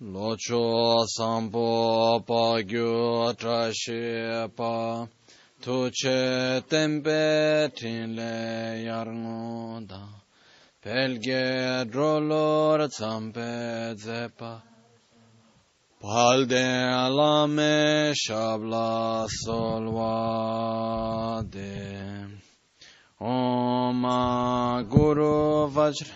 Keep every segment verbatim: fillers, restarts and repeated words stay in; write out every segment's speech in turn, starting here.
Locho sampo pagyo trashepa tuche tempe tinle yarnoda pelge drolor zampe zepa palde alame shabla solvade Oma guru vajra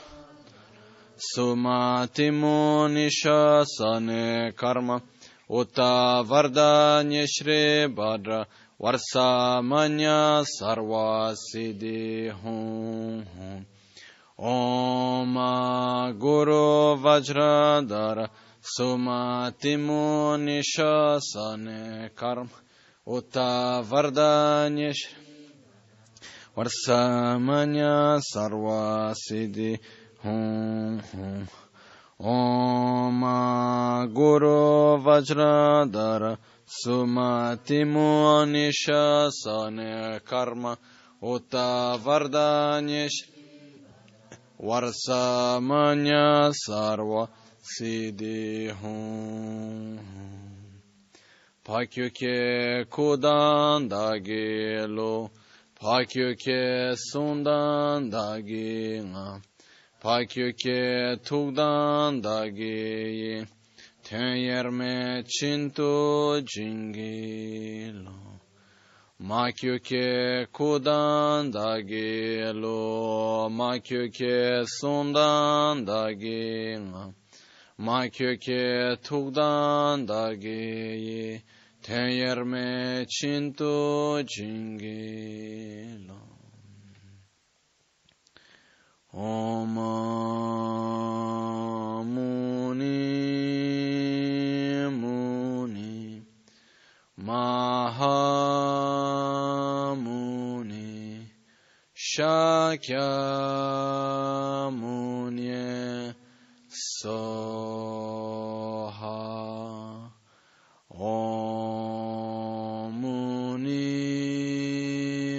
Sumatimo nisha sane karma Uta varda nishri badra Varsa manya sarva siddhi hum hum Om guru vajra dara Sumatimo nisha sane karma Uta varda nishri Varsa manya sarva siddhi Hum hum Om guru vajra dara Sumatimo nisha sane karma Uta varda nish Varsa manya sarva siddhi hum Pakyuke kudandagelo Pakyuke sundandagina Pakyuke tugdandagi tenyerme cinto jingilo Makyuke kudandagilo Makyuke sundandagi Makyuke tugdandagi tenyerme cinto jingilo Om Muni Muni Maha Muni Shakya Muni Soha Om Muni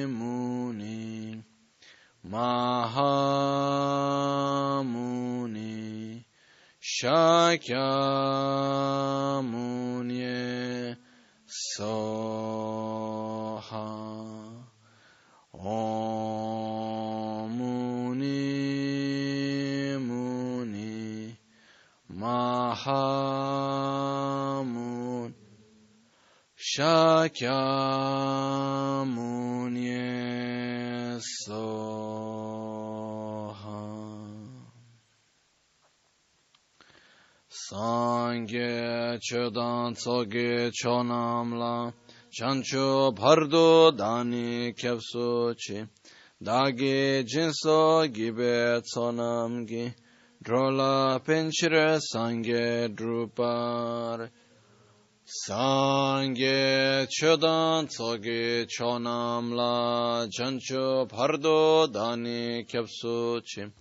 Muni Maha Shakya Muni Soha Om Muni Muni Maha Muni Shakya Muni Soha Sangye chudan tsoge chonamla chancho bhardo dani kyapsuchi dagi jinso gibe tsonamgi drola penchire sangye drupar Sangye chudan tsoge chonamla chancho bhardo dani kyapsuchi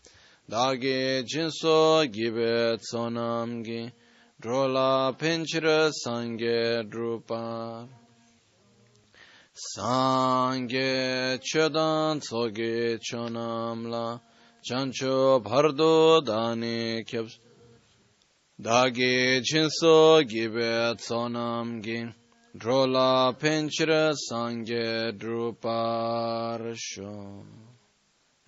Dagi jinso gibe tsonamgi, drola pinchira sangye drupa. Sangye chodan tsoge chonamla, chancho bhardo dani kyaps. Dagi jinso gibe tsonamgi, drola pinchira sangye drupa sho.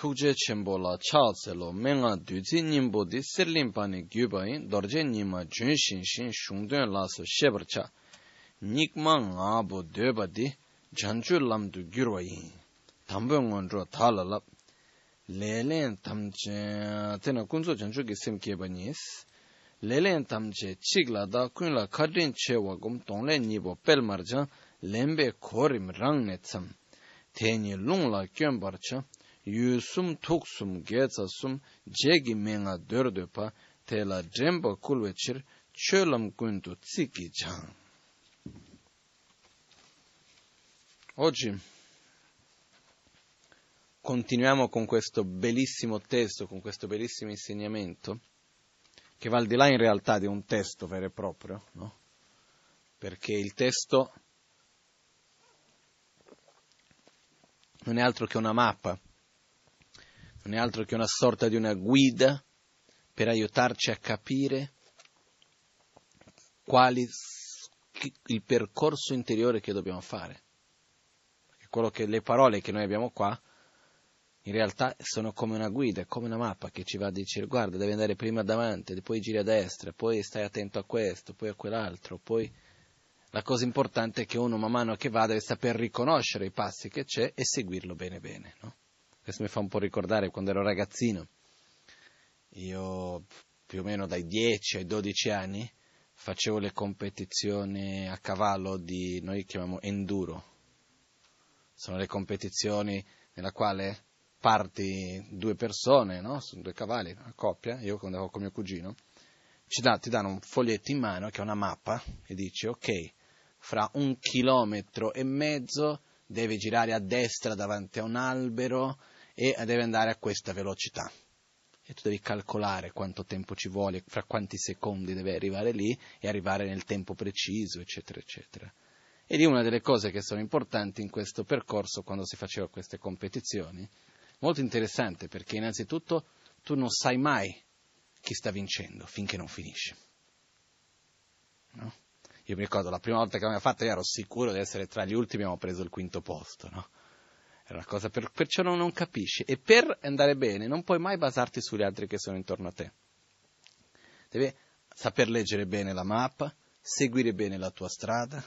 Tugje Chembola Chalselo Menga Duzi Nimbo di Serlimpani Gubain Dorje Nima Junshin Shin Shungdun Lasso Shebercha Nikman Abo Debadi Janju Lamdu Gurwain Tambongondro Talalap Lelen Tamje Tenakunzo Janju Gisim Kebanis Lelen Tamje Chiglada Kunla Kadrin Chewagum Tonle Nibo Pelmarjan Lembe Korim Rangnetsam Teni Lungla Kyambarcha yusum tuksum getsasum jegi menga dördepa tela dremba kulvechir çölam kuntu tsiki can. Oggi continuiamo con questo bellissimo testo, con questo bellissimo insegnamento, che va al di là in realtà di un testo vero e proprio, no? Perché il testo non è altro che una mappa, non è altro che una sorta di una guida per aiutarci a capire quali, il percorso interiore che dobbiamo fare. Perché quello che, le parole che noi abbiamo qua in realtà sono come una guida, come una mappa che ci va a dire: guarda, devi andare prima davanti, poi giri a destra, poi stai attento a questo, poi a quell'altro, poi... La cosa importante è che uno man mano che va deve saper riconoscere i passi che c'è e seguirlo bene bene, no? Questo mi fa un po' ricordare quando ero ragazzino. Io più o meno dai dieci ai dodici anni facevo le competizioni a cavallo di, noi chiamiamo enduro. Sono le competizioni nella quale parti due persone, no? Sono due cavalli, una coppia, io quando ero con mio cugino. Ci dà, ti danno un foglietto in mano che è una mappa e dici: ok, fra un chilometro e mezzo deve girare a destra davanti a un albero e deve andare a questa velocità, e tu devi calcolare quanto tempo ci vuole, fra quanti secondi deve arrivare lì e arrivare nel tempo preciso, eccetera eccetera. E lì una delle cose che sono importanti in questo percorso, quando si faceva queste competizioni, molto interessante, perché innanzitutto tu non sai mai chi sta vincendo finché non finisce, no? Io mi ricordo la prima volta che l'abbiamo fatto, io ero sicuro di essere tra gli ultimi, abbiamo preso il quinto posto, no? Era una cosa per, perciò non, non capisci, e per andare bene non puoi mai basarti sugli altri che sono intorno a te. Devi saper leggere bene la mappa, seguire bene la tua strada,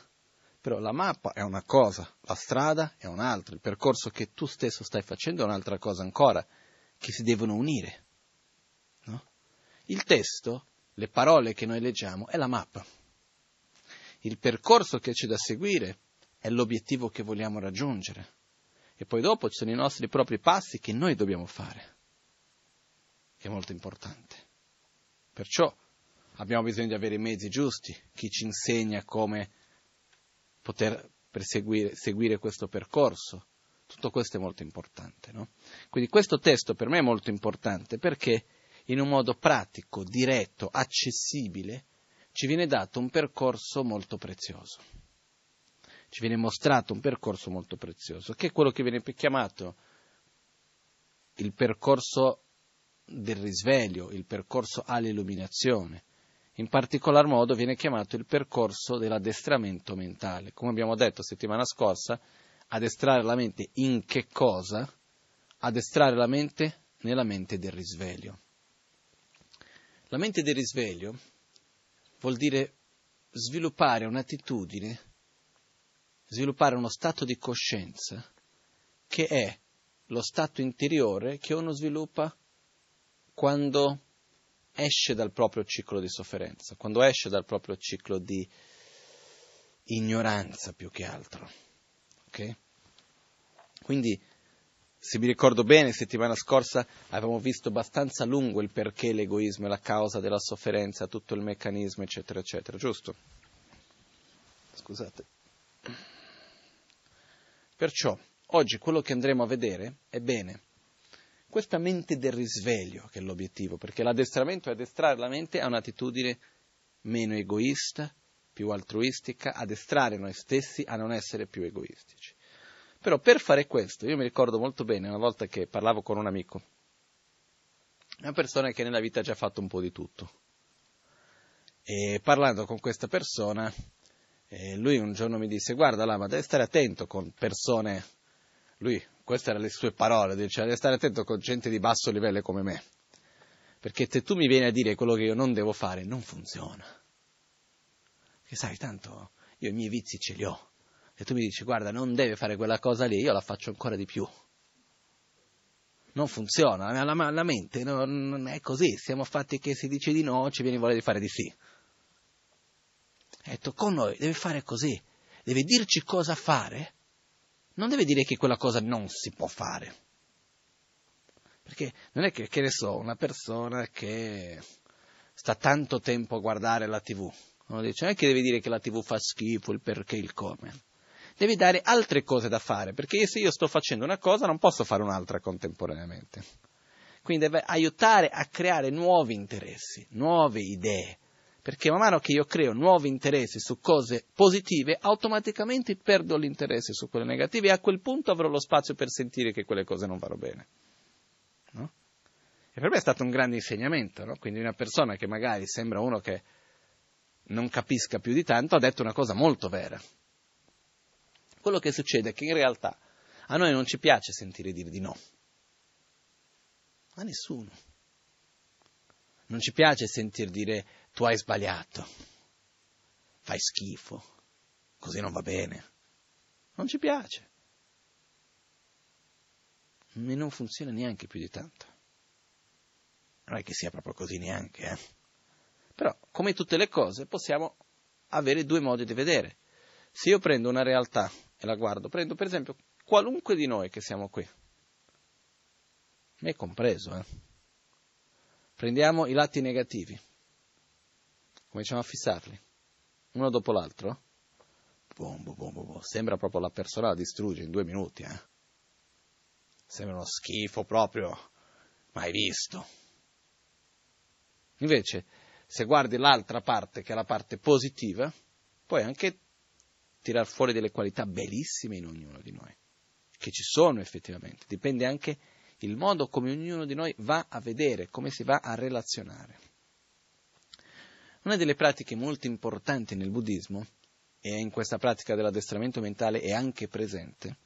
però la mappa è una cosa, la strada è un'altra, il percorso che tu stesso stai facendo è un'altra cosa ancora, che si devono unire. Il testo, le parole che noi leggiamo, è la mappa. Il percorso che c'è da seguire è l'obiettivo che vogliamo raggiungere. E poi dopo ci sono i nostri propri passi che noi dobbiamo fare, che è molto importante. Perciò abbiamo bisogno di avere i mezzi giusti, chi ci insegna come poter perseguire, seguire questo percorso. Tutto questo è molto importante, no? Quindi questo testo per me è molto importante perché in un modo pratico, diretto, accessibile, ci viene dato un percorso molto prezioso. Ci viene mostrato un percorso molto prezioso, che è quello che viene chiamato il percorso del risveglio, il percorso all'illuminazione. In particolar modo viene chiamato il percorso dell'addestramento mentale. Come abbiamo detto settimana scorsa, addestrare la mente in che cosa? Addestrare la mente nella mente del risveglio. La mente del risveglio vuol dire sviluppare un'attitudine, sviluppare uno stato di coscienza che è lo stato interiore che uno sviluppa quando esce dal proprio ciclo di sofferenza, quando esce dal proprio ciclo di ignoranza più che altro. Okay? Quindi, se mi ricordo bene, settimana scorsa avevamo visto abbastanza lungo il perché l'egoismo è la causa della sofferenza, tutto il meccanismo, eccetera, eccetera, giusto? Scusate. Perciò, oggi quello che andremo a vedere è bene questa mente del risveglio, che è l'obiettivo, perché l'addestramento è addestrare la mente a un'attitudine meno egoista, più altruistica, addestrare noi stessi a non essere più egoistici. Però per fare questo, io mi ricordo molto bene una volta che parlavo con un amico, una persona che nella vita ha già fatto un po' di tutto, e parlando con questa persona, eh, lui un giorno mi disse: guarda Lama, devi stare attento con persone, lui, queste erano le sue parole, diceva: devi stare attento con gente di basso livello come me, perché se tu mi vieni a dire quello che io non devo fare, non funziona, perché sai, tanto io i miei vizi ce li ho, e tu mi dici: guarda, non deve fare quella cosa lì, io la faccio ancora di più. Non funziona, la, la, la mente non, non è così, siamo fatti che si dice di no, ci viene voglia di fare di sì. E detto, con noi deve fare così, deve dirci cosa fare, non deve dire che quella cosa non si può fare. Perché non è che, che ne so, una persona che sta tanto tempo a guardare la tivù, non dice, non è che devi dire che la tivù fa schifo, il perché, il come. Devi dare altre cose da fare, perché se io sto facendo una cosa non posso fare un'altra contemporaneamente. Quindi deve aiutare a creare nuovi interessi, nuove idee, perché man mano che io creo nuovi interessi su cose positive, automaticamente perdo l'interesse su quelle negative e a quel punto avrò lo spazio per sentire che quelle cose non vanno bene. No? E per me è stato un grande insegnamento, no? Quindi una persona che magari sembra uno che non capisca più di tanto ha detto una cosa molto vera. Quello che succede è che in realtà a noi non ci piace sentire dire di no. A nessuno. Non ci piace sentir dire tu hai sbagliato, fai schifo, così non va bene. Non ci piace. E non funziona neanche più di tanto. Non è che sia proprio così neanche. Eh? Però, come tutte le cose, possiamo avere due modi di vedere. Se io prendo una realtà e la guardo, prendo per esempio qualunque di noi che siamo qui, me compreso, eh? Prendiamo i lati negativi, cominciamo a fissarli, uno dopo l'altro, boom, boom, boom, boom. Sembra proprio la persona la distrugge in due minuti, eh? Sembra uno schifo proprio, mai visto. Invece, se guardi l'altra parte, che è la parte positiva, puoi anche tirar fuori delle qualità bellissime in ognuno di noi, che ci sono effettivamente, dipende anche il modo come ognuno di noi va a vedere, come si va a relazionare. Una delle pratiche molto importanti nel buddismo, e in questa pratica dell'addestramento mentale è anche presente,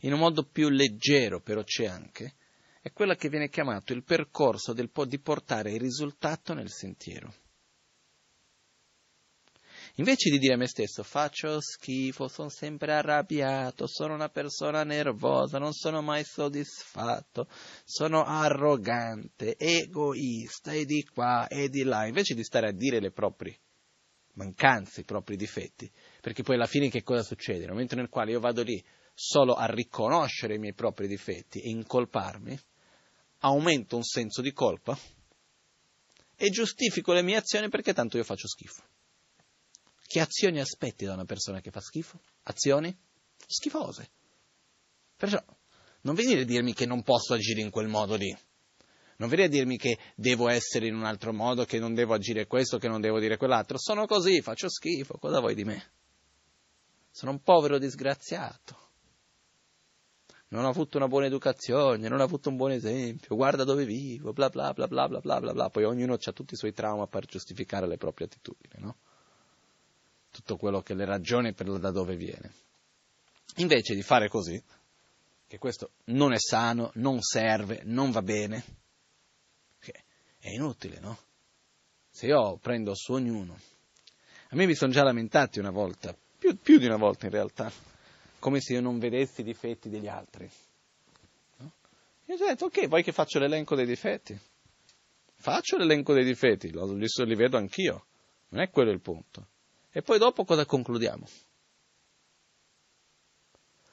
in un modo più leggero però c'è anche, è quella che viene chiamato il percorso del po- di portare il risultato nel sentiero. Invece di dire a me stesso, faccio schifo, sono sempre arrabbiato, sono una persona nervosa, non sono mai soddisfatto, sono arrogante, egoista, e di qua, e di là, invece di stare a dire le proprie mancanze, i propri difetti, perché poi alla fine che cosa succede? Nel momento nel quale io vado lì solo a riconoscere i miei propri difetti e incolparmi, aumento un senso di colpa e giustifico le mie azioni perché tanto io faccio schifo. Che azioni aspetti da una persona che fa schifo? Azioni schifose. Perciò non venire a dirmi che non posso agire in quel modo lì. Non venire a dirmi che devo essere in un altro modo, che non devo agire questo, che non devo dire quell'altro. Sono così, faccio schifo, cosa vuoi di me? Sono un povero disgraziato. Non ho avuto una buona educazione, non ho avuto un buon esempio, guarda dove vivo, bla bla bla bla bla bla bla bla. Poi ognuno ha tutti i suoi traumi per giustificare le proprie attitudini, no? Tutto quello che le ragioni per da dove viene. Invece di fare così, che questo non è sano, non serve, non va bene, è inutile, no? Se io prendo su ognuno, a me mi sono già lamentati una volta, più, più di una volta in realtà, come se io non vedessi i difetti degli altri. No? Io ho già detto, ok, vuoi che faccio l'elenco dei difetti? Faccio l'elenco dei difetti, li, li vedo anch'io, non è quello il punto. E poi dopo cosa concludiamo?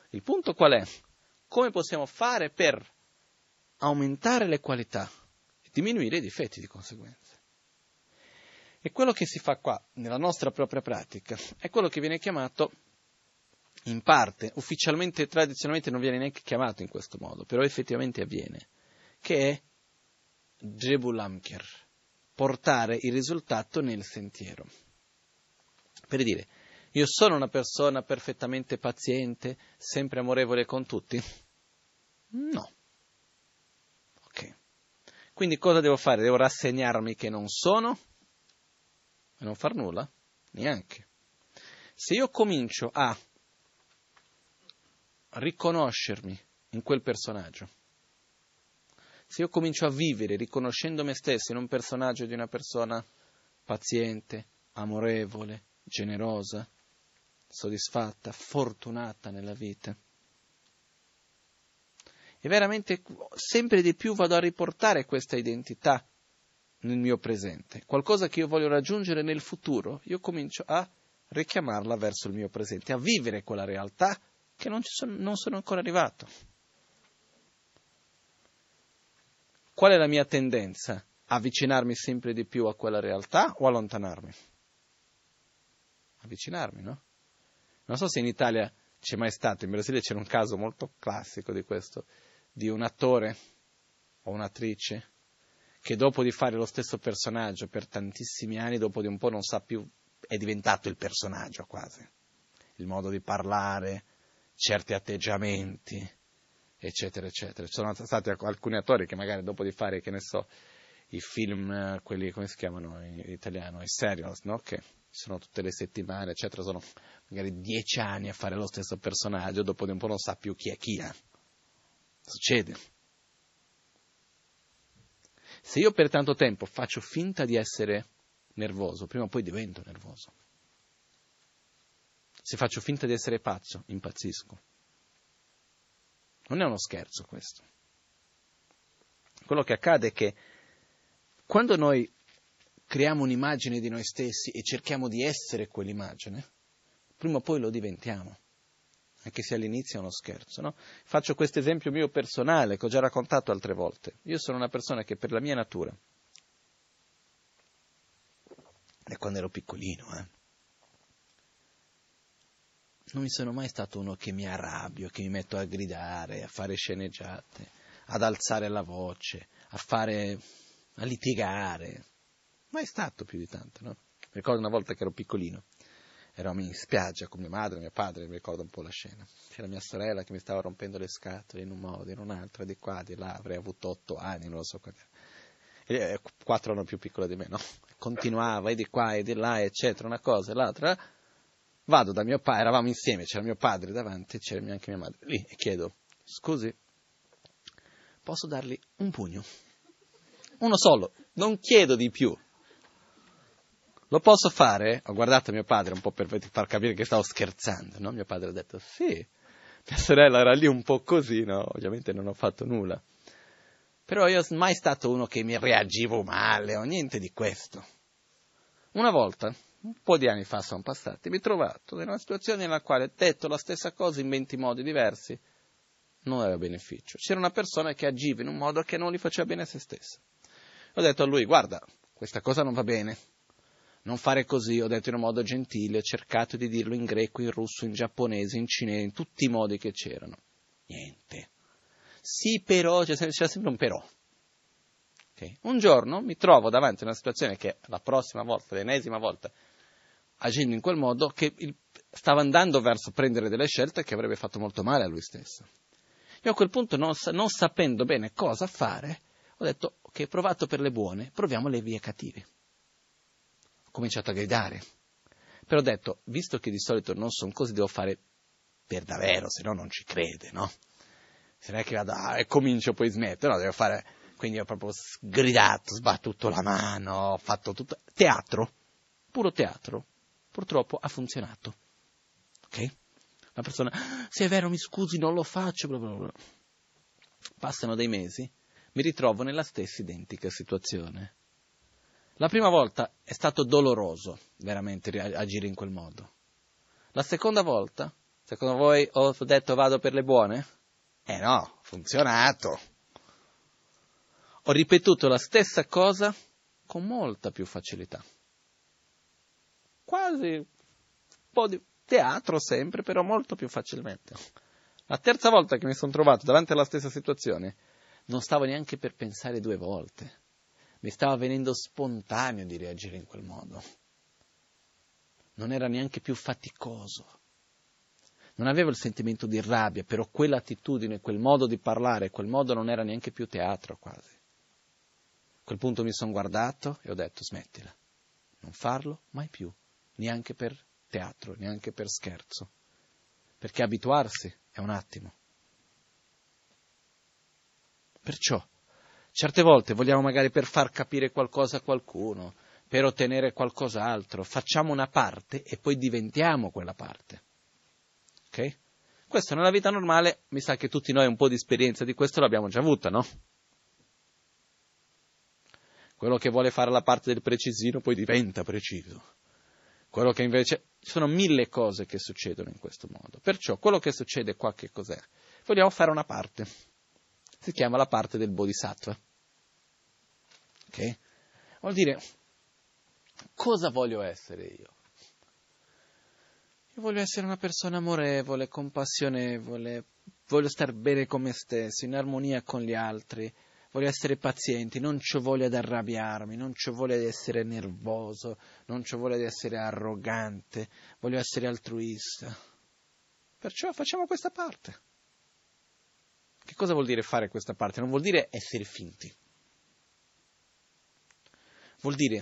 Il punto qual è? Come possiamo fare per aumentare le qualità e diminuire i difetti di conseguenza? E quello che si fa qua, nella nostra propria pratica, è quello che viene chiamato, in parte, ufficialmente e tradizionalmente non viene neanche chiamato in questo modo, però effettivamente avviene, che è Jebulamker, portare il risultato nel sentiero. Per dire, io sono una persona perfettamente paziente, sempre amorevole con tutti? No. Ok. Quindi cosa devo fare? Devo rassegnarmi che non sono e non far nulla? Neanche. Se io comincio a riconoscermi in quel personaggio, se io comincio a vivere riconoscendo me stesso in un personaggio di una persona paziente, amorevole, generosa, soddisfatta, fortunata nella vita. E veramente sempre di più vado a riportare questa identità nel mio presente. Qualcosa che io voglio raggiungere nel futuro, io comincio a richiamarla verso il mio presente, a vivere quella realtà che non, ci sono, non sono ancora arrivato. qual è la mia tendenza? Avvicinarmi sempre di più a quella realtà o allontanarmi? Avvicinarmi, no? Non so se in Italia c'è mai stato, in Brasile c'era un caso molto classico di questo, di un attore o un'attrice che dopo di fare lo stesso personaggio per tantissimi anni, dopo di un po' non sa più, è diventato il personaggio quasi. Il modo di parlare, certi atteggiamenti, eccetera, eccetera. Ci sono stati alcuni attori che magari dopo di fare, che ne so, i film, quelli, come si chiamano in italiano, i serials, no? Che sono tutte le settimane, eccetera, sono magari dieci anni a fare lo stesso personaggio, dopo di un po' non sa più chi è chi è. Succede. Se io per tanto tempo faccio finta di essere nervoso, prima o poi divento nervoso. Se faccio finta di essere pazzo, impazzisco. Non è uno scherzo questo. Quello che accade è che quando noi creiamo un'immagine di noi stessi e cerchiamo di essere quell'immagine, prima o poi lo diventiamo, anche se all'inizio è uno scherzo, no? Faccio questo esempio mio personale, che ho già raccontato altre volte. Io sono una persona che per la mia natura, da quando ero piccolino, eh, non mi sono mai stato uno che mi arrabbio, che mi metto a gridare, a fare sceneggiate, ad alzare la voce, a fare... a litigare, mai stato più di tanto, no? Mi ricordo una volta che ero piccolino, eravamo in spiaggia con mia madre e mio padre, mi ricordo un po' la scena, c'era mia sorella che mi stava rompendo le scatole in un modo, in un altro, di qua, di là, avrei avuto otto anni, non lo so quant'era, e quattro anni più piccola di me, no? Continuava, e di qua, e di là, eccetera, una cosa e l'altra, vado da mio padre, eravamo insieme, c'era mio padre davanti, c'era anche mia madre, lì, e chiedo, scusi, posso dargli un pugno? Uno solo, non chiedo di più. Lo posso fare? Ho guardato mio padre un po' per far capire che stavo scherzando, no? Mio padre ha detto sì. Mia sorella era lì un po' così, no? Ovviamente non ho fatto nulla. Però io sono mai stato uno che mi reagivo male o niente di questo. Una volta, un po' di anni fa sono passati, mi ho trovato in una situazione nella quale ho detto la stessa cosa in venti modi diversi. Non aveva beneficio. C'era una persona che agiva in un modo che non gli faceva bene a se stessa. Ho detto a lui, guarda, questa cosa non va bene, non fare così, ho detto in un modo gentile, ho cercato di dirlo in greco, in russo, in giapponese, in cinese, in tutti i modi che c'erano. Niente. Sì, però, c'era sempre un però. Okay. Un giorno mi trovo davanti a una situazione che la prossima volta, l'ennesima volta, agendo in quel modo, che il, stava andando verso prendere delle scelte che avrebbe fatto molto male a lui stesso. Io a quel punto, non, non sapendo bene cosa fare, ho detto, ok, provato per le buone, proviamo le vie cattive. Ho cominciato a gridare. Però ho detto, visto che di solito non sono così, devo fare per davvero, se no non ci crede, no? Se non è che vado, ah, e comincio, poi smetto, no, devo fare... Quindi ho proprio gridato, sbattuto la mano, ho fatto tutto... Teatro, puro teatro, purtroppo ha funzionato. Ok? La persona, se è vero mi scusi, non lo faccio, bla bla bla. Passano dei mesi, mi ritrovo nella stessa identica situazione. La prima volta è stato doloroso, veramente, agire in quel modo. La seconda volta, secondo voi ho detto vado per le buone? Eh no, funzionato. Ho ripetuto la stessa cosa con molta più facilità. Quasi un po' di teatro sempre, però molto più facilmente. La terza volta che mi sono trovato davanti alla stessa situazione, non stavo neanche per pensare due volte. Mi stava venendo spontaneo di reagire in quel modo. Non era neanche più faticoso. Non avevo il sentimento di rabbia, però quell'attitudine, quel modo di parlare, quel modo non era neanche più teatro quasi. A quel punto mi sono guardato e ho detto smettila. Non farlo mai più, neanche per teatro, neanche per scherzo. Perché abituarsi è un attimo. Perciò, certe volte vogliamo magari per far capire qualcosa a qualcuno, per ottenere qualcos'altro, facciamo una parte e poi diventiamo quella parte. Ok? Questo nella vita normale, mi sa che tutti noi un po' di esperienza di questo l'abbiamo già avuta, no? Quello che vuole fare la parte del precisino poi diventa preciso. Quello che invece... sono mille cose che succedono in questo modo. Perciò, quello che succede qua che cos'è? Vogliamo fare una parte. Si chiama la parte del bodhisattva. Okay? Vuol dire, cosa voglio essere io? Io voglio essere una persona amorevole, compassionevole, voglio star bene con me stesso, in armonia con gli altri, voglio essere paziente, non c'ho voglia di arrabbiarmi, non c'ho voglia di essere nervoso, non c'ho voglia di essere arrogante, voglio essere altruista. Perciò facciamo questa parte. Che cosa vuol dire fare questa parte? Non vuol dire essere finti. Vuol dire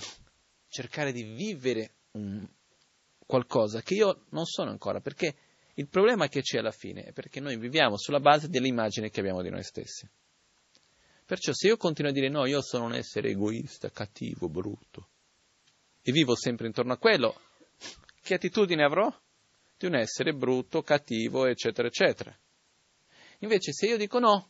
cercare di vivere un qualcosa che io non sono ancora, perché il problema che c'è alla fine è perché noi viviamo sulla base dell'immagine che abbiamo di noi stessi. Perciò se io continuo a dire no, io sono un essere egoista, cattivo, brutto, e vivo sempre intorno a quello, che attitudine avrò? Di un essere brutto, cattivo, eccetera, eccetera. Invece se io dico no,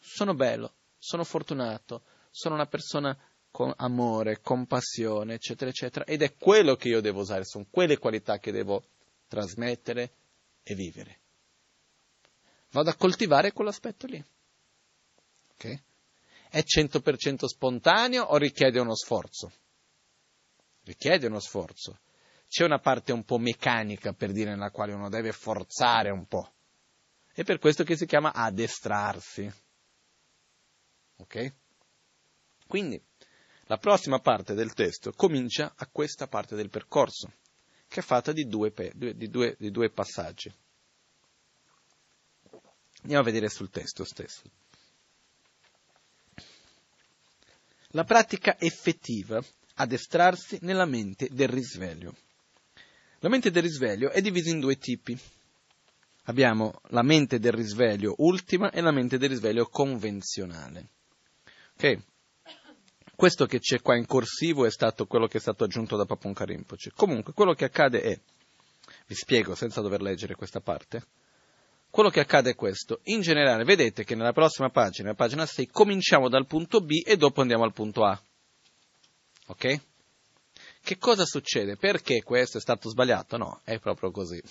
sono bello, sono fortunato, sono una persona con amore, compassione, eccetera, eccetera, ed è quello che io devo usare, sono quelle qualità che devo trasmettere e vivere. Vado a coltivare quell'aspetto lì. Ok? È cento per cento spontaneo o richiede uno sforzo? Richiede uno sforzo. C'è una parte un po' meccanica, per dire, nella quale uno deve forzare un po'. È per questo che si chiama addestrarsi. Ok? Quindi, la prossima parte del testo comincia a questa parte del percorso, che è fatta di due, di due, di due passaggi. Andiamo a vedere sul testo stesso. La pratica effettiva, addestrarsi nella mente del risveglio. La mente del risveglio è divisa in due tipi. Abbiamo la mente del risveglio ultima e la mente del risveglio convenzionale. Ok? Questo che c'è qua in corsivo è stato quello che è stato aggiunto da Pabongka Rinpoche. Comunque, quello che accade è, vi spiego senza dover leggere questa parte, quello che accade è questo. In generale, vedete che nella prossima pagina, la pagina sei, cominciamo dal punto B e dopo andiamo al punto A. Ok? Che cosa succede? Perché questo è stato sbagliato? No, è proprio così.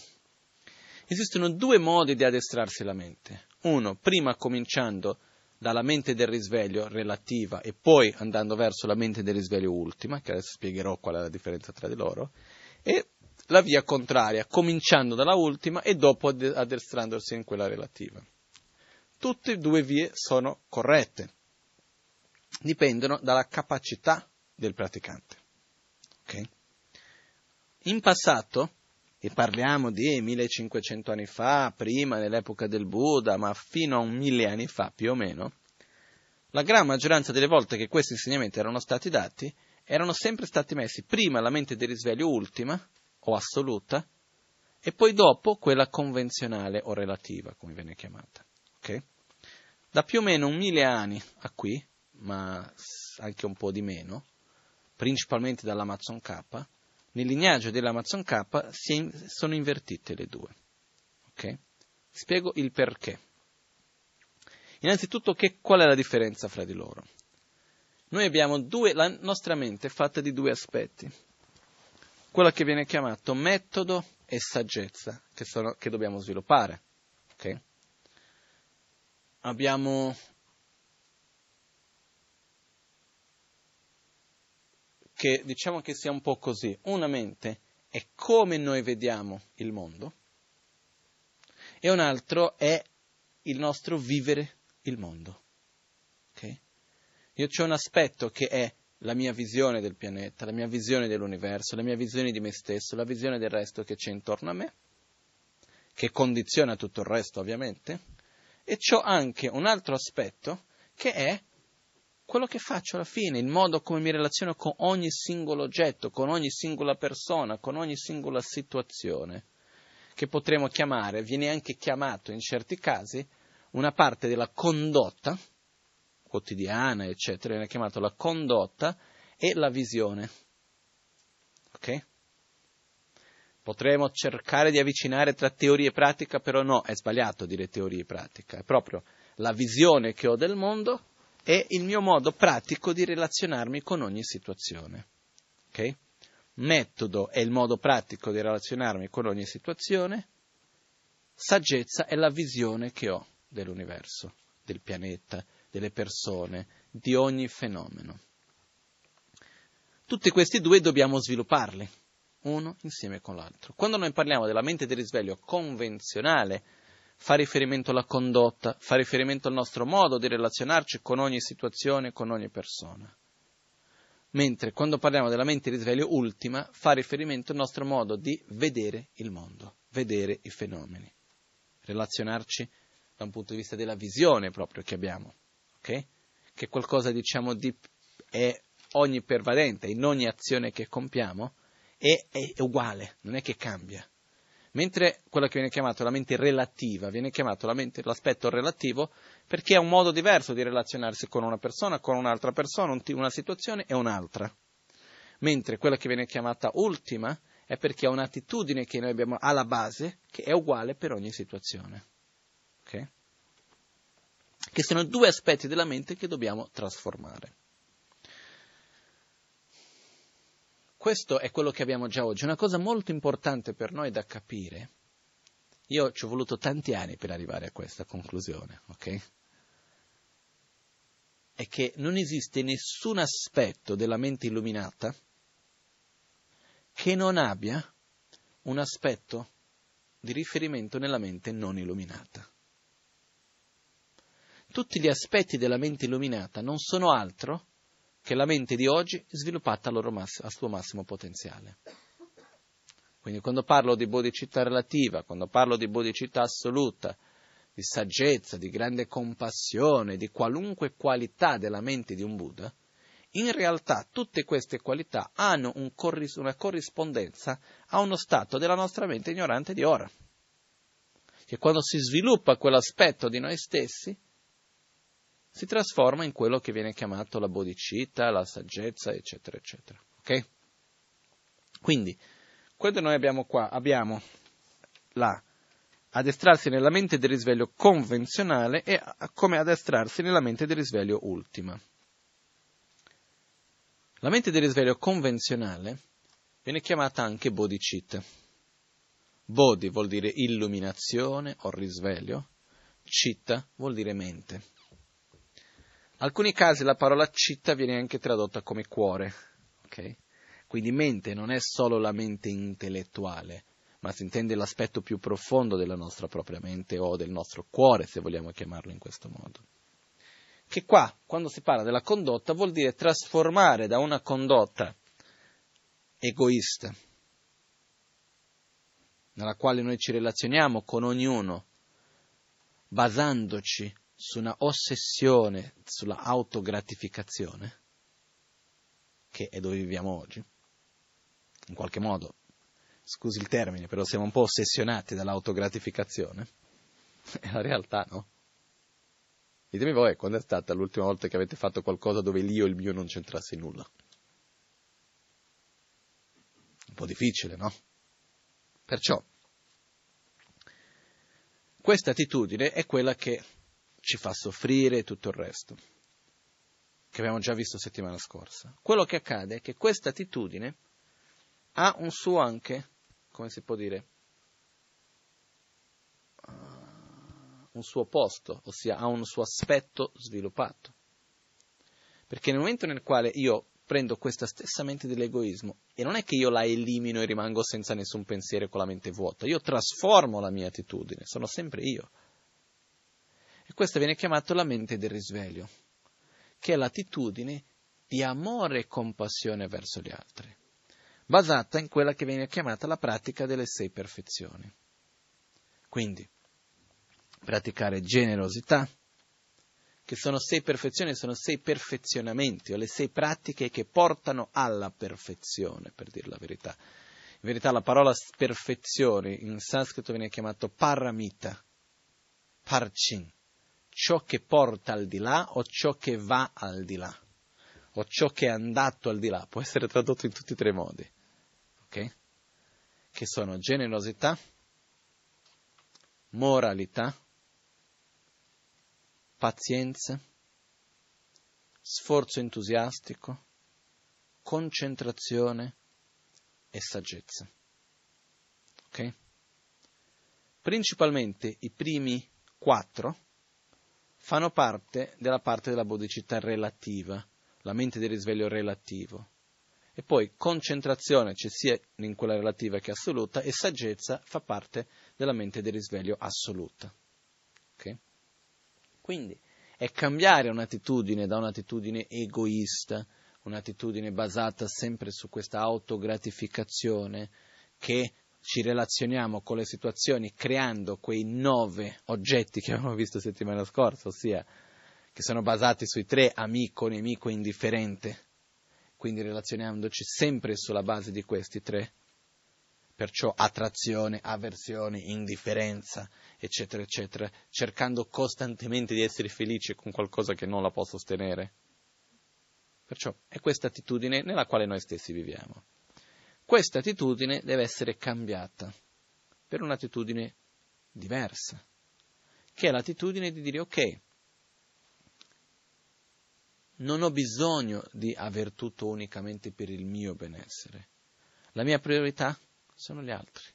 Esistono due modi di addestrarsi la mente. Uno, prima cominciando dalla mente del risveglio relativa e poi andando verso la mente del risveglio ultima, che adesso spiegherò qual è la differenza tra di loro, e la via contraria, cominciando dalla ultima e dopo addestrandosi in quella relativa. Tutte e due vie sono corrette, dipendono dalla capacità del praticante. Okay? In passato, e parliamo di millecinquecento anni fa, prima nell'epoca del Buddha, ma fino a un mille anni fa più o meno, la gran maggioranza delle volte che questi insegnamenti erano stati dati, erano sempre stati messi prima alla mente del risveglio ultima, o assoluta, e poi dopo quella convenzionale o relativa, come viene chiamata. Okay? Da più o meno un mille anni a qui, ma anche un po' di meno, principalmente dalla Lama Tsongkhapa, nel lignaggio della Lama Tsongkhapa si sono invertite le due. Okay? Spiego il perché. Innanzitutto, che, qual è la differenza fra di loro? Noi abbiamo due, la nostra mente è fatta di due aspetti. Quella che viene chiamato metodo e saggezza, che, sono, che dobbiamo sviluppare. Okay? Abbiamo... che diciamo che sia un po' così. Una mente è come noi vediamo il mondo, e un altro è il nostro vivere il mondo. Okay? Io c'ho un aspetto che è la mia visione del pianeta, la mia visione dell'universo, la mia visione di me stesso, la visione del resto che c'è intorno a me, che condiziona tutto il resto ovviamente, e c'ho anche un altro aspetto che è quello che faccio alla fine, il modo come mi relaziono con ogni singolo oggetto, con ogni singola persona, con ogni singola situazione, che potremmo chiamare, viene anche chiamato in certi casi, una parte della condotta quotidiana, eccetera, viene chiamato la condotta e la visione. Ok? Potremmo cercare di avvicinare tra teoria e pratica, però no, è sbagliato dire teoria e pratica, è proprio la visione che ho del mondo e il mio modo pratico di relazionarmi con ogni situazione. Ok? Metodo è il modo pratico di relazionarmi con ogni situazione, saggezza è la visione che ho dell'universo, del pianeta, delle persone, di ogni fenomeno. Tutti questi due dobbiamo svilupparli, uno insieme con l'altro. Quando noi parliamo della mente di risveglio convenzionale, fa riferimento alla condotta, fa riferimento al nostro modo di relazionarci con ogni situazione, con ogni persona. Mentre quando parliamo della mente di risveglio ultima, fa riferimento al nostro modo di vedere il mondo, vedere i fenomeni, relazionarci da un punto di vista della visione proprio che abbiamo, ok? Che è qualcosa, diciamo, di... è ogni pervadente, in ogni azione che compiamo, è, è uguale, non è che cambia. Mentre quella che viene chiamata la mente relativa, viene chiamata la mente, l'aspetto relativo, perché è un modo diverso di relazionarsi con una persona, con un'altra persona, un t- una situazione e un'altra. Mentre quella che viene chiamata ultima è perché è un'attitudine che noi abbiamo alla base, che è uguale per ogni situazione. Okay? Che sono due aspetti della mente che dobbiamo trasformare. Questo è quello che abbiamo già oggi. Una cosa molto importante per noi da capire, io ci ho voluto tanti anni per arrivare a questa conclusione, ok? È che non esiste nessun aspetto della mente illuminata che non abbia un aspetto di riferimento nella mente non illuminata. Tutti gli aspetti della mente illuminata non sono altro che la mente di oggi sviluppata al, loro mass- al suo massimo potenziale. Quindi quando parlo di bodhicitta relativa, quando parlo di bodhicitta assoluta, di saggezza, di grande compassione, di qualunque qualità della mente di un Buddha, in realtà tutte queste qualità hanno un corris- una corrispondenza a uno stato della nostra mente ignorante di ora. Che quando si sviluppa quell'aspetto di noi stessi, si trasforma in quello che viene chiamato la bodhicitta, la saggezza, eccetera, eccetera. Ok? Quindi, quando noi abbiamo qua, abbiamo la addestrarsi nella mente del risveglio convenzionale e a, come addestrarsi nella mente del risveglio ultima. La mente del risveglio convenzionale viene chiamata anche bodhicitta. Bodhi vuol dire illuminazione o risveglio, citta vuol dire mente. Alcuni casi la parola citta viene anche tradotta come cuore, ok? Quindi mente non è solo la mente intellettuale, ma si intende l'aspetto più profondo della nostra propria mente o del nostro cuore, se vogliamo chiamarlo in questo modo. Che qua, quando si parla della condotta, vuol dire trasformare da una condotta egoista, nella quale noi ci relazioniamo con ognuno, basandoci su una ossessione, sulla autogratificazione, che è dove viviamo oggi, in qualche modo, scusi il termine, però siamo un po' ossessionati dall'autogratificazione, è la realtà, no? Ditemi voi, quando è stata l'ultima volta che avete fatto qualcosa dove l'io e il mio non c'entrasse nulla? Un po' difficile, no? Perciò, questa attitudine è quella che ci fa soffrire e tutto il resto, che abbiamo già visto settimana scorsa. Quello che accade è che questa attitudine ha un suo anche, come si può dire, un suo posto, ossia ha un suo aspetto sviluppato. Perché nel momento nel quale io prendo questa stessa mente dell'egoismo, e non è che io la elimino e rimango senza nessun pensiero con la mente vuota, io trasformo la mia attitudine, sono sempre io. E questa viene chiamata la mente del risveglio, che è l'attitudine di amore e compassione verso gli altri, basata in quella che viene chiamata la pratica delle sei perfezioni. Quindi, praticare generosità, che sono sei perfezioni, sono sei perfezionamenti, o le sei pratiche che portano alla perfezione, per dire la verità. In verità la parola perfezione in sanscrito viene chiamata paramita, parcin. Ciò che porta al di là o ciò che va al di là o ciò che è andato al di là, può essere tradotto in tutti e tre i modi, ok? Che sono generosità, moralità, pazienza, sforzo entusiastico, concentrazione e saggezza, ok? Principalmente i primi quattro fanno parte della parte della bodhicitta relativa, la mente del risveglio relativo. E e poi concentrazione c'è sia in quella relativa che assoluta, e saggezza fa parte della mente del risveglio assoluta. Okay? Quindi è cambiare un'attitudine da un'attitudine egoista, un'attitudine basata sempre su questa autogratificazione, che ci relazioniamo con le situazioni creando quei nove oggetti che abbiamo visto settimana scorsa, ossia che sono basati sui tre: amico, nemico e indifferente. Quindi relazionandoci sempre sulla base di questi tre, perciò attrazione, avversione, indifferenza, eccetera, eccetera, cercando costantemente di essere felice con qualcosa che non la può sostenere. Perciò è questa attitudine nella quale noi stessi viviamo. Questa attitudine deve essere cambiata per un'attitudine diversa, che è l'attitudine di dire: ok, non ho bisogno di aver tutto unicamente per il mio benessere. La mia priorità sono gli altri.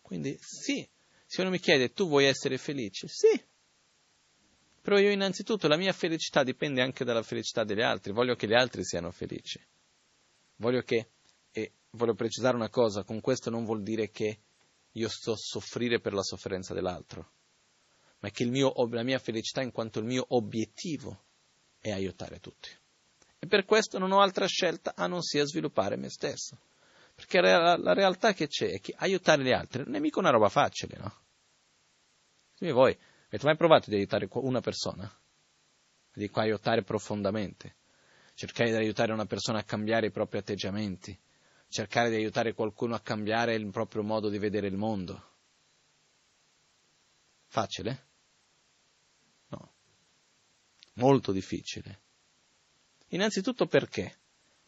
Quindi sì, se uno mi chiede: tu vuoi essere felice? Sì. Però io innanzitutto la mia felicità dipende anche dalla felicità degli altri. Voglio che gli altri siano felici. Voglio che, e voglio precisare una cosa, con questo non vuol dire che io sto soffrire per la sofferenza dell'altro, ma che il mio, la mia felicità in quanto il mio obiettivo e aiutare tutti. E per questo non ho altra scelta a non sia sviluppare me stesso. Perché la, la realtà che c'è è che aiutare gli altri non è mica una roba facile, no? Sì, voi avete mai provato di aiutare una persona? Dico aiutare profondamente. Cercare di aiutare una persona a cambiare i propri atteggiamenti. Cercare di aiutare qualcuno a cambiare il proprio modo di vedere il mondo. Facile? Molto difficile. Innanzitutto perché?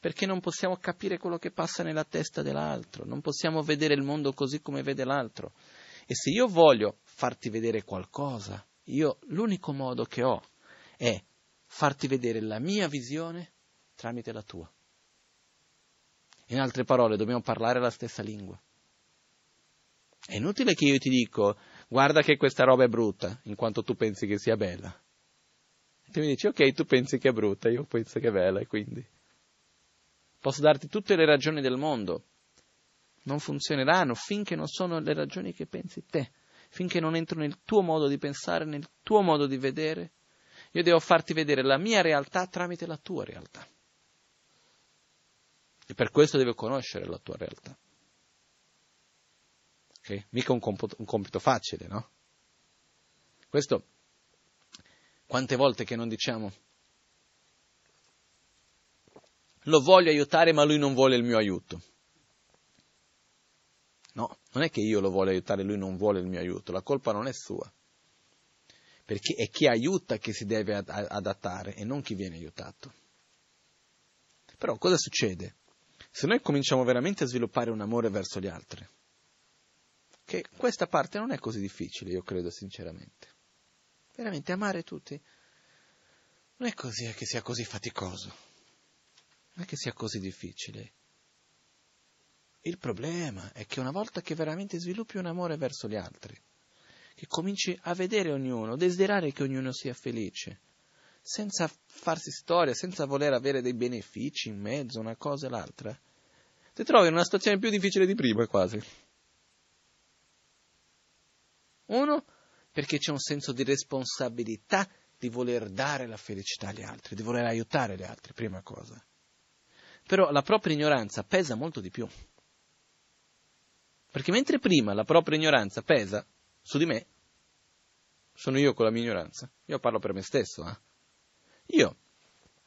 Perché non possiamo capire quello che passa nella testa dell'altro, non possiamo vedere il mondo così come vede l'altro. E se io voglio farti vedere qualcosa, io l'unico modo che ho è farti vedere la mia visione tramite la tua. In altre parole, dobbiamo parlare la stessa lingua. È inutile che io ti dico: guarda che questa roba è brutta, in quanto tu pensi che sia bella. Tu mi dici: ok, tu pensi che è brutta, io penso che è bella, e quindi posso darti tutte le ragioni del mondo. Non funzioneranno finché non sono le ragioni che pensi te, finché non entro nel tuo modo di pensare, nel tuo modo di vedere. Io devo farti vedere la mia realtà tramite la tua realtà. E per questo devo conoscere la tua realtà. Ok? Mica un, comp- un compito facile, no? Questo... Quante volte che non diciamo: lo voglio aiutare ma lui non vuole il mio aiuto. No, non è che io lo voglio aiutare e lui non vuole il mio aiuto, la colpa non è sua. Perché è chi aiuta che si deve adattare e non chi viene aiutato. Però cosa succede? Se noi cominciamo veramente a sviluppare un amore verso gli altri, che questa parte non è così difficile, io credo sinceramente. Veramente amare tutti non è così che sia così faticoso, non è che sia così difficile. Il problema è che una volta che veramente sviluppi un amore verso gli altri, che cominci a vedere ognuno, desiderare che ognuno sia felice, senza farsi storia, senza voler avere dei benefici in mezzo, una cosa e l'altra, ti trovi in una situazione più difficile di prima quasi. Uno, perché c'è un senso di responsabilità di voler dare la felicità agli altri, di voler aiutare gli altri, prima cosa. Però la propria ignoranza pesa molto di più. Perché mentre prima la propria ignoranza pesa su di me, sono io con la mia ignoranza, io parlo per me stesso. Eh? Io,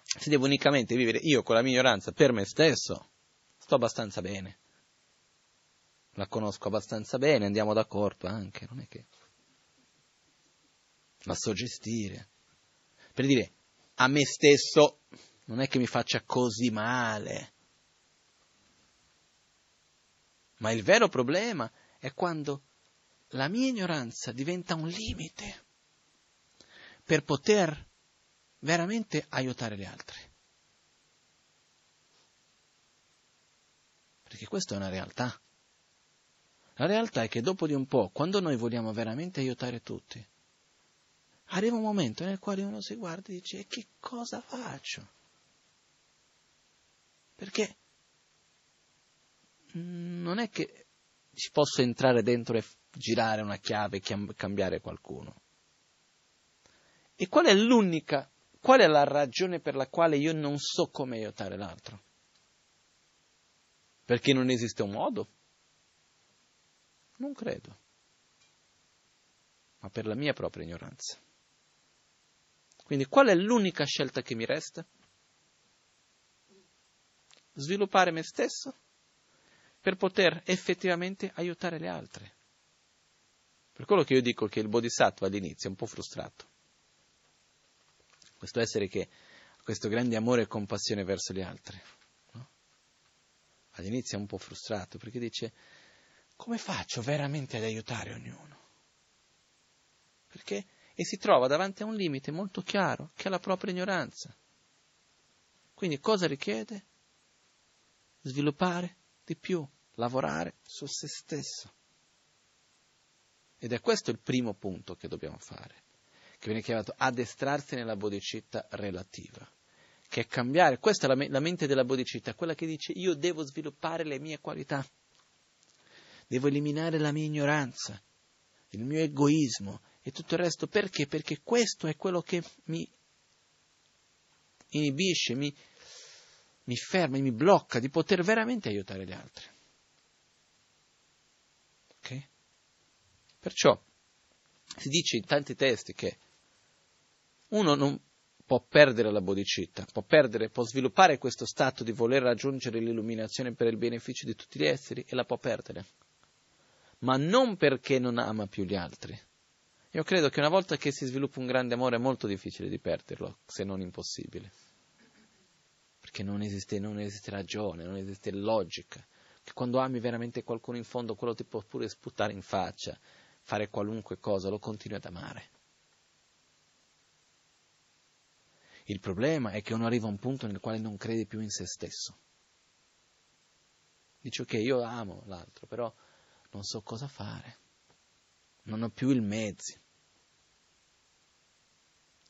se devo unicamente vivere io con la mia ignoranza per me stesso, sto abbastanza bene. La conosco abbastanza bene, andiamo d'accordo anche, non è che... ma soggestire, per dire a me stesso non è che mi faccia così male, ma il vero problema è quando la mia ignoranza diventa un limite per poter veramente aiutare gli altri, perché questa è una realtà. La realtà è che dopo di un po', quando noi vogliamo veramente aiutare tutti, arriva un momento nel quale uno si guarda e dice: e che cosa faccio? Perché non è che ci posso entrare dentro e girare una chiave e chiam- cambiare qualcuno. E qual è l'unica, qual è la ragione per la quale io non so come aiutare l'altro? Perché non esiste un modo? Non credo, ma per la mia propria ignoranza. Quindi qual è l'unica scelta che mi resta? Sviluppare me stesso per poter effettivamente aiutare le altre. Per quello che io dico che il bodhisattva all'inizio è un po' frustrato. Questo essere che ha questo grande amore e compassione verso gli altri. No? All'inizio è un po' frustrato perché dice: come faccio veramente ad aiutare ognuno? Perché? E si trova davanti a un limite molto chiaro che è la propria ignoranza. Quindi cosa richiede? Sviluppare di più, lavorare su se stesso. Ed è questo il primo punto che dobbiamo fare, che viene chiamato addestrarsi nella bodhicitta relativa, che è cambiare. Questa è la, me- la mente della bodhicitta, quella che dice: io devo sviluppare le mie qualità, devo eliminare la mia ignoranza, il mio egoismo e tutto il resto. Perché? Perché questo è quello che mi inibisce, mi mi ferma e mi blocca di poter veramente aiutare gli altri. Ok? Perciò si dice in tanti testi che uno non può perdere la bodhicitta, può perdere, può sviluppare questo stato di voler raggiungere l'illuminazione per il beneficio di tutti gli esseri e la può perdere, ma non perché non ama più gli altri. Io credo che una volta che si sviluppa un grande amore è molto difficile di perderlo, se non impossibile. Perché non esiste, non esiste ragione, non esiste logica. Che quando ami veramente qualcuno in fondo, quello ti può pure sputare in faccia, fare qualunque cosa, lo continui ad amare. Il problema è che uno arriva a un punto nel quale non crede più in se stesso. Dice: ok, io amo l'altro, però non so cosa fare, non ho più i mezzi.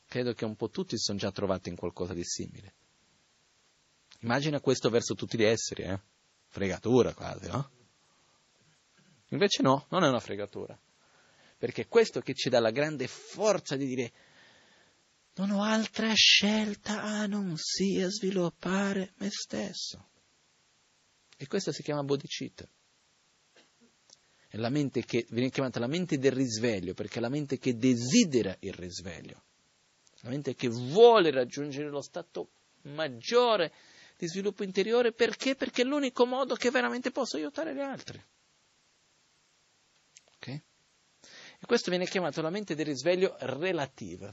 Credo che un po' tutti si sono già trovati in qualcosa di simile. Immagina questo verso tutti gli esseri, eh? Fregatura quasi, no? Invece no, non è una fregatura. Perché è questo che ci dà la grande forza di dire: non ho altra scelta a non sia sviluppare me stesso. E questo si chiama bodhicitta. È la mente che viene chiamata la mente del risveglio, perché è la mente che desidera il risveglio. La mente che vuole raggiungere lo stato maggiore di sviluppo interiore. Perché? Perché è l'unico modo che veramente posso aiutare gli altri. Ok? E questo viene chiamato la mente del risveglio relativa.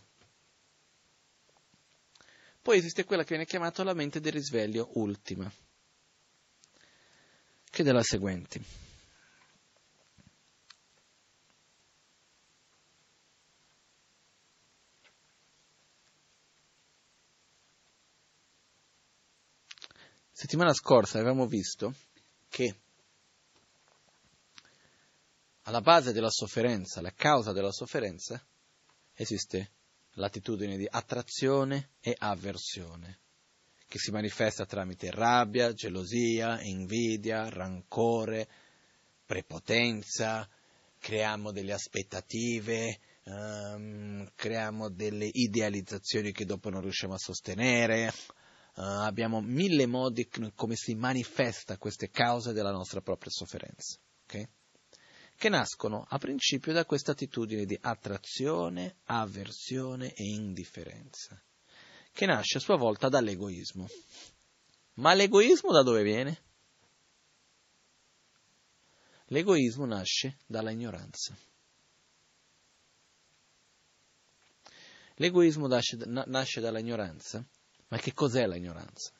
Poi esiste quella che viene chiamata la mente del risveglio ultima, che è la seguente. Settimana scorsa avevamo visto che alla base della sofferenza, la causa della sofferenza, esiste l'attitudine di attrazione e avversione, che si manifesta tramite rabbia, gelosia, invidia, rancore, prepotenza, creiamo delle aspettative, um, creiamo delle idealizzazioni che dopo non riusciamo a sostenere, uh, abbiamo mille modi come si manifesta queste cause della nostra propria sofferenza, ok? Che nascono a principio da questa attitudine di attrazione, avversione e indifferenza, che nasce a sua volta dall'egoismo. Ma l'egoismo da dove viene? L'egoismo nasce dalla ignoranza. L'egoismo nasce, nasce dalla ignoranza, ma che cos'è la ignoranza?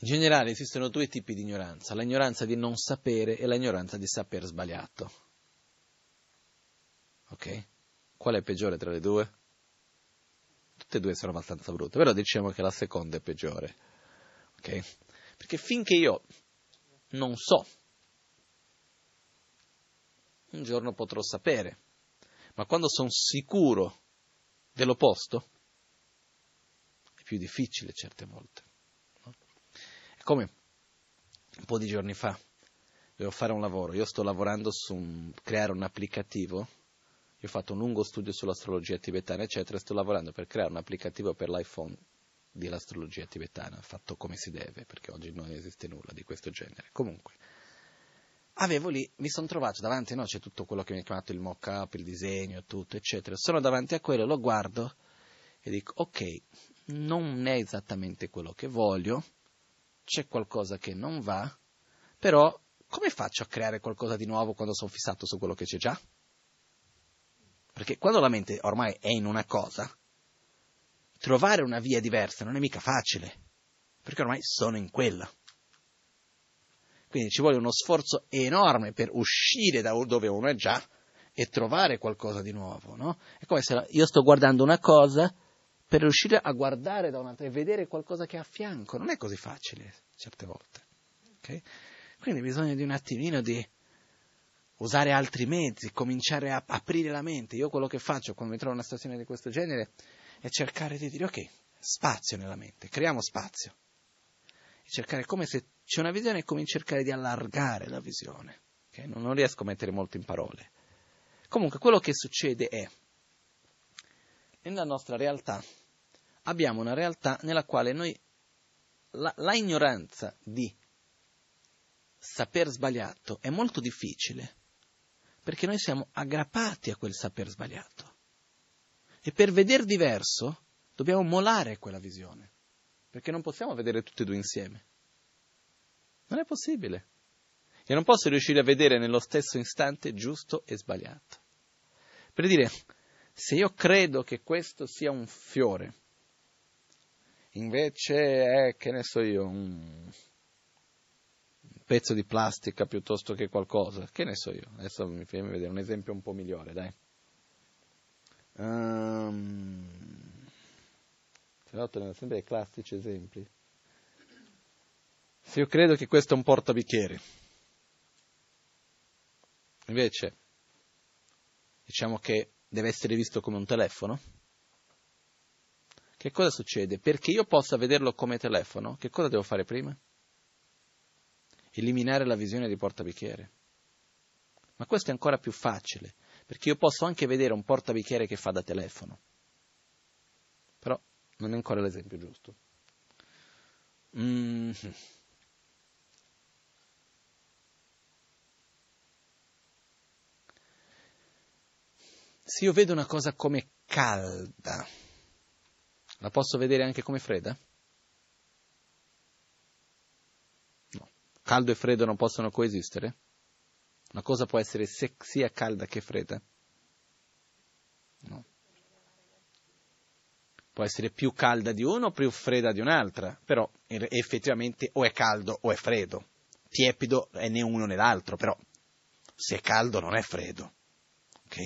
In generale esistono due tipi di ignoranza, l'ignoranza di non sapere e l'ignoranza di saper sbagliato. Ok? Qual è peggiore tra le due? Tutte e due sono abbastanza brutte, però diciamo che la seconda è peggiore. Ok? Perché finché io non so, un giorno potrò sapere, ma quando sono sicuro dell'opposto è più difficile certe volte. Come po' di giorni fa, devo fare un lavoro, io sto lavorando su un, creare un applicativo, io ho fatto un lungo studio sull'astrologia tibetana eccetera, sto lavorando per creare un applicativo per l'iPhone dell'astrologia tibetana, fatto come si deve, perché oggi non esiste nulla di questo genere. Comunque, avevo lì, mi sono trovato davanti, no, c'è tutto quello che mi ha chiamato il mock-up, il disegno, tutto, eccetera. Sono davanti a quello, lo guardo e dico, ok, non è esattamente quello che voglio, c'è qualcosa che non va, però come faccio a creare qualcosa di nuovo quando sono fissato su quello che c'è già? Perché quando la mente ormai è in una cosa, trovare una via diversa non è mica facile, perché ormai sono in quella. Quindi ci vuole uno sforzo enorme per uscire da dove uno è già e trovare qualcosa di nuovo, no? È come se io sto guardando una cosa per riuscire a guardare da un'altra e vedere qualcosa che è a fianco. Non è così facile certe volte, okay? Quindi bisogna di un attimino di usare altri mezzi, cominciare a aprire la mente. Io quello che faccio quando mi trovo in una situazione di questo genere è cercare di dire, ok, spazio nella mente, creiamo spazio. E cercare, come se c'è una visione, come cercare di allargare la visione. Okay? Non, non riesco a mettere molto in parole. Comunque, quello che succede è, nella nostra realtà, abbiamo una realtà nella quale noi, la, la ignoranza di saper sbagliato è molto difficile, perché noi siamo aggrappati a quel saper sbagliato. E per vedere diverso dobbiamo molare quella visione, perché non possiamo vedere tutti e due insieme. Non è possibile. Io non posso riuscire a vedere nello stesso istante giusto e sbagliato. Per dire, se io credo che questo sia un fiore, invece è, che ne so io, un pezzo di plastica piuttosto che qualcosa, che ne so io, adesso mi fermo a vedere un esempio un po' migliore, dai. Um, tra l'altro erano sempre i classici esempi. Se io credo che questo è un portabicchieri, invece diciamo che deve essere visto come un telefono, che cosa succede? Perché io possa vederlo come telefono, che cosa devo fare prima? Eliminare la visione di portabicchiere. Ma questo è ancora più facile, perché io posso anche vedere un portabicchiere che fa da telefono. Però non è ancora l'esempio giusto. Mm. Se io vedo una cosa come calda, la posso vedere anche come fredda? No. Caldo e freddo non possono coesistere? Una cosa può essere sia calda che fredda? No. Può essere più calda di uno o più fredda di un'altra, però effettivamente o è caldo o è freddo. Tiepido è né uno né l'altro, però se è caldo non è freddo. Ok?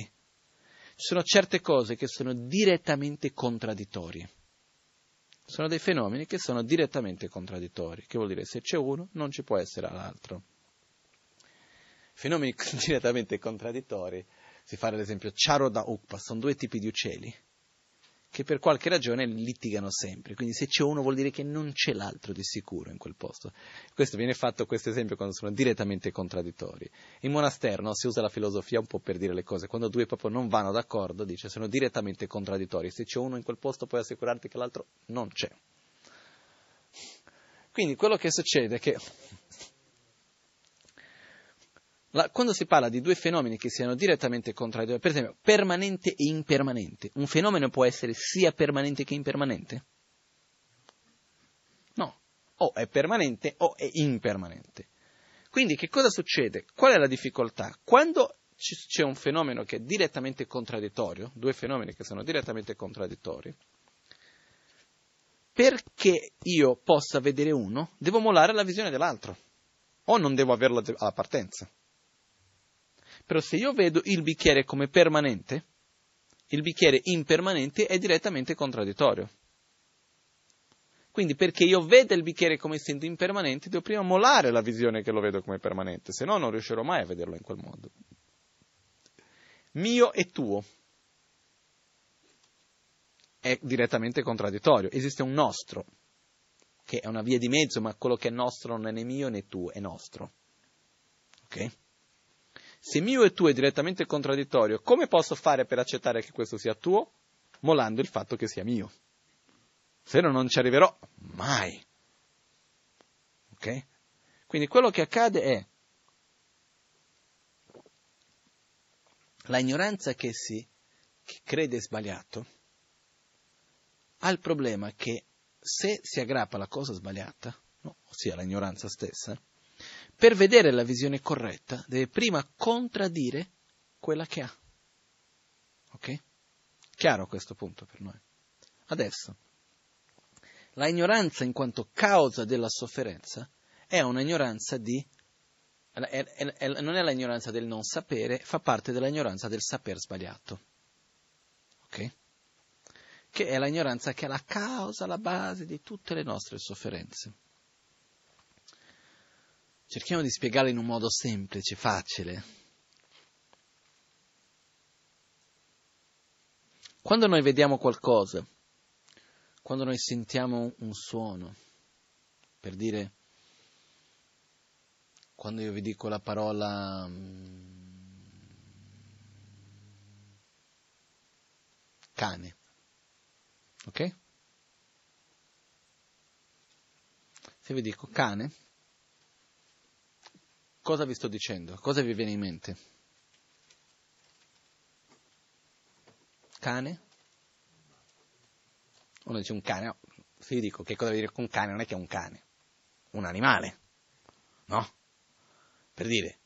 Ci sono certe cose che sono direttamente contraddittorie. Sono dei fenomeni che sono direttamente contraddittori, che vuol dire se c'è uno non ci può essere l'altro. Fenomeni direttamente contraddittori, si fa l'esempio Charoda Ukpa, sono due tipi di uccelli che per qualche ragione litigano sempre, quindi se c'è uno vuol dire che non c'è l'altro di sicuro in quel posto. Questo viene fatto, questo esempio, quando sono direttamente contraddittori. In monastero, no, si usa la filosofia un po' per dire le cose, quando due proprio non vanno d'accordo, dice sono direttamente contraddittori, se c'è uno in quel posto puoi assicurarti che l'altro non c'è. Quindi quello che succede è che La, quando si parla di due fenomeni che siano direttamente contraddittori, per esempio permanente e impermanente, un fenomeno può essere sia permanente che impermanente? No, o è permanente o è impermanente. Quindi che cosa succede? Qual è la difficoltà? Quando ci, c'è un fenomeno che è direttamente contraddittorio, due fenomeni che sono direttamente contraddittori, perché io possa vedere uno, devo molare la visione dell'altro, o non devo averla alla partenza. Però se io vedo il bicchiere come permanente, il bicchiere impermanente è direttamente contraddittorio. Quindi perché io vedo il bicchiere come essendo impermanente, devo prima molare la visione che lo vedo come permanente, se no non riuscirò mai a vederlo in quel modo. Mio e tuo è direttamente contraddittorio, esiste un nostro, che è una via di mezzo, ma quello che è nostro non è né mio né tuo, è nostro. Ok? Se mio e tuo è direttamente contraddittorio, come posso fare per accettare che questo sia tuo? Mollando il fatto che sia mio. Se no non ci arriverò mai. Ok? Quindi quello che accade è la ignoranza che si che crede sbagliato ha il problema che se si aggrappa alla cosa sbagliata, no, ossia la ignoranza stessa, per vedere la visione corretta deve prima contraddire quella che ha. Ok? Chiaro questo punto per noi. Adesso, la ignoranza in quanto causa della sofferenza è una ignoranza di... È, è, è, non è la ignoranza del non sapere, fa parte della ignoranza del saper sbagliato. Ok? Che è la ignoranza che è la causa, la base di tutte le nostre sofferenze. Cerchiamo di spiegarlo in un modo semplice, facile. Quando noi vediamo qualcosa, quando noi sentiamo un suono, per dire, quando io vi dico la parola cane, ok? Se vi dico cane, cosa vi sto dicendo? Cosa vi viene in mente? Cane? Uno dice un cane. Se vi dico che cosa vuol dire con cane, non è che è un cane. Un animale. No? Per dire,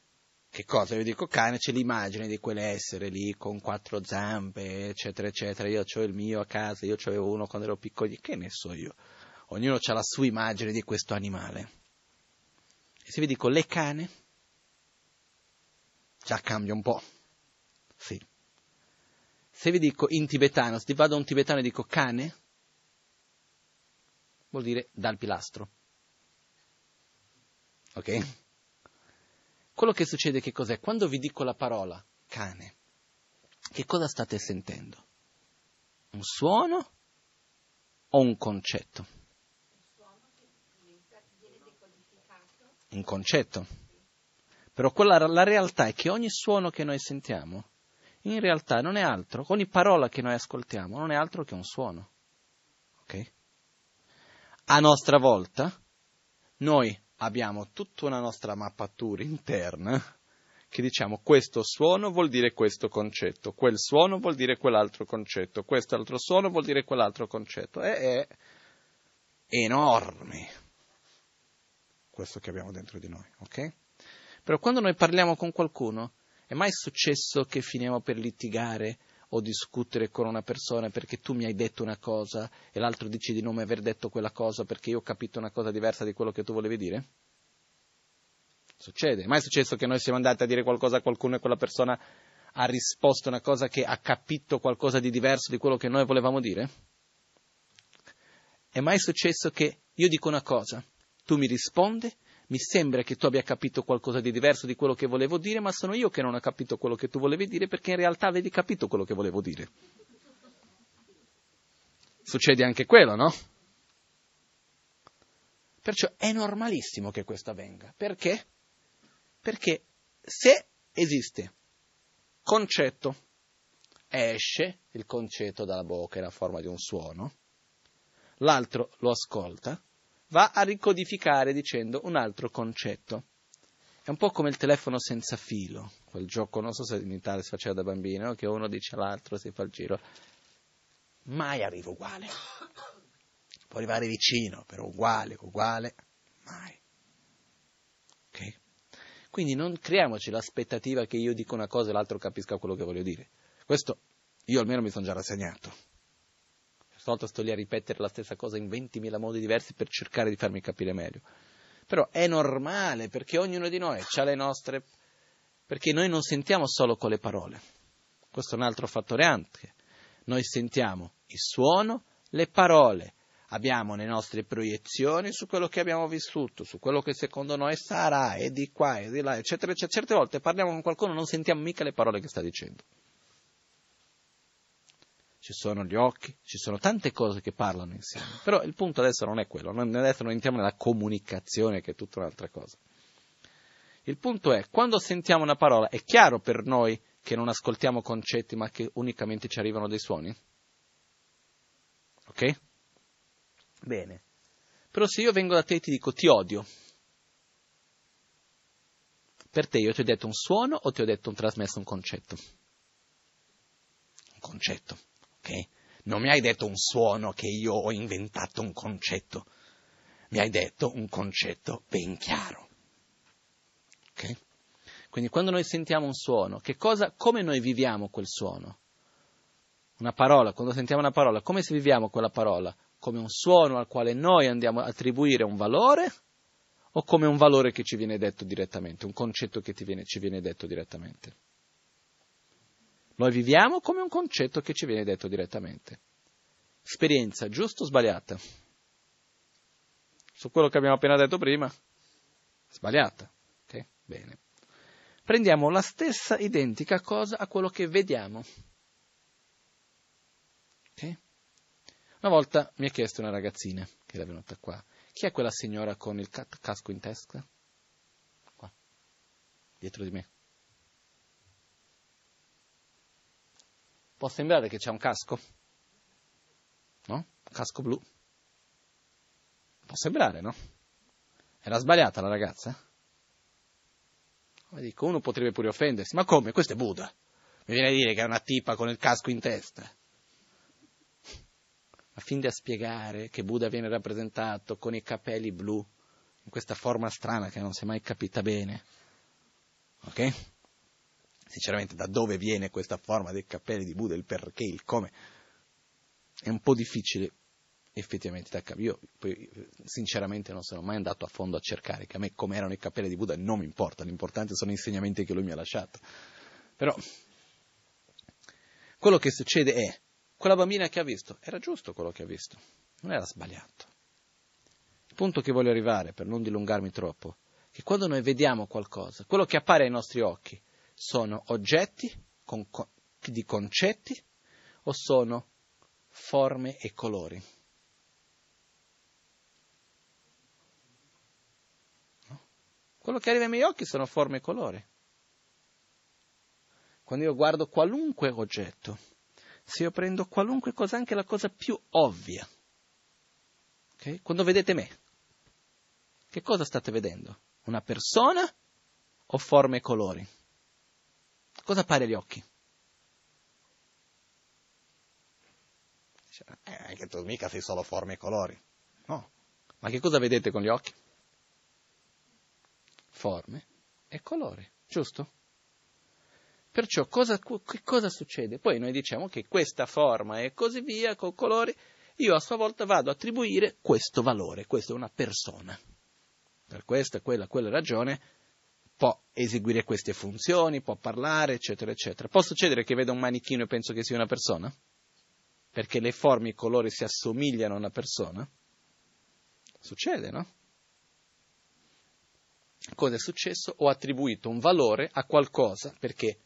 che cosa? Io vi dico cane, c'è l'immagine di quell'essere lì con quattro zampe, eccetera, eccetera. Io c'ho il mio a casa, io c'avevo uno quando ero piccolo. Che ne so io? Ognuno ha la sua immagine di questo animale. E se vi dico le cane... Già cambia un po', sì. Se vi dico in tibetano, se vado a un tibetano e dico cane, vuol dire dal pilastro. Ok? Quello che succede che cos'è? Quando vi dico la parola cane, che cosa state sentendo? Un suono o un concetto? Un suono che diventa, viene decodificato. Un concetto. Però quella, la realtà è che ogni suono che noi sentiamo, in realtà non è altro, ogni parola che noi ascoltiamo non è altro che un suono. Ok? A nostra volta, noi abbiamo tutta una nostra mappatura interna che diciamo questo suono vuol dire questo concetto, quel suono vuol dire quell'altro concetto, quest'altro suono vuol dire quell'altro concetto. È, è enorme questo che abbiamo dentro di noi, ok? Però quando noi parliamo con qualcuno, è mai successo che finiamo per litigare o discutere con una persona perché tu mi hai detto una cosa e l'altro dice di non aver detto quella cosa perché io ho capito una cosa diversa di quello che tu volevi dire? Succede. È mai successo che noi siamo andati a dire qualcosa a qualcuno e quella persona ha risposto una cosa che ha capito qualcosa di diverso di quello che noi volevamo dire? È mai successo che io dico una cosa, tu mi rispondi, mi sembra che tu abbia capito qualcosa di diverso di quello che volevo dire, ma sono io che non ho capito quello che tu volevi dire perché in realtà avevi capito quello che volevo dire. Succede anche quello, no? Perciò è normalissimo che questo avvenga. Perché? Perché se esiste concetto, esce il concetto dalla bocca nella forma di un suono, l'altro lo ascolta, va a ricodificare dicendo un altro concetto. È un po' come il telefono senza filo, quel gioco, non so se in Italia si faceva da bambino, che uno dice all'altro, si fa il giro. Mai arriva uguale. Può arrivare vicino, però uguale, uguale, mai. Ok? Quindi non creiamoci l'aspettativa che io dico una cosa e l'altro capisca quello che voglio dire. Questo io almeno mi sono già rassegnato. Stavolta sto lì a ripetere la stessa cosa in ventimila modi diversi per cercare di farmi capire meglio. Però è normale, perché ognuno di noi ha le nostre... Perché noi non sentiamo solo con le parole. Questo è un altro fattore anche. Noi sentiamo il suono, le parole. Abbiamo le nostre proiezioni su quello che abbiamo vissuto, su quello che secondo noi sarà, e di qua, e di là, eccetera, eccetera. Certe volte parliamo con qualcuno e non sentiamo mica le parole che sta dicendo. ci sono gli occhi, ci sono tante cose che parlano insieme. Però il punto adesso non è quello, noi adesso non entriamo nella comunicazione che è tutta un'altra cosa. Il punto è, quando sentiamo una parola, è chiaro per noi che non ascoltiamo concetti ma che unicamente ci arrivano dei suoni? Ok? Bene. Però se io vengo da te e ti dico ti odio, per te io ti ho detto un suono o ti ho detto un trasmesso un concetto? Un concetto, ok? Non mi hai detto un suono che io ho inventato un concetto, mi hai detto un concetto ben chiaro. Okay? Quindi quando noi sentiamo un suono, che cosa, come noi viviamo quel suono? Una parola, quando sentiamo una parola, come si viviamo quella parola? Come un suono al quale noi andiamo ad attribuire un valore o come un valore che ci viene detto direttamente, un concetto che ti viene, ci viene detto direttamente? Noi viviamo come un concetto che ci viene detto direttamente. Esperienza, giusta o sbagliata? Su quello che abbiamo appena detto prima, sbagliata. Bene, prendiamo la stessa identica cosa a quello che vediamo. Okay? Una volta mi ha chiesto una ragazzina che era venuta qua, chi è quella signora con il casco in testa? Qua, dietro di me. Può sembrare che c'è un casco? No? Un casco blu? Può sembrare, no? Era sbagliata la ragazza? Dico, uno potrebbe pure offendersi, ma come? Questo è Buddha. Mi viene a dire che è una tipa con il casco in testa. A fin da spiegare che Buddha viene rappresentato con i capelli blu, in questa forma strana che non si è mai capita bene. Ok? Sinceramente, da dove viene questa forma dei capelli di Buddha, il perché, il come? È un po' difficile effettivamente da capire. Io poi, sinceramente non sono mai andato a fondo a cercare, che a me come erano i capelli di Buddha non mi importa, l'importante sono gli insegnamenti che lui mi ha lasciato. Però quello che succede è, quella bambina che ha visto, era giusto quello che ha visto, non era sbagliato. Il punto che voglio arrivare, per non dilungarmi troppo, che quando noi vediamo qualcosa, quello che appare ai nostri occhi sono oggetti con, con, di concetti o sono forme e colori? Quello che arriva ai miei occhi sono forme e colori. Quando io guardo qualunque oggetto, se io prendo qualunque cosa, anche la cosa più ovvia, okay? Quando vedete me, che cosa state vedendo? Una persona o forme e colori? Cosa appare agli occhi? Eh, anche tu mica sei solo forme e colori. No, ma che cosa vedete con gli occhi? Forme e colore, giusto? Perciò cosa, che cosa succede? Poi noi diciamo che questa forma e così via, con colori, io a sua volta vado a attribuire questo valore, questa è una persona. Per questa, quella, quella ragione può eseguire queste funzioni, può parlare, eccetera, eccetera. Può succedere che vedo un manichino e penso che sia una persona? Perché le forme e i colori si assomigliano a una persona? Succede, no? Cosa è successo? Ho attribuito un valore a qualcosa perché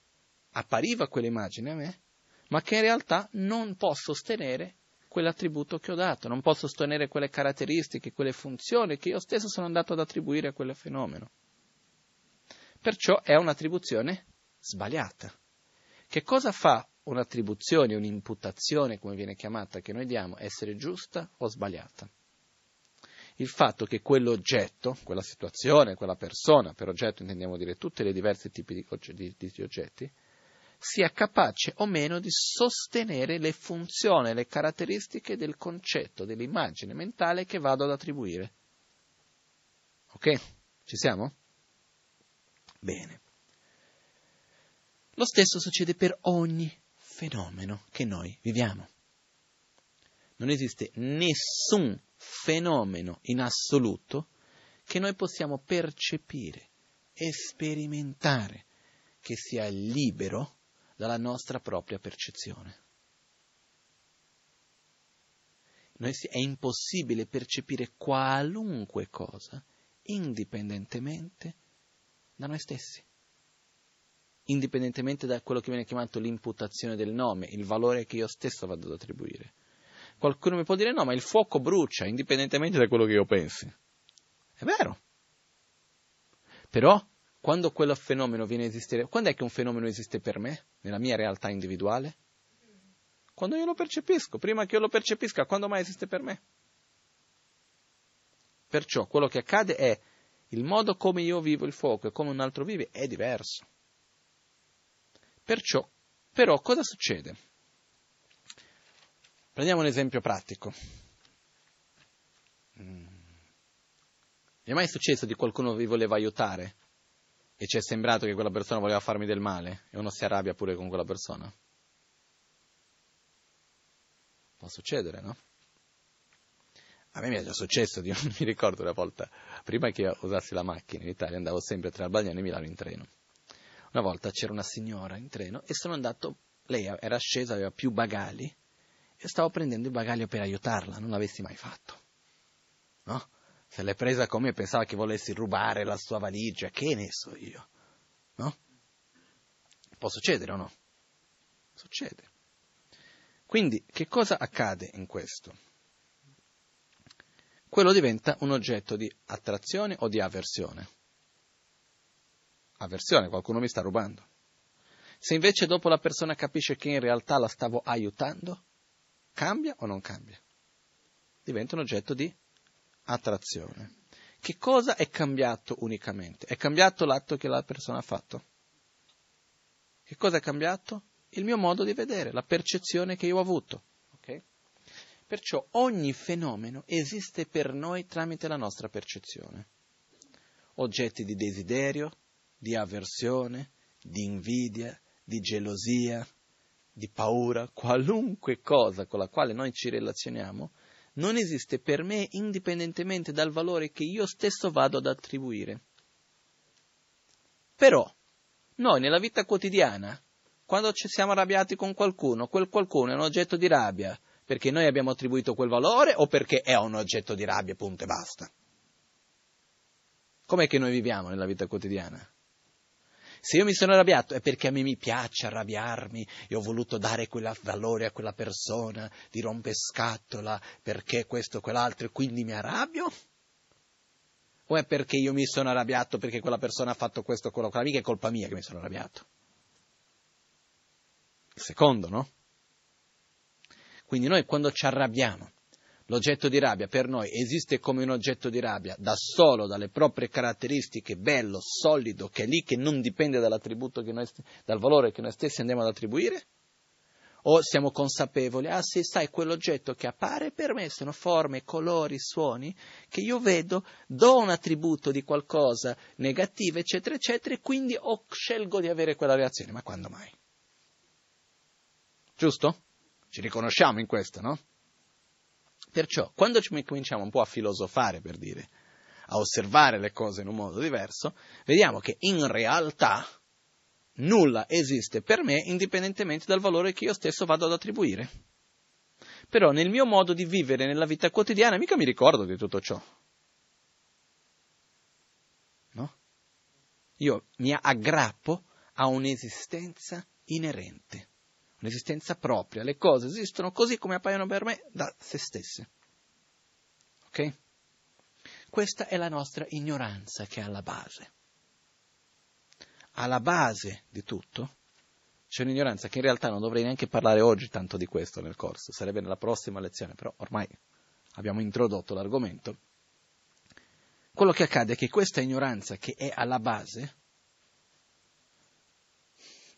appariva quell'immagine a me, ma che in realtà non può sostenere quell'attributo che ho dato, non può sostenere quelle caratteristiche, quelle funzioni che io stesso sono andato ad attribuire a quel fenomeno. Perciò è un'attribuzione sbagliata. Che cosa fa un'attribuzione, un'imputazione, come viene chiamata, che noi diamo, essere giusta o sbagliata? Il fatto che quell'oggetto, quella situazione, quella persona, per oggetto intendiamo dire tutti i diversi tipi di, di, di oggetti, sia capace o meno di sostenere le funzioni, le caratteristiche del concetto, dell'immagine mentale che vado ad attribuire. Ok? Ci siamo? Bene. Lo stesso succede per ogni fenomeno che noi viviamo. Non esiste nessun fenomeno in assoluto che noi possiamo percepire, sperimentare, che sia libero dalla nostra propria percezione. Noi si, è impossibile percepire qualunque cosa indipendentemente da noi stessi, indipendentemente da quello che viene chiamato l'imputazione del nome, il valore che io stesso vado ad attribuire. Qualcuno mi può dire no, ma il fuoco brucia, indipendentemente da quello che io pensi. È vero. Però, quando quel fenomeno viene a esistere, quando è che un fenomeno esiste per me, nella mia realtà individuale? Quando io lo percepisco, prima che io lo percepisca, quando mai esiste per me? Perciò quello che accade è il modo come io vivo il fuoco e come un altro vive è diverso. Perciò, però, cosa succede? Prendiamo un esempio pratico. Mi è mai successo di qualcuno vi voleva aiutare e ci è sembrato che quella persona voleva farmi del male e uno si arrabbia pure con quella persona? Può succedere, no? A me mi è già successo, di, mi ricordo una volta, prima che usassi la macchina in Italia, andavo sempre tra Albagnano e Milano in treno. Una volta c'era una signora in treno e sono andato, lei era scesa, aveva più bagagli, e stavo prendendo il bagaglio per aiutarla, non l'avessi mai fatto. No? Se l'è presa con me pensava che volessi rubare la sua valigia, che ne so io. No? Può succedere o no? Succede. Quindi, che cosa accade in questo? Quello diventa un oggetto di attrazione o di avversione. Avversione, qualcuno mi sta rubando. Se invece dopo la persona capisce che in realtà la stavo aiutando, cambia o non cambia? Diventa un oggetto di attrazione. Che cosa è cambiato unicamente? È cambiato l'atto che la persona ha fatto. Che cosa è cambiato? Il mio modo di vedere, la percezione che io ho avuto. Ok? Perciò ogni fenomeno esiste per noi tramite la nostra percezione. Oggetti di desiderio, di avversione, di invidia, di gelosia, di paura, qualunque cosa con la quale noi ci relazioniamo, non esiste per me indipendentemente dal valore che io stesso vado ad attribuire. Però, noi nella vita quotidiana, quando ci siamo arrabbiati con qualcuno, quel qualcuno è un oggetto di rabbia, perché noi abbiamo attribuito quel valore o perché è un oggetto di rabbia, punto e basta. Com'è che noi viviamo nella vita quotidiana? Se io mi sono arrabbiato è perché a me mi piace arrabbiarmi, io ho voluto dare quel valore a quella persona, di rompescatola, perché questo o quell'altro, e quindi mi arrabbio? O è perché io mi sono arrabbiato perché quella persona ha fatto questo o quello, quella mica è colpa mia che mi sono arrabbiato? Il secondo, no? Quindi noi quando ci arrabbiamo, l'oggetto di rabbia per noi esiste come un oggetto di rabbia da solo, dalle proprie caratteristiche, bello, solido, che è lì, che non dipende dall'attributo che noi, dal valore che noi stessi andiamo ad attribuire? O siamo consapevoli, ah sì, sai, quell'oggetto che appare per me sono forme, colori, suoni, che io vedo, do un attributo di qualcosa negativo, eccetera, eccetera, e quindi oh, scelgo di avere quella reazione. Ma quando mai? Giusto? Ci riconosciamo in questo, no? Perciò, quando ci cominciamo un po' a filosofare, per dire, a osservare le cose in un modo diverso, vediamo che in realtà nulla esiste per me indipendentemente dal valore che io stesso vado ad attribuire. Però nel mio modo di vivere nella vita quotidiana mica mi ricordo di tutto ciò. No? Io mi aggrappo a un'esistenza inerente. Un'esistenza propria, le cose esistono così come appaiono per me da se stesse. Ok? Questa è la nostra ignoranza che è alla base. Alla base di tutto c'è un'ignoranza che in realtà non dovrei neanche parlare oggi tanto di questo nel corso, sarebbe nella prossima lezione, però ormai abbiamo introdotto l'argomento. Quello che accade è che questa ignoranza che è alla base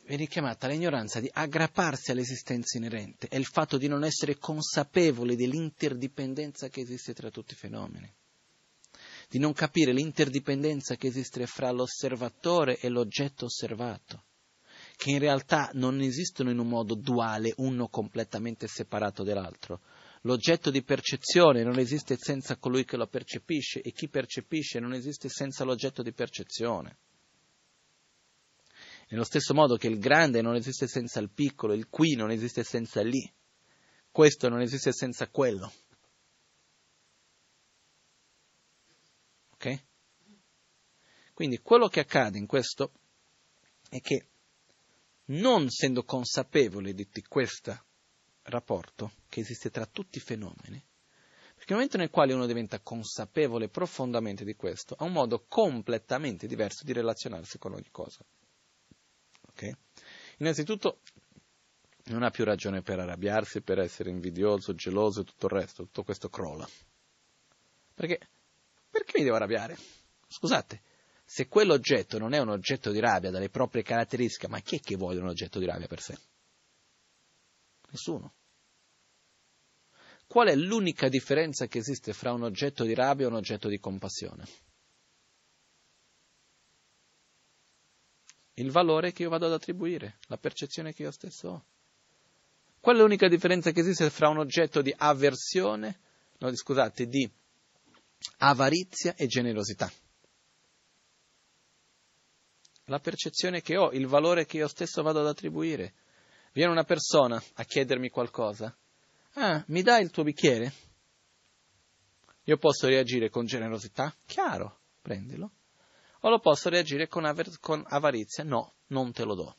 viene chiamata l'ignoranza di aggrapparsi all'esistenza inerente, è il fatto di non essere consapevoli dell'interdipendenza che esiste tra tutti i fenomeni, di non capire l'interdipendenza che esiste fra l'osservatore e l'oggetto osservato, che in realtà non esistono in un modo duale, uno completamente separato dall'altro. L'oggetto di percezione non esiste senza colui che lo percepisce e chi percepisce non esiste senza l'oggetto di percezione. Nello stesso modo che il grande non esiste senza il piccolo, il qui non esiste senza lì, questo non esiste senza quello. Ok? Quindi quello che accade in questo è che non essendo consapevole di, di questo rapporto che esiste tra tutti i fenomeni, perché nel momento nel quale uno diventa consapevole profondamente di questo, ha un modo completamente diverso di relazionarsi con ogni cosa. Okay? Innanzitutto non ha più ragione per arrabbiarsi, per essere invidioso, geloso e tutto il resto, tutto questo crolla. Perché? Perché mi devo arrabbiare? Scusate, se quell'oggetto non è un oggetto di rabbia dalle proprie caratteristiche, ma chi è che vuole un oggetto di rabbia per sé? Nessuno. Qual è l'unica differenza che esiste fra un oggetto di rabbia e un oggetto di compassione? Il valore che io vado ad attribuire, la percezione che io stesso ho. Qual è l'unica differenza che esiste fra un oggetto di avversione, no, scusate, di avarizia e generosità? La percezione che ho, il valore che io stesso vado ad attribuire. Viene una persona a chiedermi qualcosa. Ah, mi dai il tuo bicchiere? Io posso reagire con generosità? Chiaro, prendilo. O lo posso reagire con, aver- con avarizia? No, non te lo do.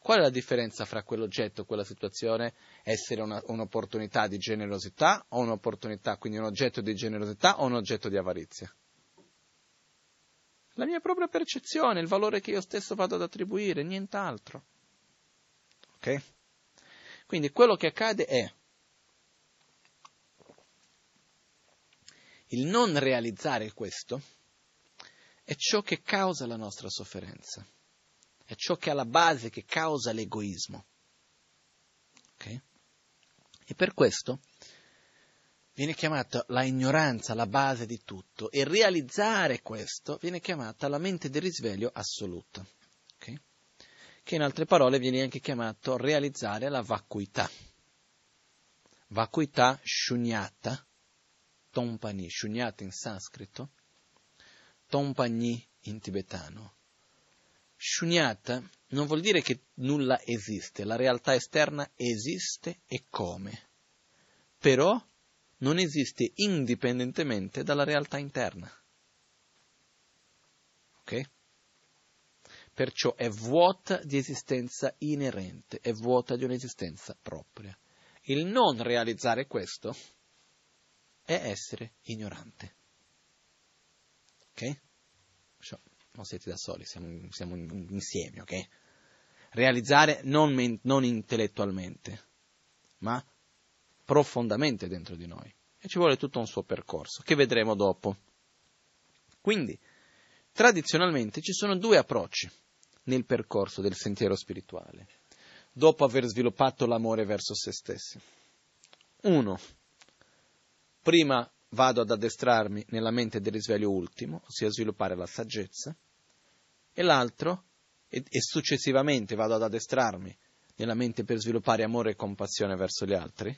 Qual è la differenza fra quell'oggetto, quella situazione, essere una, un'opportunità di generosità o un'opportunità, quindi un oggetto di generosità o un oggetto di avarizia? La mia propria percezione, il valore che io stesso vado ad attribuire, nient'altro. Ok? Quindi quello che accade è il non realizzare questo è ciò che causa la nostra sofferenza. È ciò che è alla base, che causa l'egoismo. Okay? E per questo viene chiamata la ignoranza, la base di tutto, e realizzare questo viene chiamata la mente del risveglio assoluta, okay? Che in altre parole viene anche chiamato realizzare la vacuità. Vacuità shunyata, tompani, shunyata in sanscrito, tompani in tibetano. Shunyata non vuol dire che nulla esiste, la realtà esterna esiste e come, però non esiste indipendentemente dalla realtà interna. Ok? Perciò è vuota di esistenza inerente, è vuota di un'esistenza propria. Il non realizzare questo è essere ignorante. Ok? Cioè, non siete da soli, siamo, siamo insieme, ok? Realizzare non, men- non intellettualmente, ma profondamente dentro di noi. E ci vuole tutto un suo percorso, che vedremo dopo. Quindi, tradizionalmente ci sono due approcci nel percorso del sentiero spirituale, dopo aver sviluppato l'amore verso se stessi. Uno, prima vado ad addestrarmi nella mente del risveglio ultimo, ossia sviluppare la saggezza, e l'altro, e, e successivamente vado ad addestrarmi nella mente per sviluppare amore e compassione verso gli altri,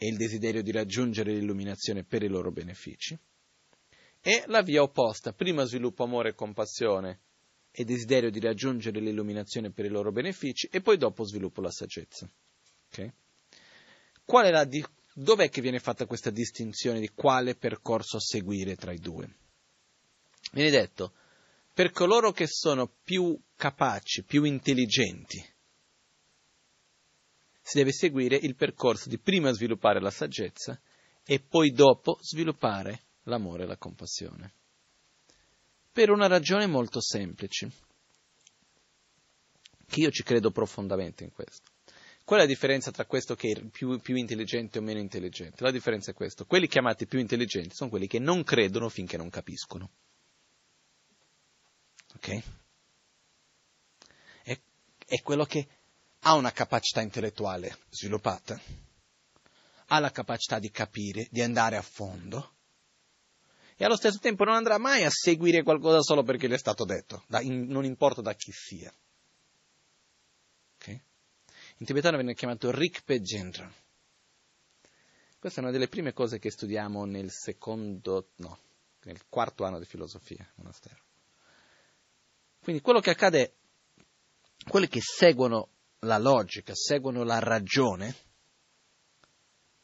e il desiderio di raggiungere l'illuminazione per i loro benefici, e la via opposta, prima sviluppo amore e compassione e desiderio di raggiungere l'illuminazione per i loro benefici, e poi dopo sviluppo la saggezza. Okay? Qual è la di- dov'è che viene fatta questa distinzione di quale percorso seguire tra i due? Viene detto, per coloro che sono più capaci, più intelligenti, si deve seguire il percorso di prima sviluppare la saggezza e poi dopo sviluppare l'amore e la compassione. Per una ragione molto semplice, che io ci credo profondamente in questo. Qual è la differenza tra questo che è più, più intelligente o meno intelligente? La differenza è questa. Quelli chiamati più intelligenti sono quelli che non credono finché non capiscono. Ok? È, è quello che ha una capacità intellettuale sviluppata, ha la capacità di capire, di andare a fondo, e allo stesso tempo non andrà mai a seguire qualcosa solo perché gli è stato detto, da, in, non importa da chi sia. Okay? In tibetano viene chiamato Rigpe Gendron. Questa è una delle prime cose che studiamo nel secondo, no, nel quarto anno di filosofia, monastero. Quindi quello che accade è, quelli che seguono la logica, seguono la ragione,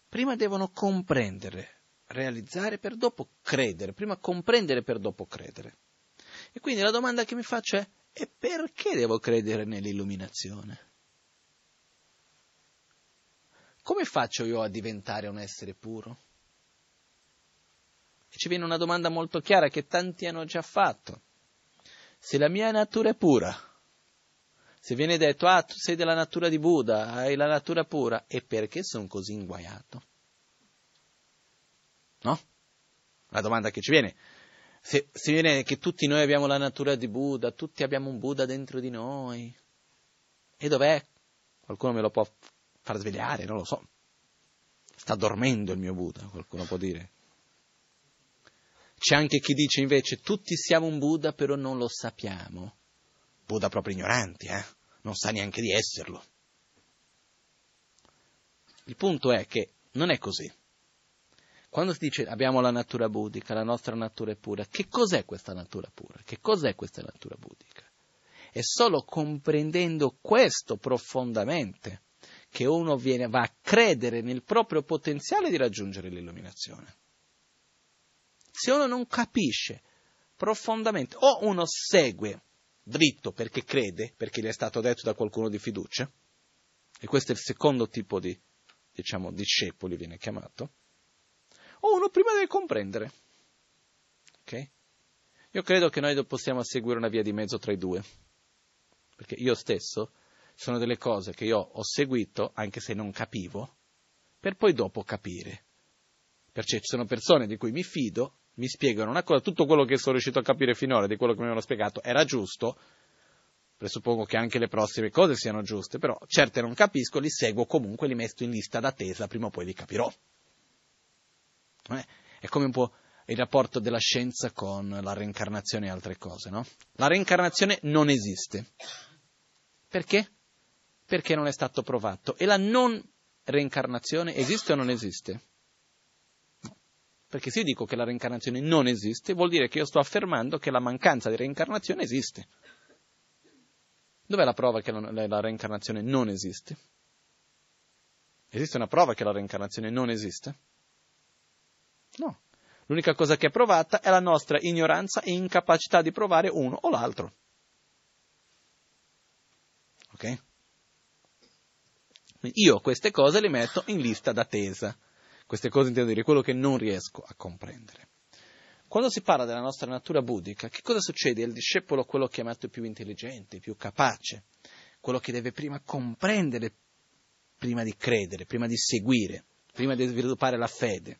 prima devono comprendere, realizzare per dopo credere, prima comprendere per dopo credere. E quindi la domanda che mi faccio è, E perché devo credere nell'illuminazione? Come faccio io a diventare un essere puro? E ci viene una domanda molto chiara che tanti hanno già fatto. Se la mia natura è pura, se viene detto, ah, tu sei della natura di Buddha, hai la natura pura, e perché sono così inguaiato? No? La domanda che ci viene. Se, se viene che tutti noi abbiamo la natura di Buddha, tutti abbiamo un Buddha dentro di noi, e dov'è? Qualcuno me lo può far svegliare, non lo so. Sta dormendo il mio Buddha, qualcuno può dire. C'è anche chi dice invece tutti siamo un Buddha però non lo sappiamo. Buddha proprio ignoranti, eh? Non sa neanche di esserlo. Il punto è che non è così. Quando si dice abbiamo la natura buddhica, la nostra natura è pura, che cos'è questa natura pura? Che cos'è questa natura buddhica? È solo comprendendo questo profondamente che uno viene, va a credere nel proprio potenziale di raggiungere l'illuminazione. Se uno non capisce profondamente, o uno segue dritto perché crede, perché gli è stato detto da qualcuno di fiducia, e questo è il secondo tipo di, diciamo, discepoli viene chiamato, o uno prima deve comprendere. Ok? Io credo che noi possiamo seguire una via di mezzo tra i due, perché io stesso... sono delle cose che io ho seguito, anche se non capivo, per poi dopo capire. Perché ci sono persone di cui mi fido, mi spiegano una cosa, tutto quello che sono riuscito a capire finora di quello che mi avevano spiegato era giusto, presuppongo che anche le prossime cose siano giuste, però certe non capisco, li seguo comunque, li metto in lista d'attesa, prima o poi li capirò. È come un po' il rapporto della scienza con la reincarnazione e altre cose, no? La reincarnazione non esiste. Perché? Perché non è stato provato. E la non reincarnazione esiste o non esiste? No. Perché se io dico che la reincarnazione non esiste, vuol dire che io sto affermando che la mancanza di reincarnazione esiste. Dov'è la prova che la, la reincarnazione non esiste? Esiste una prova che la reincarnazione non esiste? No. L'unica cosa che è provata è la nostra ignoranza e incapacità di provare uno o l'altro. Ok? Io queste cose le metto in lista d'attesa. Queste cose intendo dire quello che non riesco a comprendere. Quando si parla della nostra natura buddhica, che cosa succede? È il discepolo quello chiamato più intelligente, più capace, quello che deve prima comprendere, prima di credere, prima di seguire, prima di sviluppare la fede.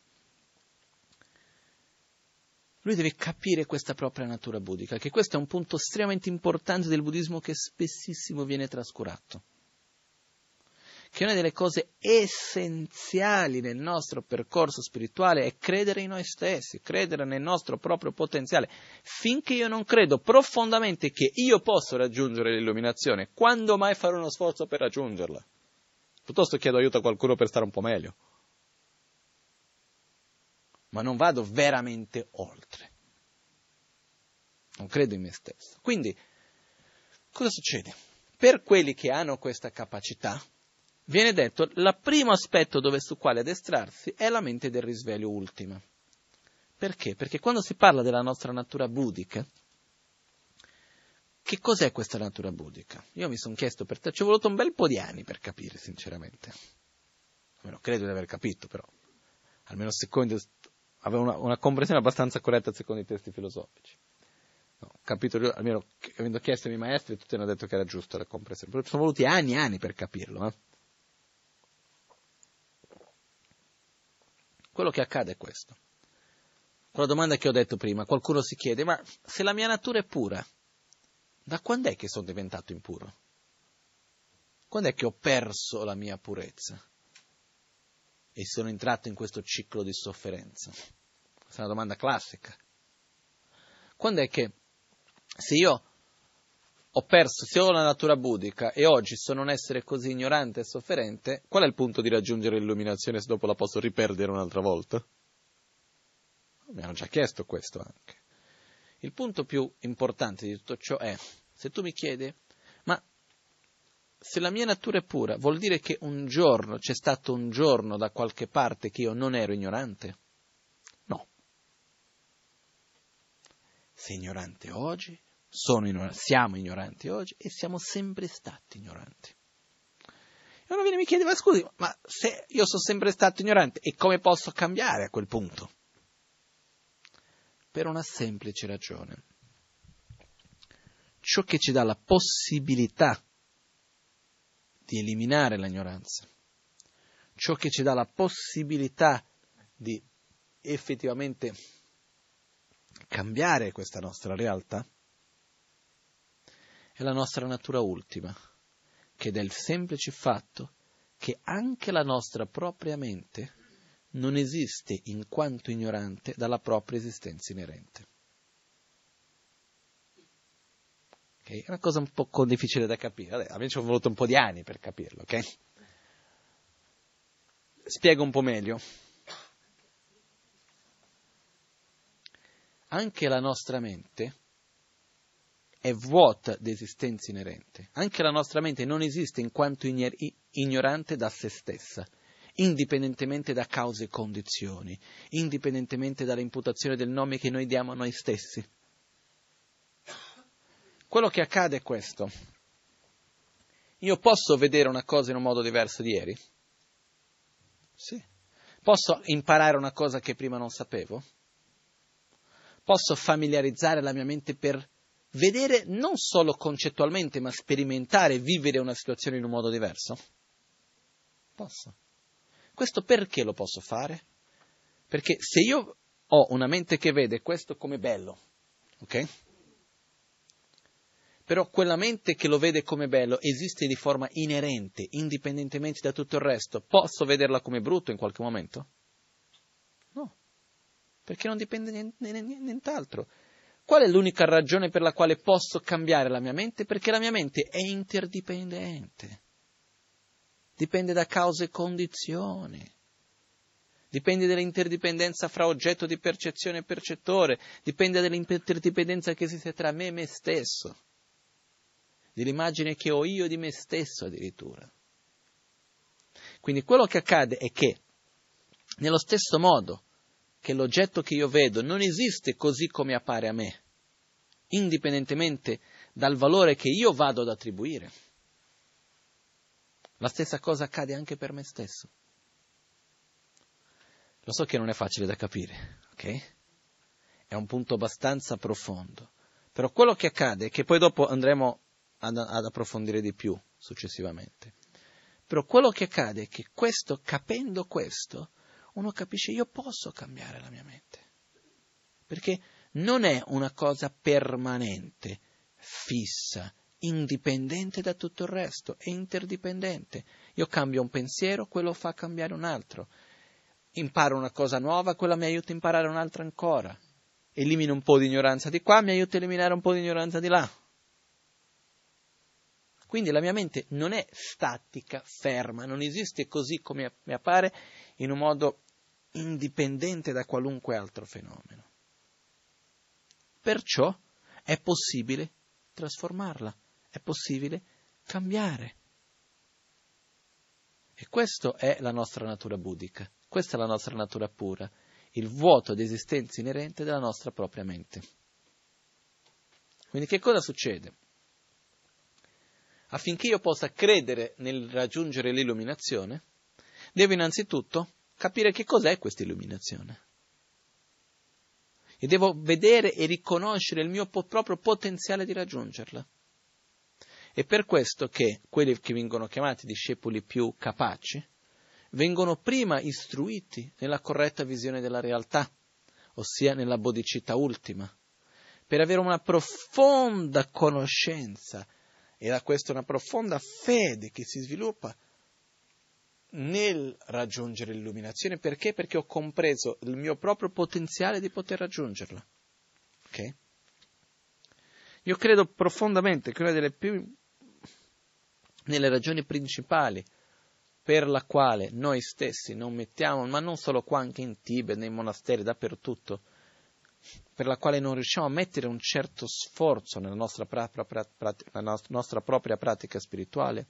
Lui deve capire questa propria natura buddhica, che questo è un punto estremamente importante del buddismo che spessissimo viene trascurato. Che una delle cose essenziali nel nostro percorso spirituale è credere in noi stessi, credere nel nostro proprio potenziale. Finché io non credo profondamente che io posso raggiungere l'illuminazione, quando mai farò uno sforzo per raggiungerla? Piuttosto chiedo aiuto a qualcuno per stare un po' meglio. Ma non vado veramente oltre. Non credo in me stesso. Quindi, cosa succede? Per quelli che hanno questa capacità, viene detto, il primo aspetto dove su quale addestrarsi è la mente del risveglio ultima. Perché? Perché quando si parla della nostra natura buddhica, che cos'è questa natura buddhica? Io mi sono chiesto, per te, ci è voluto un bel po' di anni per capire, sinceramente. Almeno credo di aver capito, però. Almeno secondo... aveva una, una comprensione abbastanza corretta secondo i testi filosofici. No, capito, almeno avendo chiesto ai miei maestri, tutti hanno detto che era giusta la comprensione. Però ci sono voluti anni e anni per capirlo. Eh? Quello che accade è questo. Quella domanda che ho detto prima, qualcuno si chiede, ma se la mia natura è pura, da quando è che sono diventato impuro? Quando è che ho perso la mia purezza? E sono entrato in questo ciclo di sofferenza? Questa è una domanda classica. Quando è che, se io ho perso, se ho la natura buddhica e oggi sono un essere così ignorante e sofferente, qual è il punto di raggiungere l'illuminazione se dopo la posso riperdere un'altra volta? Mi hanno già chiesto questo anche. Il punto più importante di tutto ciò è, se tu mi chiedi, ma... se la mia natura è pura, vuol dire che un giorno, c'è stato un giorno da qualche parte che io non ero ignorante? No. Sei ignorante oggi, sono ignoranti, siamo ignoranti oggi e siamo sempre stati ignoranti. E uno viene e mi chiede, ma scusi, ma se io sono sempre stato ignorante, e come posso cambiare a quel punto? Per una semplice ragione. Ciò che ci dà la possibilità di eliminare l'ignoranza, ciò che ci dà la possibilità di effettivamente cambiare questa nostra realtà, è la nostra natura ultima, che del semplice fatto che anche la nostra propria mente non esiste in quanto ignorante dalla propria esistenza inerente. Okay? È una cosa un po' difficile da capire. Vabbè, a me ci ho voluto un po' di anni per capirlo, ok? Spiego un po' meglio. Anche la nostra mente è vuota di esistenza inerente. Anche la nostra mente non esiste in quanto ignorante da se stessa, indipendentemente da cause e condizioni, indipendentemente dall'imputazione del nome che noi diamo a noi stessi. Quello che accade è questo. Io posso vedere una cosa in un modo diverso di ieri? Sì. Posso imparare una cosa che prima non sapevo? Posso familiarizzare la mia mente per vedere non solo concettualmente, ma sperimentare, vivere una situazione in un modo diverso? Posso. Questo perché lo posso fare? Perché se io ho una mente che vede questo come bello, ok? Però quella mente che lo vede come bello esiste di forma inerente, indipendentemente da tutto il resto. Posso vederla come brutto in qualche momento? No. Perché non dipende nient'altro. Qual è l'unica ragione per la quale posso cambiare la mia mente? Perché la mia mente è interdipendente. Dipende da cause e condizioni. Dipende dall'interdipendenza fra oggetto di percezione e percettore. Dipende dall'interdipendenza che esiste tra me e me stesso. Dell'immagine che ho io di me stesso addirittura. Quindi quello che accade è che, nello stesso modo, che l'oggetto che io vedo non esiste così come appare a me, indipendentemente dal valore che io vado ad attribuire. La stessa cosa accade anche per me stesso. Lo so che non è facile da capire, ok? È un punto abbastanza profondo. Però quello che accade, che poi dopo andremo ad, ad approfondire di più successivamente, però quello che accade è che questo, capendo questo, uno capisce, io posso cambiare la mia mente, perché non è una cosa permanente, fissa, indipendente da tutto il resto, è interdipendente. Io cambio un pensiero, quello fa cambiare un altro. Imparo una cosa nuova, quella mi aiuta a imparare un'altra ancora. Elimino un po' di ignoranza di qua, mi aiuta a eliminare un po' di ignoranza di là. Quindi la mia mente non è statica, ferma, non esiste così come mi appare in un modo indipendente da qualunque altro fenomeno. Perciò è possibile trasformarla, è possibile cambiare. E questa è la nostra natura buddhica, questa è la nostra natura pura, il vuoto di esistenza inerente della nostra propria mente. Quindi che cosa succede? Affinché io possa credere nel raggiungere l'illuminazione, devo innanzitutto capire che cos'è questa illuminazione. E devo vedere e riconoscere il mio po- proprio potenziale di raggiungerla. È per questo che quelli che vengono chiamati discepoli più capaci vengono prima istruiti nella corretta visione della realtà, ossia nella bodhicitta ultima, per avere una profonda conoscenza, e da questo una profonda fede che si sviluppa nel raggiungere l'illuminazione. Perché? Perché ho compreso il mio proprio potenziale di poter raggiungerla. Ok? Io credo profondamente che una delle più delle ragioni principali per la quale noi stessi non mettiamo, ma non solo qua, anche in Tibet, nei monasteri, dappertutto, per la quale non riusciamo a mettere un certo sforzo nella nostra, pra- pra- pra- nella nostra propria pratica spirituale,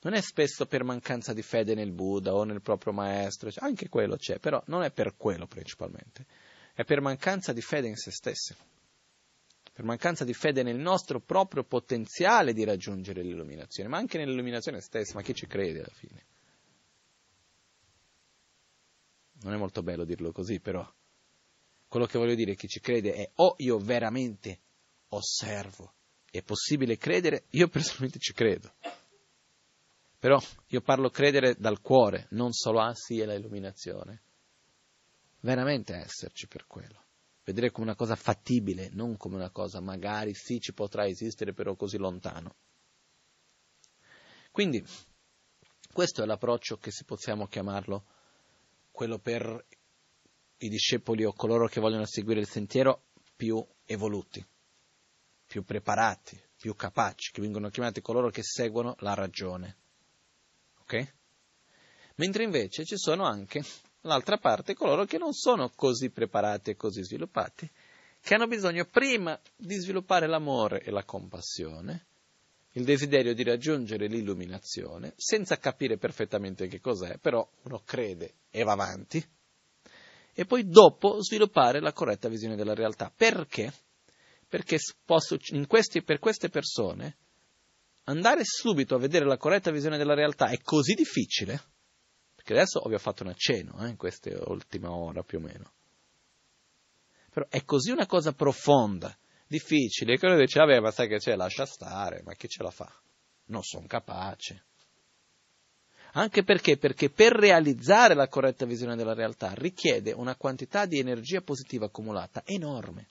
non è spesso per mancanza di fede nel Buddha o nel proprio maestro, anche quello c'è, però non è per quello principalmente, è per mancanza di fede in se stessi. per mancanza di fede nel nostro proprio potenziale di raggiungere l'illuminazione, ma anche nell'illuminazione stessa, ma chi ci crede alla fine? Non è molto bello dirlo così, però quello che voglio dire è che chi ci crede è o io veramente osservo, è possibile credere, io personalmente ci credo, però io parlo credere dal cuore, non solo ah sì è l'illuminazione, veramente esserci per quello. Vedere come una cosa fattibile, non come una cosa magari sì ci potrà esistere però così lontano. Quindi questo è l'approccio che se possiamo chiamarlo quello per i discepoli o coloro che vogliono seguire il sentiero più evoluti, più preparati, più capaci, che vengono chiamati coloro che seguono la ragione. Ok? Mentre invece ci sono anche l'altra parte, coloro che non sono così preparati e così sviluppati, che hanno bisogno prima di sviluppare l'amore e la compassione, il desiderio di raggiungere l'illuminazione, senza capire perfettamente che cos'è, però uno crede e va avanti, e poi dopo sviluppare la corretta visione della realtà. Perché? Perché posso, in questi, per queste persone andare subito a vedere la corretta visione della realtà è così difficile, perché adesso vi ho fatto un accenno eh, in questa ultima ora più o meno. Però è così una cosa profonda, difficile, che uno dice, vabbè, ma sai che c'è, lascia stare, ma chi ce la fa? Non sono capace. Anche perché? Perché per realizzare la corretta visione della realtà richiede una quantità di energia positiva accumulata enorme.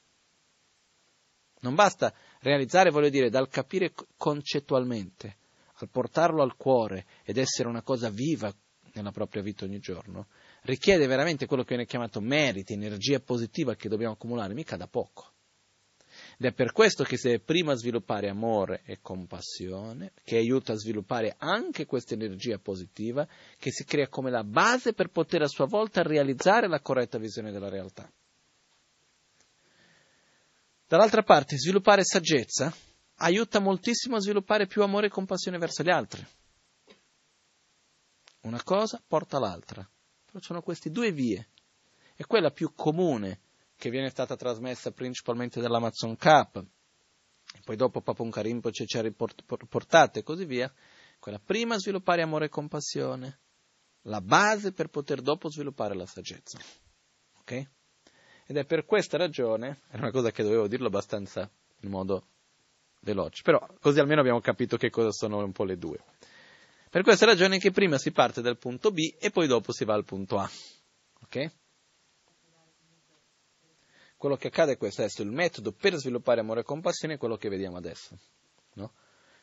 Non basta realizzare, voglio dire, dal capire concettualmente, al portarlo al cuore ed essere una cosa viva nella propria vita ogni giorno, richiede veramente quello che viene chiamato merito, energia positiva che dobbiamo accumulare, mica da poco. Ed è per questo che si deve prima sviluppare amore e compassione, che aiuta a sviluppare anche questa energia positiva, che si crea come la base per poter a sua volta realizzare la corretta visione della realtà. Dall'altra parte, sviluppare saggezza aiuta moltissimo a sviluppare più amore e compassione verso gli altri. Una cosa porta all'altra, però ci sono queste due vie, e quella più comune che viene stata trasmessa principalmente dalla Lama Tsongkhapa, e poi dopo Pabongka Rinpoche ci ha riportato e così via, quella prima sviluppare amore e compassione, la base per poter dopo sviluppare la saggezza, ok? Ed è per questa ragione, era una cosa che dovevo dirlo abbastanza in modo veloce, però così almeno abbiamo capito che cosa sono un po' le due. Per questa ragione che prima si parte dal punto B e poi dopo si va al punto A. Ok? Quello che accade è questo, adesso il metodo per sviluppare amore e compassione è quello che vediamo adesso, no?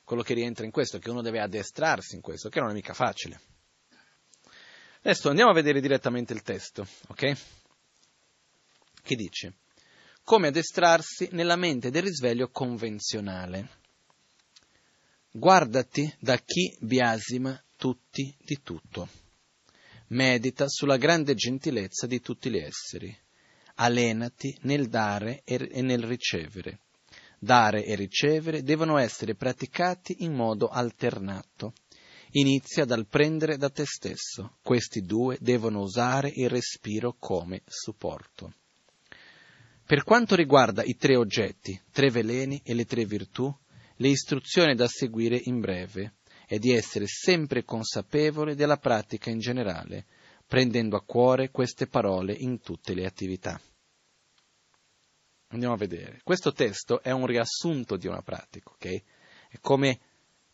Quello che rientra in questo, che uno deve addestrarsi in questo, che non è mica facile. Adesso andiamo a vedere direttamente il testo, ok? Che dice, come addestrarsi nella mente del risveglio convenzionale. Guardati da chi biasima tutti di tutto. Medita sulla grande gentilezza di tutti gli esseri. Allenati nel dare e nel ricevere. Dare e ricevere devono essere praticati in modo alternato. Inizia dal prendere da te stesso. Questi due devono usare il respiro come supporto. Per quanto riguarda i tre oggetti, tre veleni e le tre virtù, le istruzioni da seguire in breve è di essere sempre consapevole della pratica in generale, prendendo a cuore queste parole in tutte le attività. Andiamo a vedere. Questo testo è un riassunto di una pratica, ok? È come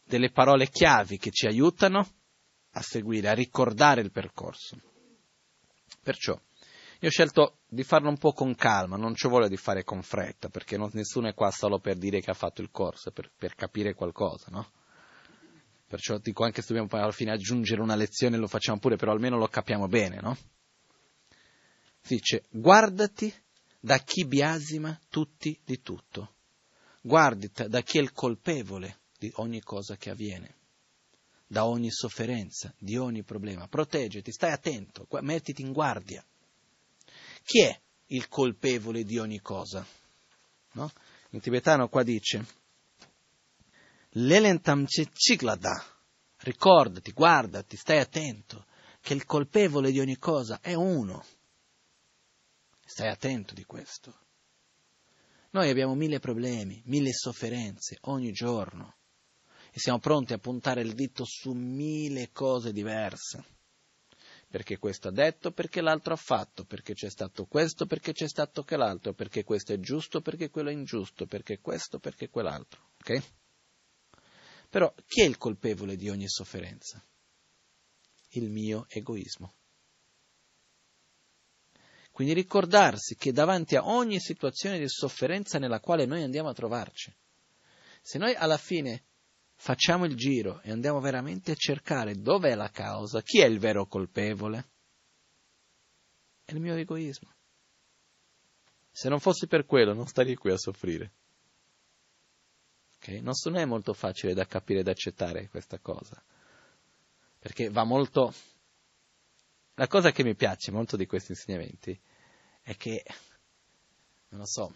delle parole chiavi che ci aiutano a seguire, a ricordare il percorso. Perciò, io ho scelto di farlo un po' con calma, non ci vuole di fare con fretta, perché non, nessuno è qua solo per dire che ha fatto il corso, per, per capire qualcosa, no? Perciò dico anche se dobbiamo poi alla fine aggiungere una lezione, lo facciamo pure, però almeno lo capiamo bene, no? Si dice, guardati da chi biasima tutti di tutto, guardati da chi è il colpevole di ogni cosa che avviene, da ogni sofferenza, di ogni problema, proteggiti, stai attento, mettiti in guardia. Chi è il colpevole di ogni cosa? No? In tibetano qua dice Lelentamche Ciglada, ricordati, guardati, stai attento, che il colpevole di ogni cosa è uno. Stai attento di questo. Noi abbiamo mille problemi, mille sofferenze ogni giorno e siamo pronti a puntare il dito su mille cose diverse. Perché questo ha detto, perché l'altro ha fatto, perché c'è stato questo, perché c'è stato quell'altro, perché questo è giusto, perché quello è ingiusto, perché questo, perché quell'altro. Ok? Però chi è il colpevole di ogni sofferenza? Il mio egoismo. Quindi ricordarsi che davanti a ogni situazione di sofferenza nella quale noi andiamo a trovarci, se noi alla fine facciamo il giro e andiamo veramente a cercare dov'è la causa, chi è il vero colpevole, è il mio egoismo. Se non fossi per quello non starei qui a soffrire. Okay? Non, non è molto facile da capire e da accettare questa cosa, perché va molto... La cosa che mi piace molto di questi insegnamenti è che, non lo so,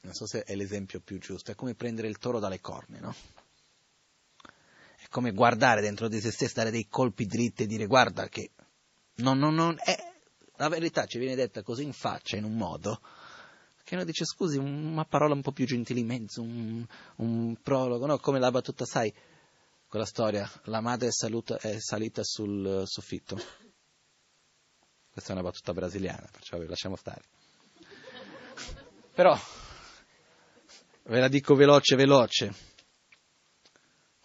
non so se è l'esempio più giusto, è come prendere il toro dalle corna, no? È come guardare dentro di se stesso, dare dei colpi dritti e dire guarda che non, non, non è... la verità ci viene detta così in faccia, in un modo, che uno dice scusi, una parola un po' più gentile in mezzo, un, un prologo, no? Come la battuta, sai... Quella storia, la madre è, saluta, è salita sul soffitto. Questa è una battuta brasiliana, perciò vi lasciamo stare. Però, ve la dico veloce, veloce.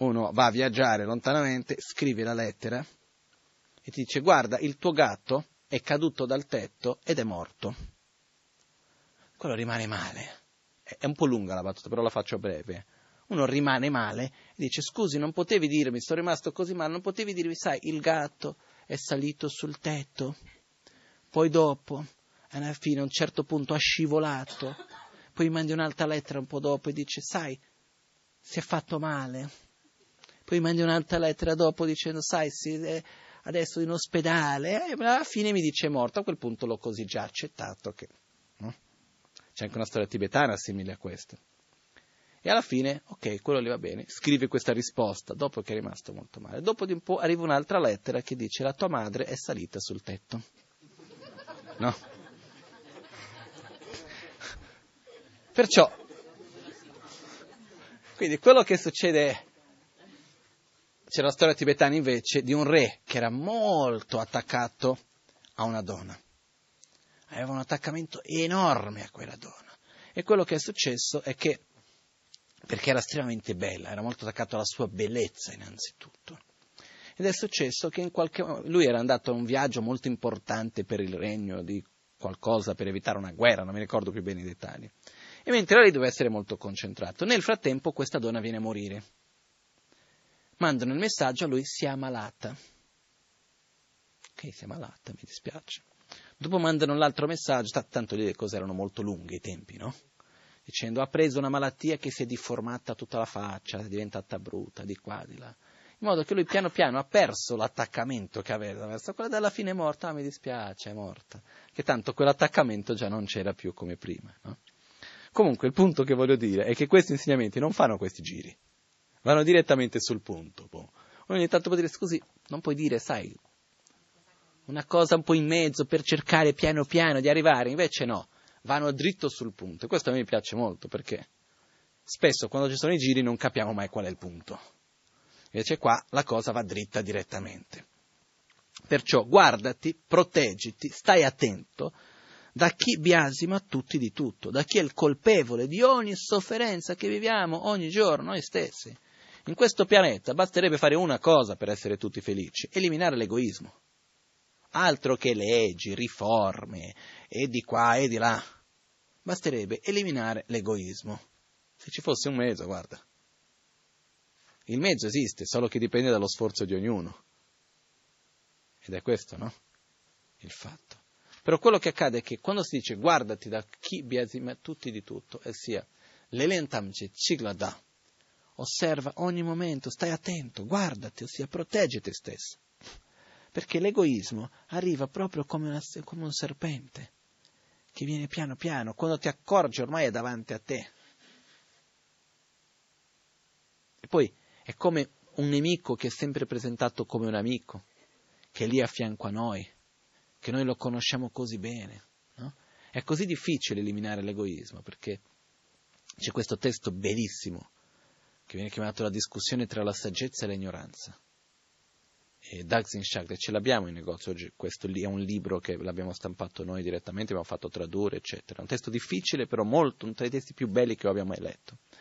Uno va a viaggiare lontanamente, scrive la lettera e ti dice guarda, il tuo gatto è caduto dal tetto ed è morto. Quello rimane male. È un po' lunga la battuta, però la faccio breve. Uno rimane male e dice scusi, non potevi dirmi, sono rimasto così male, non potevi dirmi, sai, il gatto è salito sul tetto, poi dopo, alla fine a un certo punto ha scivolato, poi mandi un'altra lettera un po' dopo e dice sai, si è fatto male, poi mandi un'altra lettera dopo dicendo sai, si è adesso in ospedale, e alla fine mi dice è morto. A quel punto l'ho così già accettato che, no? C'è anche una storia tibetana simile a questa. E alla fine, ok, quello gli va bene, scrive questa risposta, dopo che è rimasto molto male. Dopo di un po' arriva un'altra lettera che dice la tua madre è salita sul tetto. No? Perciò, quindi quello che succede è, c'è la storia tibetana invece di un re che era molto attaccato a una donna. Aveva un attaccamento enorme a quella donna. E quello che è successo è che, perché era estremamente bella, era molto attaccato alla sua bellezza innanzitutto. Ed è successo che in qualche modo, lui era andato a un viaggio molto importante per il regno di qualcosa, per evitare una guerra, non mi ricordo più bene i dettagli. E mentre lei doveva essere molto concentrato, nel frattempo questa donna viene a morire. Mandano il messaggio a lui, si è ammalata. Ok, si è ammalata, mi dispiace. Dopo mandano l'altro messaggio, tanto lì le cose erano molto lunghe i tempi, no? Dicendo ha preso una malattia che si è deformata tutta la faccia, è diventata brutta di qua, di là. In modo che lui piano piano ha perso l'attaccamento che aveva verso quella della fine è morta, ah, mi dispiace, è morta. Che tanto quell'attaccamento già non c'era più come prima. No? Comunque il punto che voglio dire è che questi insegnamenti non fanno questi giri, vanno direttamente sul punto. Boh. Ogni tanto può dire scusi, non puoi dire, sai, una cosa un po' in mezzo per cercare piano piano di arrivare, invece no. Vanno dritto sul punto. E questo a me piace molto, perché spesso quando ci sono i giri non capiamo mai qual è il punto. Invece qua la cosa va dritta direttamente. Perciò guardati, proteggiti, stai attento da chi biasima tutti di tutto, da chi è il colpevole di ogni sofferenza che viviamo ogni giorno noi stessi. In questo pianeta basterebbe fare una cosa per essere tutti felici, eliminare l'egoismo. Altro che leggi, riforme, e di qua e di là. Basterebbe eliminare l'egoismo. Se ci fosse un mezzo, guarda. Il mezzo esiste, solo che dipende dallo sforzo di ognuno. Ed è questo, no? Il fatto. Però quello che accade è che quando si dice guardati da chi biasima tutti di tutto, e sia l'elentamci ciglada, osserva ogni momento, stai attento, guardati, ossia proteggi te stesso. Perché l'egoismo arriva proprio come, una, come un serpente, che viene piano piano, quando ti accorgi ormai è davanti a te. E poi è come un nemico che è sempre presentato come un amico, che è lì a fianco a noi, che noi lo conosciamo così bene. No? È così difficile eliminare l'egoismo, perché c'è questo testo bellissimo che viene chiamato la discussione tra la saggezza e l'ignoranza. E Daxin Shakta, ce l'abbiamo in negozio oggi, questo lì è un libro che l'abbiamo stampato noi direttamente, abbiamo fatto tradurre, eccetera. Un testo difficile, però molto, uno tra i testi più belli che abbiamo mai letto. Ci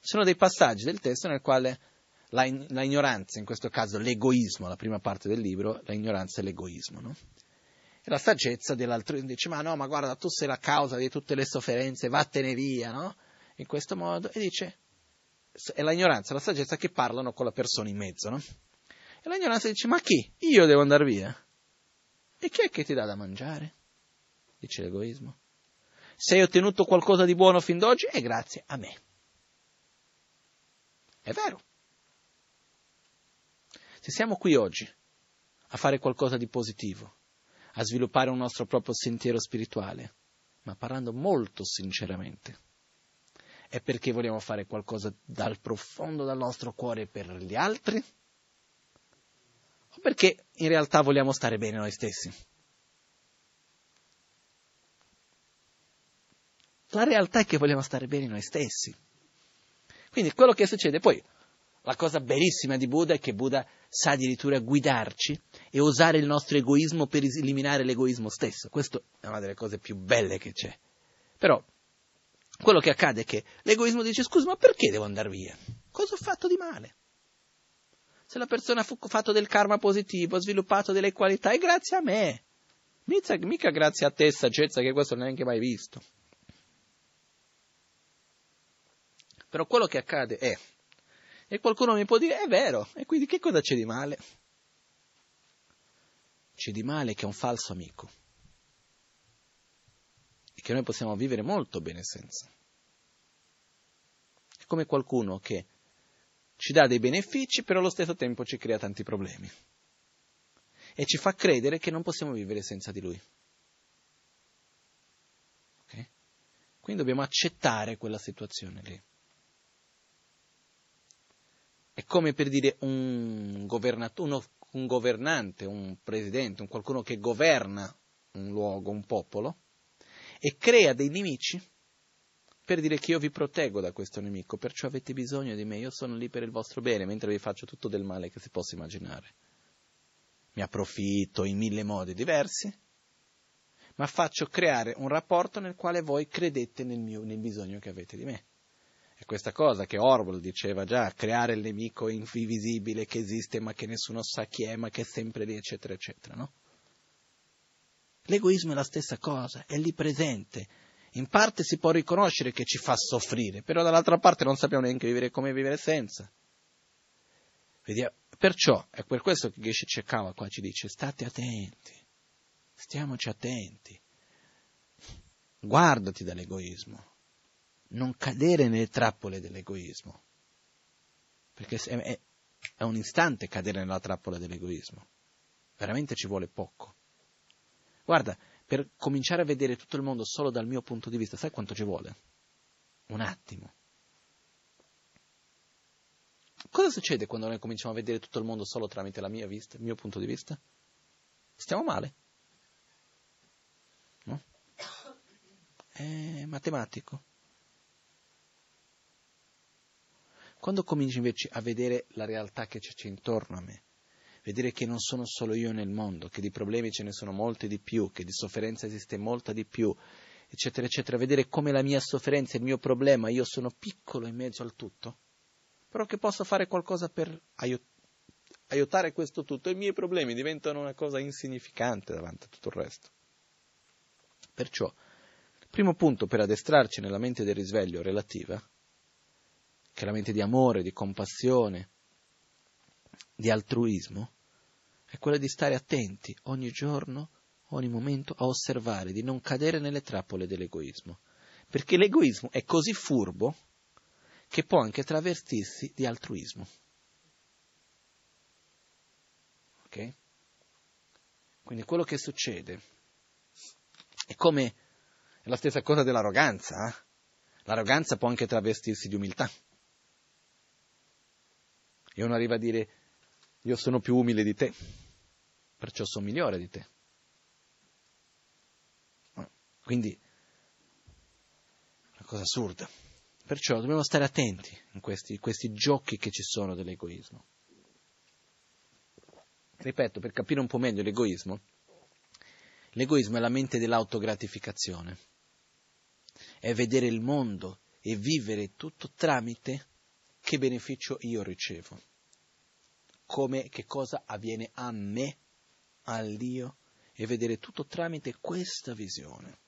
sono dei passaggi del testo nel quale la, in, la ignoranza, in questo caso l'egoismo, la prima parte del libro, la ignoranza e l'egoismo, no? E la saggezza dell'altro dice, ma no, ma guarda, tu sei la causa di tutte le sofferenze, vattene via, no? In questo modo, e dice, è la ignoranza e la saggezza che parlano con la persona in mezzo, no? E l'ignoranza dice, ma chi? Io devo andare via? E chi è che ti dà da mangiare? Dice l'egoismo. Se hai ottenuto qualcosa di buono fin d'oggi, è grazie a me. È vero. Se siamo qui oggi a fare qualcosa di positivo, a sviluppare un nostro proprio sentiero spirituale, ma parlando molto sinceramente, è perché vogliamo fare qualcosa dal profondo del nostro cuore per gli altri? O perché in realtà vogliamo stare bene noi stessi? La realtà è che vogliamo stare bene noi stessi. Quindi quello che succede poi, la cosa bellissima di Buddha è che Buddha sa addirittura guidarci e usare il nostro egoismo per eliminare l'egoismo stesso. Questa è una delle cose più belle che c'è. Però quello che accade è che l'egoismo dice, scusa, ma perché devo andare via? Cosa ho fatto di male? Se la persona ha fatto del karma positivo, ha sviluppato delle qualità, è grazie a me. Mica, mica grazie a te, saggezza, che questo non è neanche mai visto. Però quello che accade è, e qualcuno mi può dire, è vero, e quindi che cosa c'è di male? C'è di male che è un falso amico. E che noi possiamo vivere molto bene senza. È come qualcuno che ci dà dei benefici, però allo stesso tempo ci crea tanti problemi. E ci fa credere che non possiamo vivere senza di lui. Okay? Quindi dobbiamo accettare quella situazione lì. È come per dire un, governato, uno, un governante, un presidente, un qualcuno che governa un luogo, un popolo, e crea dei nemici, per dire che io vi proteggo da questo nemico, perciò avete bisogno di me, io sono lì per il vostro bene, mentre vi faccio tutto del male che si possa immaginare. Mi approfitto in mille modi diversi, ma faccio creare un rapporto nel quale voi credete nel, mio, nel bisogno che avete di me. È questa cosa che Orwell diceva già, creare il nemico invisibile che esiste ma che nessuno sa chi è, ma che è sempre lì, eccetera, eccetera, no? L'egoismo è la stessa cosa, è lì presente. In parte si può riconoscere che ci fa soffrire, però dall'altra parte non sappiamo neanche vivere come vivere senza. Vediamo. Perciò è per questo che Geshe Chekawa qua ci dice, state attenti, stiamoci attenti, guardati dall'egoismo, non cadere nelle trappole dell'egoismo, perché è, è un istante cadere nella trappola dell'egoismo, veramente ci vuole poco. Guarda, per cominciare a vedere tutto il mondo solo dal mio punto di vista, sai quanto ci vuole? Un attimo. Cosa succede quando noi cominciamo a vedere tutto il mondo solo tramite la mia vista, il mio punto di vista? Stiamo male. No? È matematico. Quando cominci invece a vedere la realtà che c'è intorno a me, vedere che non sono solo io nel mondo, che di problemi ce ne sono molti di più, che di sofferenza esiste molta di più, eccetera, eccetera, vedere come la mia sofferenza, il mio problema, io sono piccolo in mezzo al tutto, però che posso fare qualcosa per aiut- aiutare questo tutto, i miei problemi diventano una cosa insignificante davanti a tutto il resto. Perciò, il primo punto per addestrarci nella mente del risveglio relativa, che è la mente di amore, di compassione, di altruismo, è quella di stare attenti ogni giorno, ogni momento, a osservare, di non cadere nelle trappole dell'egoismo. Perché l'egoismo è così furbo che può anche travestirsi di altruismo. Ok? Quindi quello che succede è come è la stessa cosa dell'arroganza. Eh? L'arroganza può anche travestirsi di umiltà. E uno arriva a dire, io sono più umile di te, perciò sono migliore di te. Quindi cosa assurda. Perciò dobbiamo stare attenti in questi, questi giochi che ci sono dell'egoismo. Ripeto, per capire un po' meglio l'egoismo, l'egoismo è la mente dell'autogratificazione, è vedere il mondo e vivere tutto tramite che beneficio io ricevo, come, che cosa avviene a me, all'io, e vedere tutto tramite questa visione.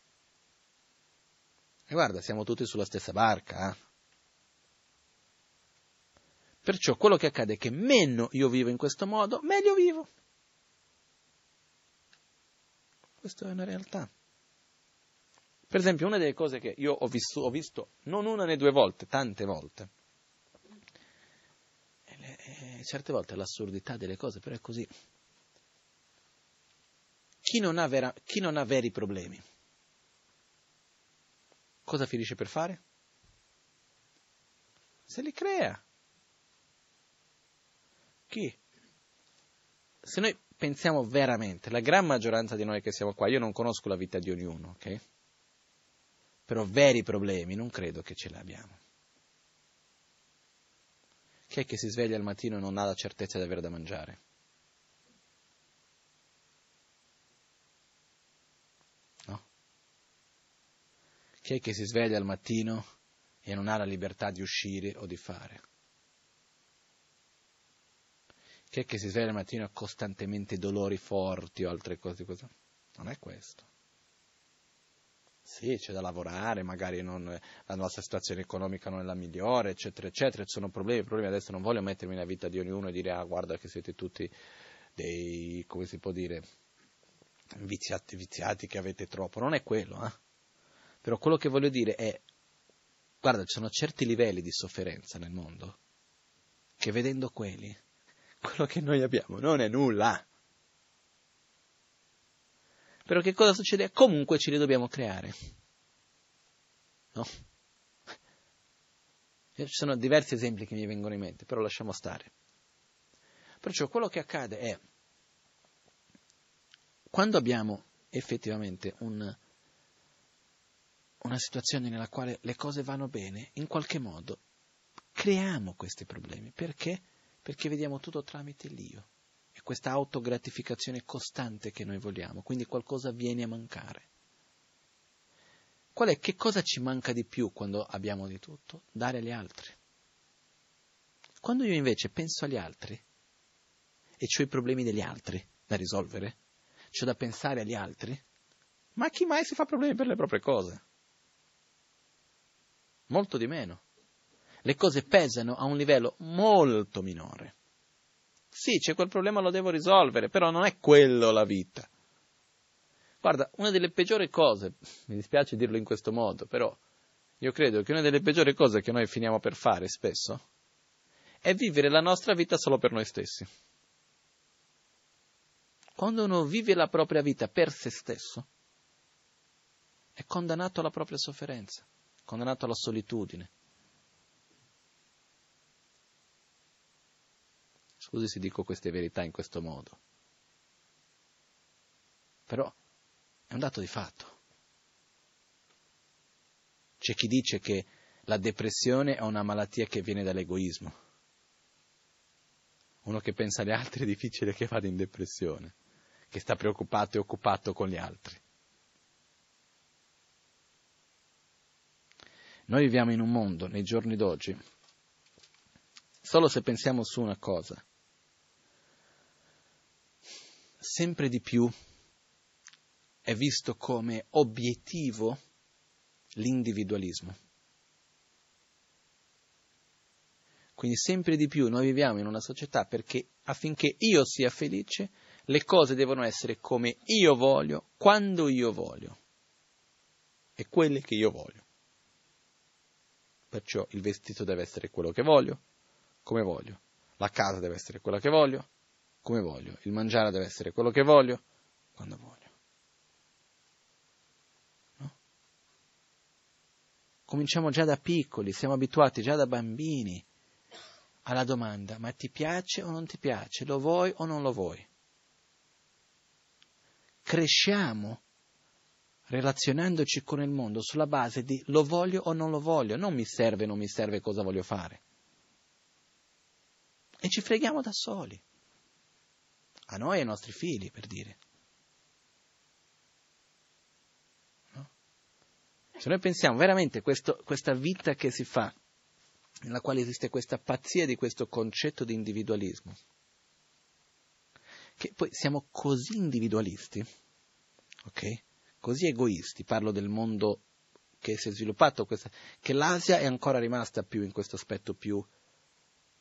E guarda, siamo tutti sulla stessa barca, eh? Perciò quello che accade è che meno io vivo in questo modo, meglio vivo. Questa è una realtà. Per esempio, una delle cose che io ho visto, ho visto non una né due volte, tante volte, e le, e certe volte l'assurdità delle cose, però è così. Chi non ha vera, chi non ha veri problemi, cosa finisce per fare? Se li crea. Chi? Se noi pensiamo veramente, la gran maggioranza di noi che siamo qua, io non conosco la vita di ognuno, ok? Però veri problemi non credo che ce li abbiamo. Chi è che si sveglia al mattino e non ha la certezza di avere da mangiare? No? Chi è che si sveglia al mattino e non ha la libertà di uscire o di fare? Chi è che si sveglia al mattino e ha costantemente dolori forti o altre cose? Non è questo. Sì, c'è da lavorare, magari non, la nostra situazione economica non è la migliore, eccetera, eccetera. Ci sono problemi, problemi. Adesso non voglio mettermi nella vita di ognuno e dire, ah, guarda che siete tutti dei, come si può dire, viziati, viziati che avete troppo. Non è quello, eh. Però quello che voglio dire è, guarda, ci sono certi livelli di sofferenza nel mondo che vedendo quelli, quello che noi abbiamo non è nulla. Però che cosa succede? Comunque ce li dobbiamo creare. No? Ci sono diversi esempi che mi vengono in mente, però lasciamo stare. Perciò quello che accade è, quando abbiamo effettivamente un, una situazione nella quale le cose vanno bene, in qualche modo creiamo questi problemi. Perché? Perché vediamo tutto tramite l'io. È questa autogratificazione costante che noi vogliamo, quindi qualcosa viene a mancare. Qual è, che cosa ci manca di più quando abbiamo di tutto? Dare agli altri. Quando io invece penso agli altri, e c'ho i problemi degli altri da risolvere, c'ho da pensare agli altri, ma chi mai si fa problemi per le proprie cose? Molto di meno. Le cose pesano a un livello molto minore. Sì, c'è quel problema, lo devo risolvere, però non è quello la vita. Guarda, una delle peggiori cose, mi dispiace dirlo in questo modo, però io credo che una delle peggiori cose che noi finiamo per fare spesso è vivere la nostra vita solo per noi stessi. Quando uno vive la propria vita per se stesso, è condannato alla propria sofferenza, condannato alla solitudine. Scusi se dico queste verità in questo modo. Però è un dato di fatto. C'è chi dice che la depressione è una malattia che viene dall'egoismo. Uno che pensa agli altri è difficile che vada in depressione, che sta preoccupato e occupato con gli altri. Noi viviamo in un mondo, nei giorni d'oggi, solo se pensiamo su una cosa, sempre di più è visto come obiettivo l'individualismo. Quindi sempre di più noi viviamo in una società perché affinché io sia felice, le cose devono essere come io voglio, quando io voglio e quelle che io voglio. Perciò il vestito deve essere quello che voglio, come voglio, la casa deve essere quella che voglio, come voglio, il mangiare deve essere quello che voglio, quando voglio. No? Cominciamo già da piccoli, siamo abituati già da bambini alla domanda, ma ti piace o non ti piace? Lo vuoi o non lo vuoi? Cresciamo relazionandoci con il mondo sulla base di lo voglio o non lo voglio, non mi serve, non mi serve, cosa voglio fare. E ci freghiamo da soli, a noi e ai nostri figli, per dire. No? Se noi pensiamo veramente questo, questa vita che si fa, nella quale esiste questa pazzia di questo concetto di individualismo, che poi siamo così individualisti, ok? Così egoisti, parlo del mondo che si è sviluppato, questa, che l'Asia è ancora rimasta più in questo aspetto più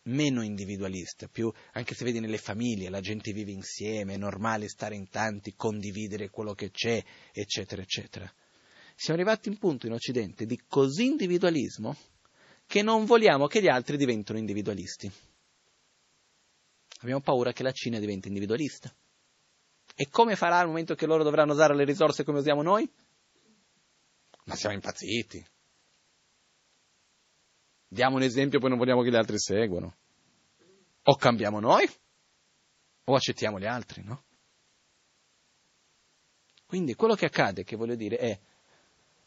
meno individualista, più, anche se vedi nelle famiglie, la gente vive insieme, è normale stare in tanti, condividere quello che c'è, eccetera, eccetera. Siamo arrivati a un punto in Occidente di così individualismo che non vogliamo che gli altri diventino individualisti. Abbiamo paura che la Cina diventi individualista. E come farà al momento che loro dovranno usare le risorse come usiamo noi? Ma siamo impazziti. Diamo un esempio e poi non vogliamo che gli altri seguano. O cambiamo noi, o accettiamo gli altri, no? Quindi quello che accade, che voglio dire, è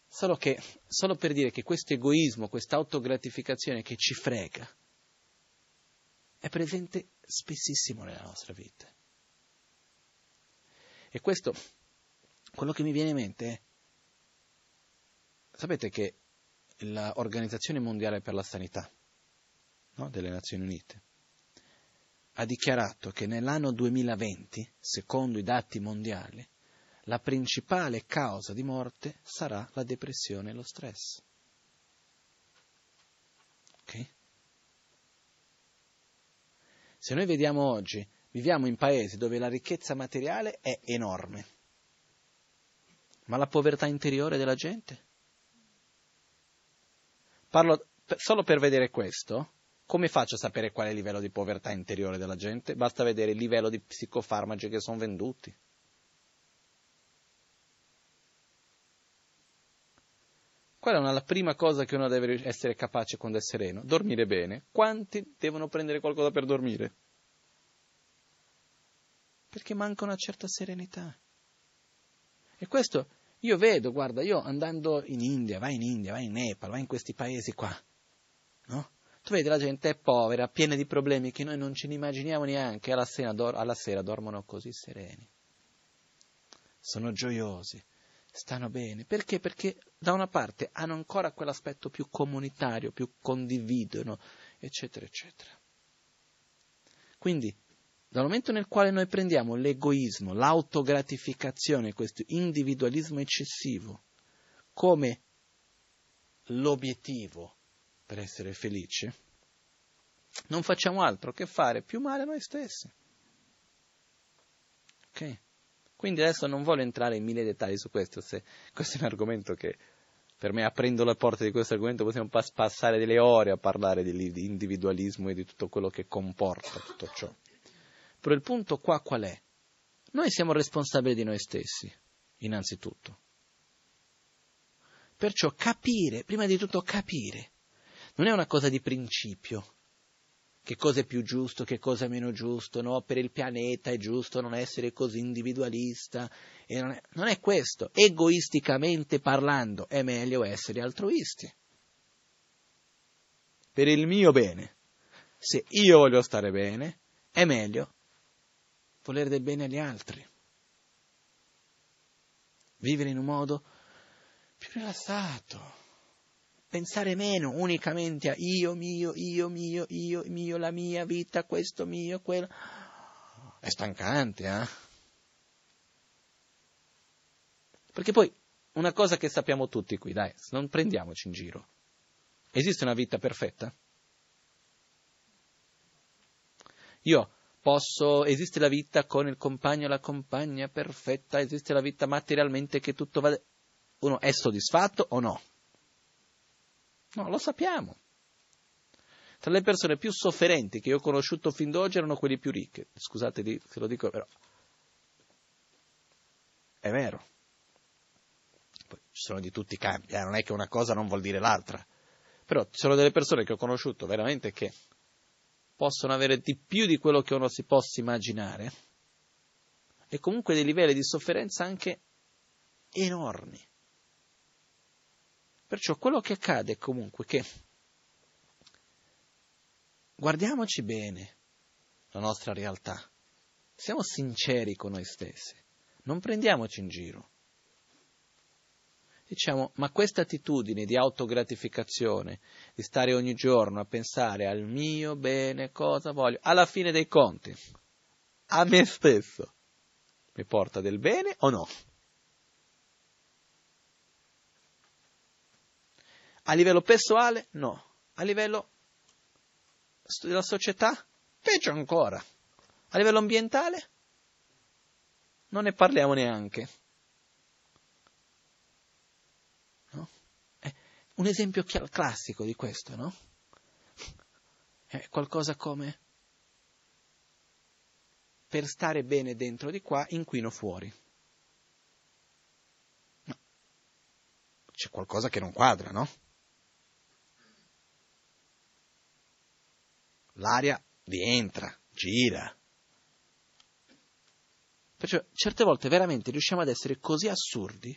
solo che, solo per dire che questo egoismo, questa autogratificazione che ci frega, è presente spessissimo nella nostra vita. E questo, quello che mi viene in mente è, sapete che l'Organizzazione Mondiale per la Sanità, no? delle Nazioni Unite, ha dichiarato che nell'anno duemilaventi, secondo i dati mondiali, la principale causa di morte sarà la depressione e lo stress. Ok? Se noi vediamo oggi, viviamo in paesi dove la ricchezza materiale è enorme, ma la povertà interiore della gente? Parlo solo per vedere questo. Come faccio a sapere qual è il livello di povertà interiore della gente? Basta vedere il livello di psicofarmaci che sono venduti. Qual è una, la prima cosa che uno deve essere capace quando è sereno? Dormire bene. Quanti devono prendere qualcosa per dormire? Perché manca una certa serenità. E questo... Io vedo, guarda, io andando in India, vai in India, vai in Nepal, vai in questi paesi qua, no? Tu vedi la gente è povera, piena di problemi che noi non ce ne immaginiamo neanche, alla sera, dor- alla sera dormono così sereni, sono gioiosi, stanno bene. Perché? Perché da una parte hanno ancora quell'aspetto più comunitario, più condividono, eccetera, eccetera. Quindi... Dal momento nel quale noi prendiamo l'egoismo, l'autogratificazione, questo individualismo eccessivo, come l'obiettivo per essere felici, non facciamo altro che fare più male a noi stessi. Ok? Quindi adesso non voglio entrare in mille dettagli su questo, se questo è un argomento che per me, aprendo la porta di questo argomento, possiamo pas- passare delle ore a parlare di, di individualismo e di tutto quello che comporta tutto ciò. Però il punto qua qual è? Noi siamo responsabili di noi stessi, innanzitutto. Perciò capire, prima di tutto capire, non è una cosa di principio, che cosa è più giusto, che cosa è meno giusto, no, per il pianeta è giusto non essere così individualista, e non, è, non è questo. Egoisticamente parlando è meglio essere altruisti. Per il mio bene, se io voglio stare bene, è meglio volere del bene agli altri, vivere in un modo più rilassato, pensare meno unicamente a io, mio, io, mio, io, mio, la mia vita, questo mio, quello. È stancante, eh? Perché poi, una cosa che sappiamo tutti qui, dai, non prendiamoci in giro. Esiste una vita perfetta? Io... Posso, esiste la vita con il compagno, la compagna perfetta, esiste la vita materialmente che tutto va... Uno è soddisfatto o no? No, lo sappiamo. Tra le persone più sofferenti che io ho conosciuto fin d'oggi erano quelli più ricchi. Scusate se lo dico, però... È vero. Poi ci sono di tutti i campi, eh? Non è che una cosa non vuol dire l'altra. Però ci sono delle persone che ho conosciuto veramente che... possono avere di più di quello che uno si possa immaginare e comunque dei livelli di sofferenza anche enormi. Perciò quello che accade comunque è che guardiamoci bene la nostra realtà, siamo sinceri con noi stessi, non prendiamoci in giro. Diciamo, ma questa attitudine di autogratificazione, di stare ogni giorno a pensare al mio bene, cosa voglio, alla fine dei conti, a me stesso, mi porta del bene o no? A livello personale, no. A livello della società, peggio ancora. A livello ambientale, non ne parliamo neanche. Un esempio chiaro, classico di questo, no? È qualcosa come per stare bene dentro di qua, inquino fuori. No. C'è qualcosa che non quadra, no? L'aria rientra, gira. Perciò certe volte veramente riusciamo ad essere così assurdi,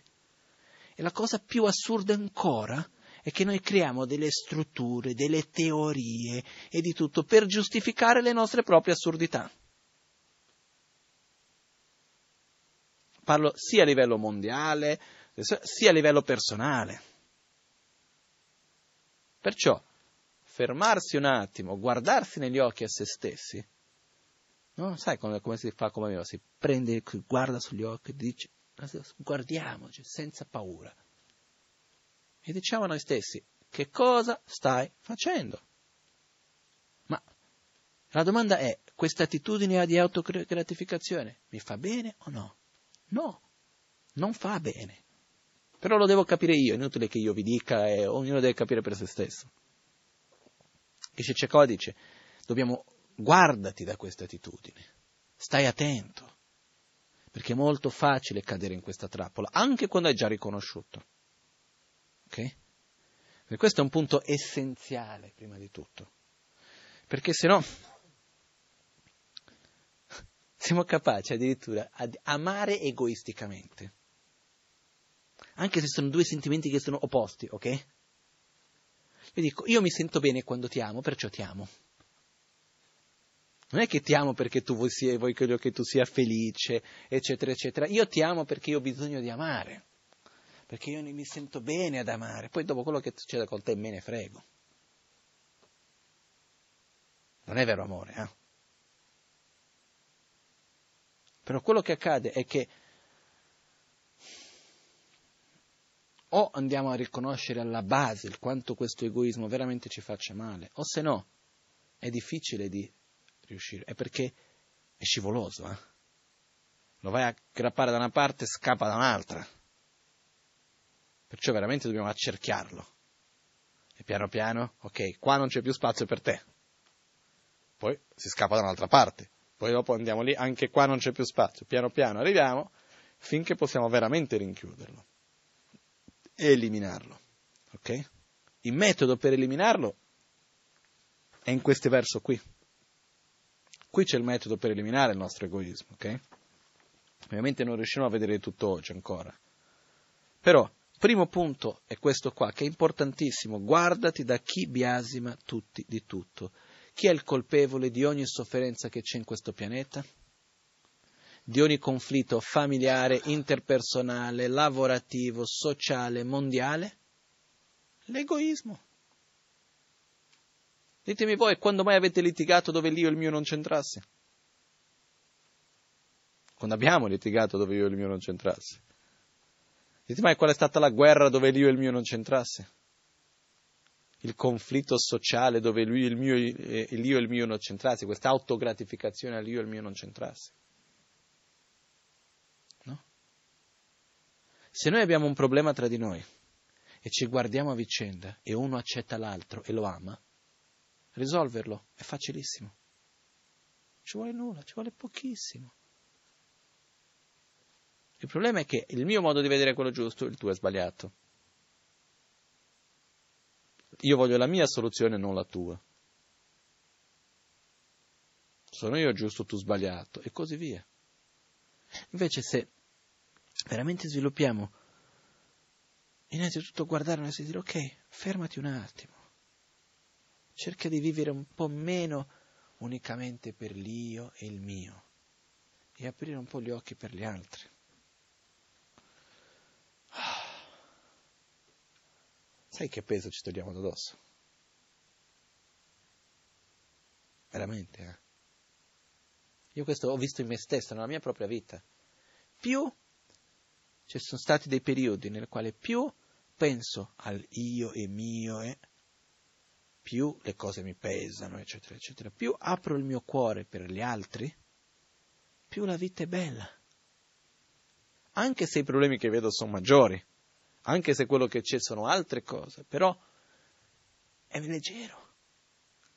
e la cosa più assurda ancora è che noi creiamo delle strutture, delle teorie e di tutto per giustificare le nostre proprie assurdità. Parlo sia a livello mondiale, sia a livello personale. Perciò, fermarsi un attimo, guardarsi negli occhi a se stessi, no? Sai come, come si fa come me? Si prende, guarda sugli occhi e dice, guardiamoci senza paura. E diciamo a noi stessi, che cosa stai facendo? Ma la domanda è, questa attitudine di autogratificazione mi fa bene o no? No, non fa bene. Però lo devo capire io, è inutile che io vi dica, eh, ognuno deve capire per se stesso. Geshe Chekawa dice, dobbiamo guardati da questa attitudine, stai attento, perché è molto facile cadere in questa trappola, anche quando è già riconosciuto. Okay? E questo è un punto essenziale, prima di tutto. Perché se no, siamo capaci addirittura ad amare egoisticamente. Anche se sono due sentimenti che sono opposti, ok? Io dico, io mi sento bene quando ti amo, perciò ti amo. Non è che ti amo perché tu vuoi, sia, vuoi che tu sia felice, eccetera, eccetera. Io ti amo perché io ho bisogno di amare, perché io mi sento bene ad amare. Poi dopo quello che succede con te me ne frego. Non è vero amore, eh? Però quello che accade è che o andiamo a riconoscere alla base il quanto questo egoismo veramente ci faccia male, o se no è difficile di riuscire, è perché è scivoloso, eh? Lo vai a grappare da una parte e scappa da un'altra. Perciò veramente dobbiamo accerchiarlo e piano piano, ok, qua non c'è più spazio per te, poi si scappa da un'altra parte, poi dopo andiamo lì, anche qua non c'è più spazio, piano piano arriviamo finché possiamo veramente rinchiuderlo e eliminarlo, ok? Il metodo per eliminarlo è in questo verso qui. Qui c'è il metodo per eliminare il nostro egoismo, ok? Ovviamente non riusciamo a vedere tutto oggi ancora. Però, primo punto è questo qua, che è importantissimo. Guardati da chi biasima tutti di tutto. Chi è il colpevole di ogni sofferenza che c'è in questo pianeta? Di ogni conflitto familiare, interpersonale, lavorativo, sociale, mondiale? L'egoismo. Ditemi voi, quando mai avete litigato dove l'io e il mio non c'entrasse? Quando abbiamo litigato dove io e il mio non c'entrasse? Ditemi mai qual è stata la guerra dove l'io e il mio non c'entrasse? Il conflitto sociale dove lui e il mio, eh, l'io e il mio non c'entrasse? Questa autogratificazione all'io e il mio non c'entrasse? No? Se noi abbiamo un problema tra di noi e ci guardiamo a vicenda e uno accetta l'altro e lo ama, risolverlo è facilissimo. Ci vuole nulla, ci vuole pochissimo. Il problema è che il mio modo di vedere è quello giusto, il tuo è sbagliato. Io voglio la mia soluzione, non la tua. Sono io giusto, tu sbagliato, e così via. Invece se veramente sviluppiamo innanzitutto guardarlo e dire: ok, fermati un attimo, cerca di vivere un po' meno unicamente per l'io e il mio e aprire un po' gli occhi per gli altri. Sai che peso ci togliamo addosso? Veramente, eh? Io questo ho visto in me stesso, nella mia propria vita. Più ci sono stati dei periodi nel quale più penso al io e mio, eh, più le cose mi pesano, eccetera, eccetera. Più apro il mio cuore per gli altri, più la vita è bella. Anche se i problemi che vedo sono maggiori, anche se quello che c'è sono altre cose, però è leggero.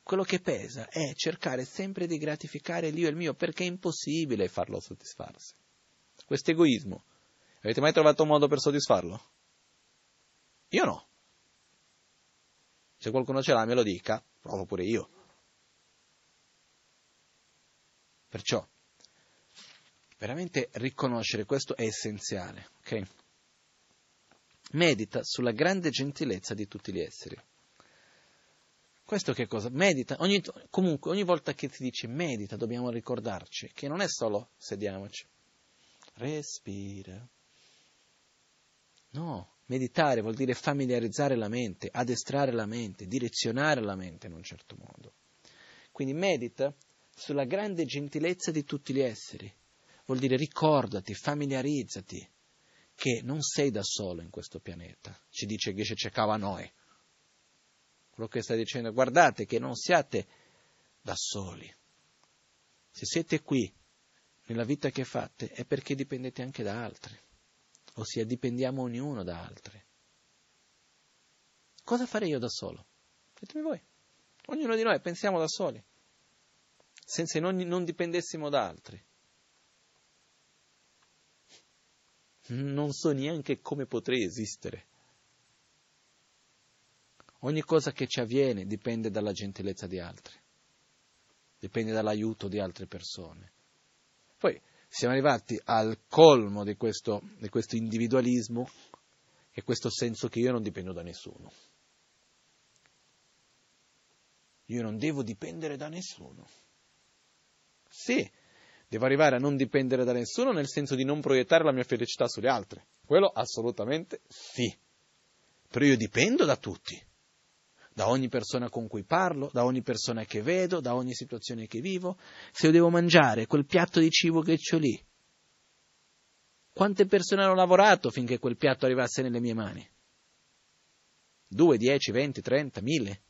Quello che pesa è cercare sempre di gratificare l'io e il mio, perché è impossibile farlo soddisfarsi. Questo egoismo, avete mai trovato un modo per soddisfarlo? Io no. Se qualcuno ce l'ha me lo dica, provo pure io. Perciò, veramente riconoscere questo è essenziale, ok? Medita sulla grande gentilezza di tutti gli esseri. Questo che cosa? Medita. Ogni, comunque, ogni volta che ti dice medita, dobbiamo ricordarci che non è solo sediamoci. Respira. No, meditare vuol dire familiarizzare la mente, addestrare la mente, direzionare la mente in un certo modo. Quindi medita sulla grande gentilezza di tutti gli esseri. Vuol dire ricordati, familiarizzati che non sei da solo in questo pianeta. Ci dice Geshe Chekawa Noe. Quello che sta dicendo: guardate che non siate da soli. Se siete qui nella vita che fate è perché dipendete anche da altri, ossia dipendiamo ognuno da altri. Cosa farei io da solo? Ditemi voi. Ognuno di noi pensiamo da soli, senza non, non dipendessimo da altri. Non so neanche come potrei esistere. Ogni cosa che ci avviene dipende dalla gentilezza di altri, dipende dall'aiuto di altre persone. Poi siamo arrivati al colmo di questo, di questo individualismo e questo senso che io non dipendo da nessuno. Io non devo dipendere da nessuno. Sì, devo arrivare a non dipendere da nessuno nel senso di non proiettare la mia felicità sugli altri. Quello assolutamente sì. Però io dipendo da tutti. Da ogni persona con cui parlo, da ogni persona che vedo, da ogni situazione che vivo. Se io devo mangiare quel piatto di cibo che c'ho lì, quante persone hanno lavorato finché quel piatto arrivasse nelle mie mani? Due, dieci, venti, trenta, mille,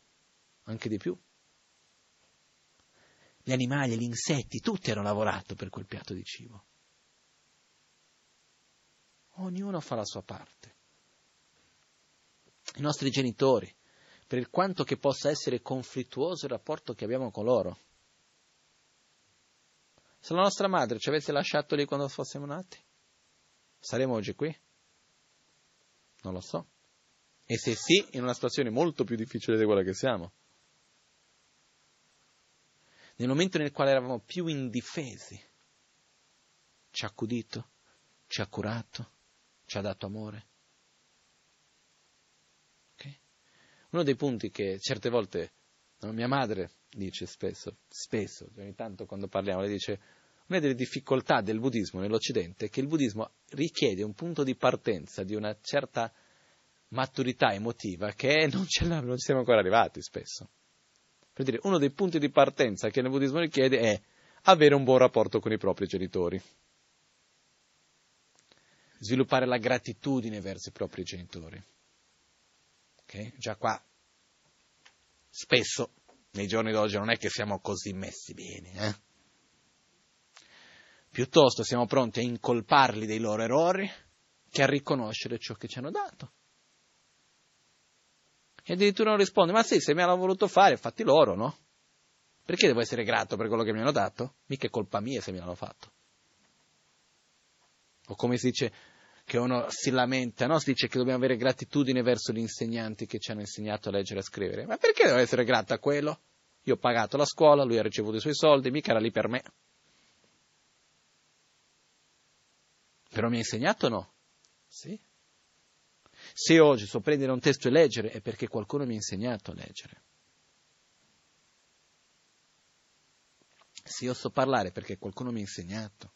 anche di più. Gli animali, gli insetti, tutti hanno lavorato per quel piatto di cibo. Ognuno fa la sua parte. I nostri genitori, per il quanto che possa essere conflittuoso il rapporto che abbiamo con loro. Se la nostra madre ci avesse lasciato lì quando fossimo nati, saremmo oggi qui? Non lo so. E se sì, in una situazione molto più difficile di quella che siamo. Nel momento nel quale eravamo più indifesi, ci ha accudito, ci ha curato, ci ha dato amore. Uno dei punti che certe volte, no, mia madre dice spesso, spesso, ogni tanto quando parliamo, le dice: una delle difficoltà del buddismo nell'Occidente è che il buddismo richiede un punto di partenza di una certa maturità emotiva che non ce l'abbiamo, non ci siamo ancora arrivati spesso. Per dire, uno dei punti di partenza che il buddismo richiede è avere un buon rapporto con i propri genitori. Sviluppare la gratitudine verso i propri genitori. Okay? Già qua, spesso, nei giorni d'oggi non è che siamo così messi bene, eh? Piuttosto siamo pronti a incolparli dei loro errori che a riconoscere ciò che ci hanno dato. E addirittura non risponde: ma sì, se me l'hanno voluto fare, fatti loro, no? Perché devo essere grato per quello che mi hanno dato? Mica è colpa mia se me l'hanno fatto. O come si dice, che uno si lamenta, no? Si dice che dobbiamo avere gratitudine verso gli insegnanti che ci hanno insegnato a leggere e a scrivere. Ma perché devo essere grato a quello? Io ho pagato la scuola, lui ha ricevuto i suoi soldi, mica era lì per me. Però mi ha insegnato o no? Sì. Se oggi so prendere un testo e leggere è perché qualcuno mi ha insegnato a leggere. Se io so parlare perché qualcuno mi ha insegnato.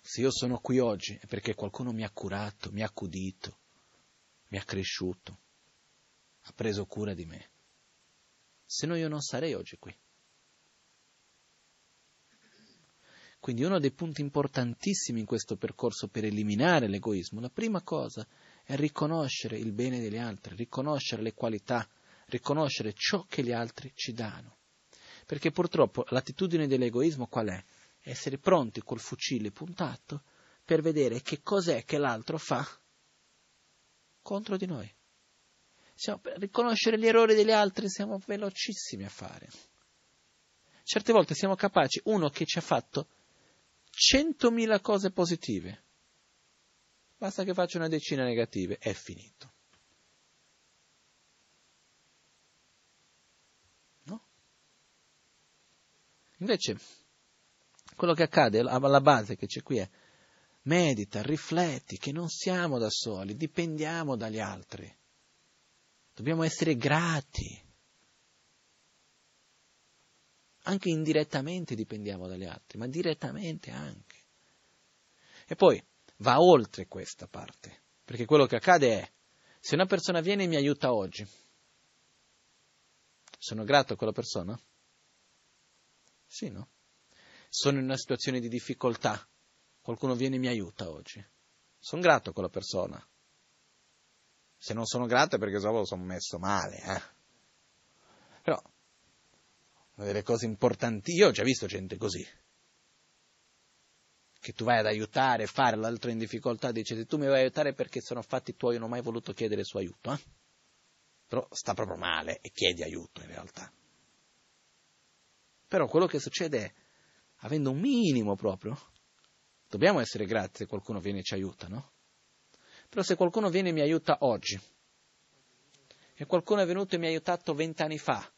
Se io sono qui oggi è perché qualcuno mi ha curato, mi ha accudito, mi ha cresciuto, ha preso cura di me. Se no io non sarei oggi qui. Quindi uno dei punti importantissimi in questo percorso per eliminare l'egoismo, la prima cosa è riconoscere il bene degli altri, riconoscere le qualità, riconoscere ciò che gli altri ci danno. Perché purtroppo l'attitudine dell'egoismo qual è? Essere pronti col fucile puntato per vedere che cos'è che l'altro fa contro di noi. Siamo, per riconoscere gli errori degli altri siamo velocissimi a fare. Certe volte siamo capaci, uno che ci ha fatto centomila cose positive, basta che faccia una decina negative, è finito. No? Invece, quello che accade alla base che c'è qui è: medita, rifletti che non siamo da soli, dipendiamo dagli altri. Dobbiamo essere grati. Anche indirettamente dipendiamo dagli altri, ma direttamente anche. E poi va oltre questa parte, perché quello che accade è: se una persona viene e mi aiuta oggi, sono grato a quella persona? Sì, no? Sono in una situazione di difficoltà, qualcuno viene e mi aiuta oggi, sono grato a quella persona? Se non sono grato è perché solo sono messo male, eh? Però una delle cose importanti, io ho già visto gente così, che tu vai ad aiutare, fare l'altro in difficoltà, dice: se tu mi vai ad aiutare perché sono fatti tuoi, non ho mai voluto chiedere il suo aiuto, eh? Però sta proprio male e chiedi aiuto in realtà. Però quello che succede è, avendo un minimo proprio, dobbiamo essere grati se qualcuno viene e ci aiuta, no? Però se qualcuno viene e mi aiuta oggi, e qualcuno è venuto e mi ha aiutato vent'anni fa,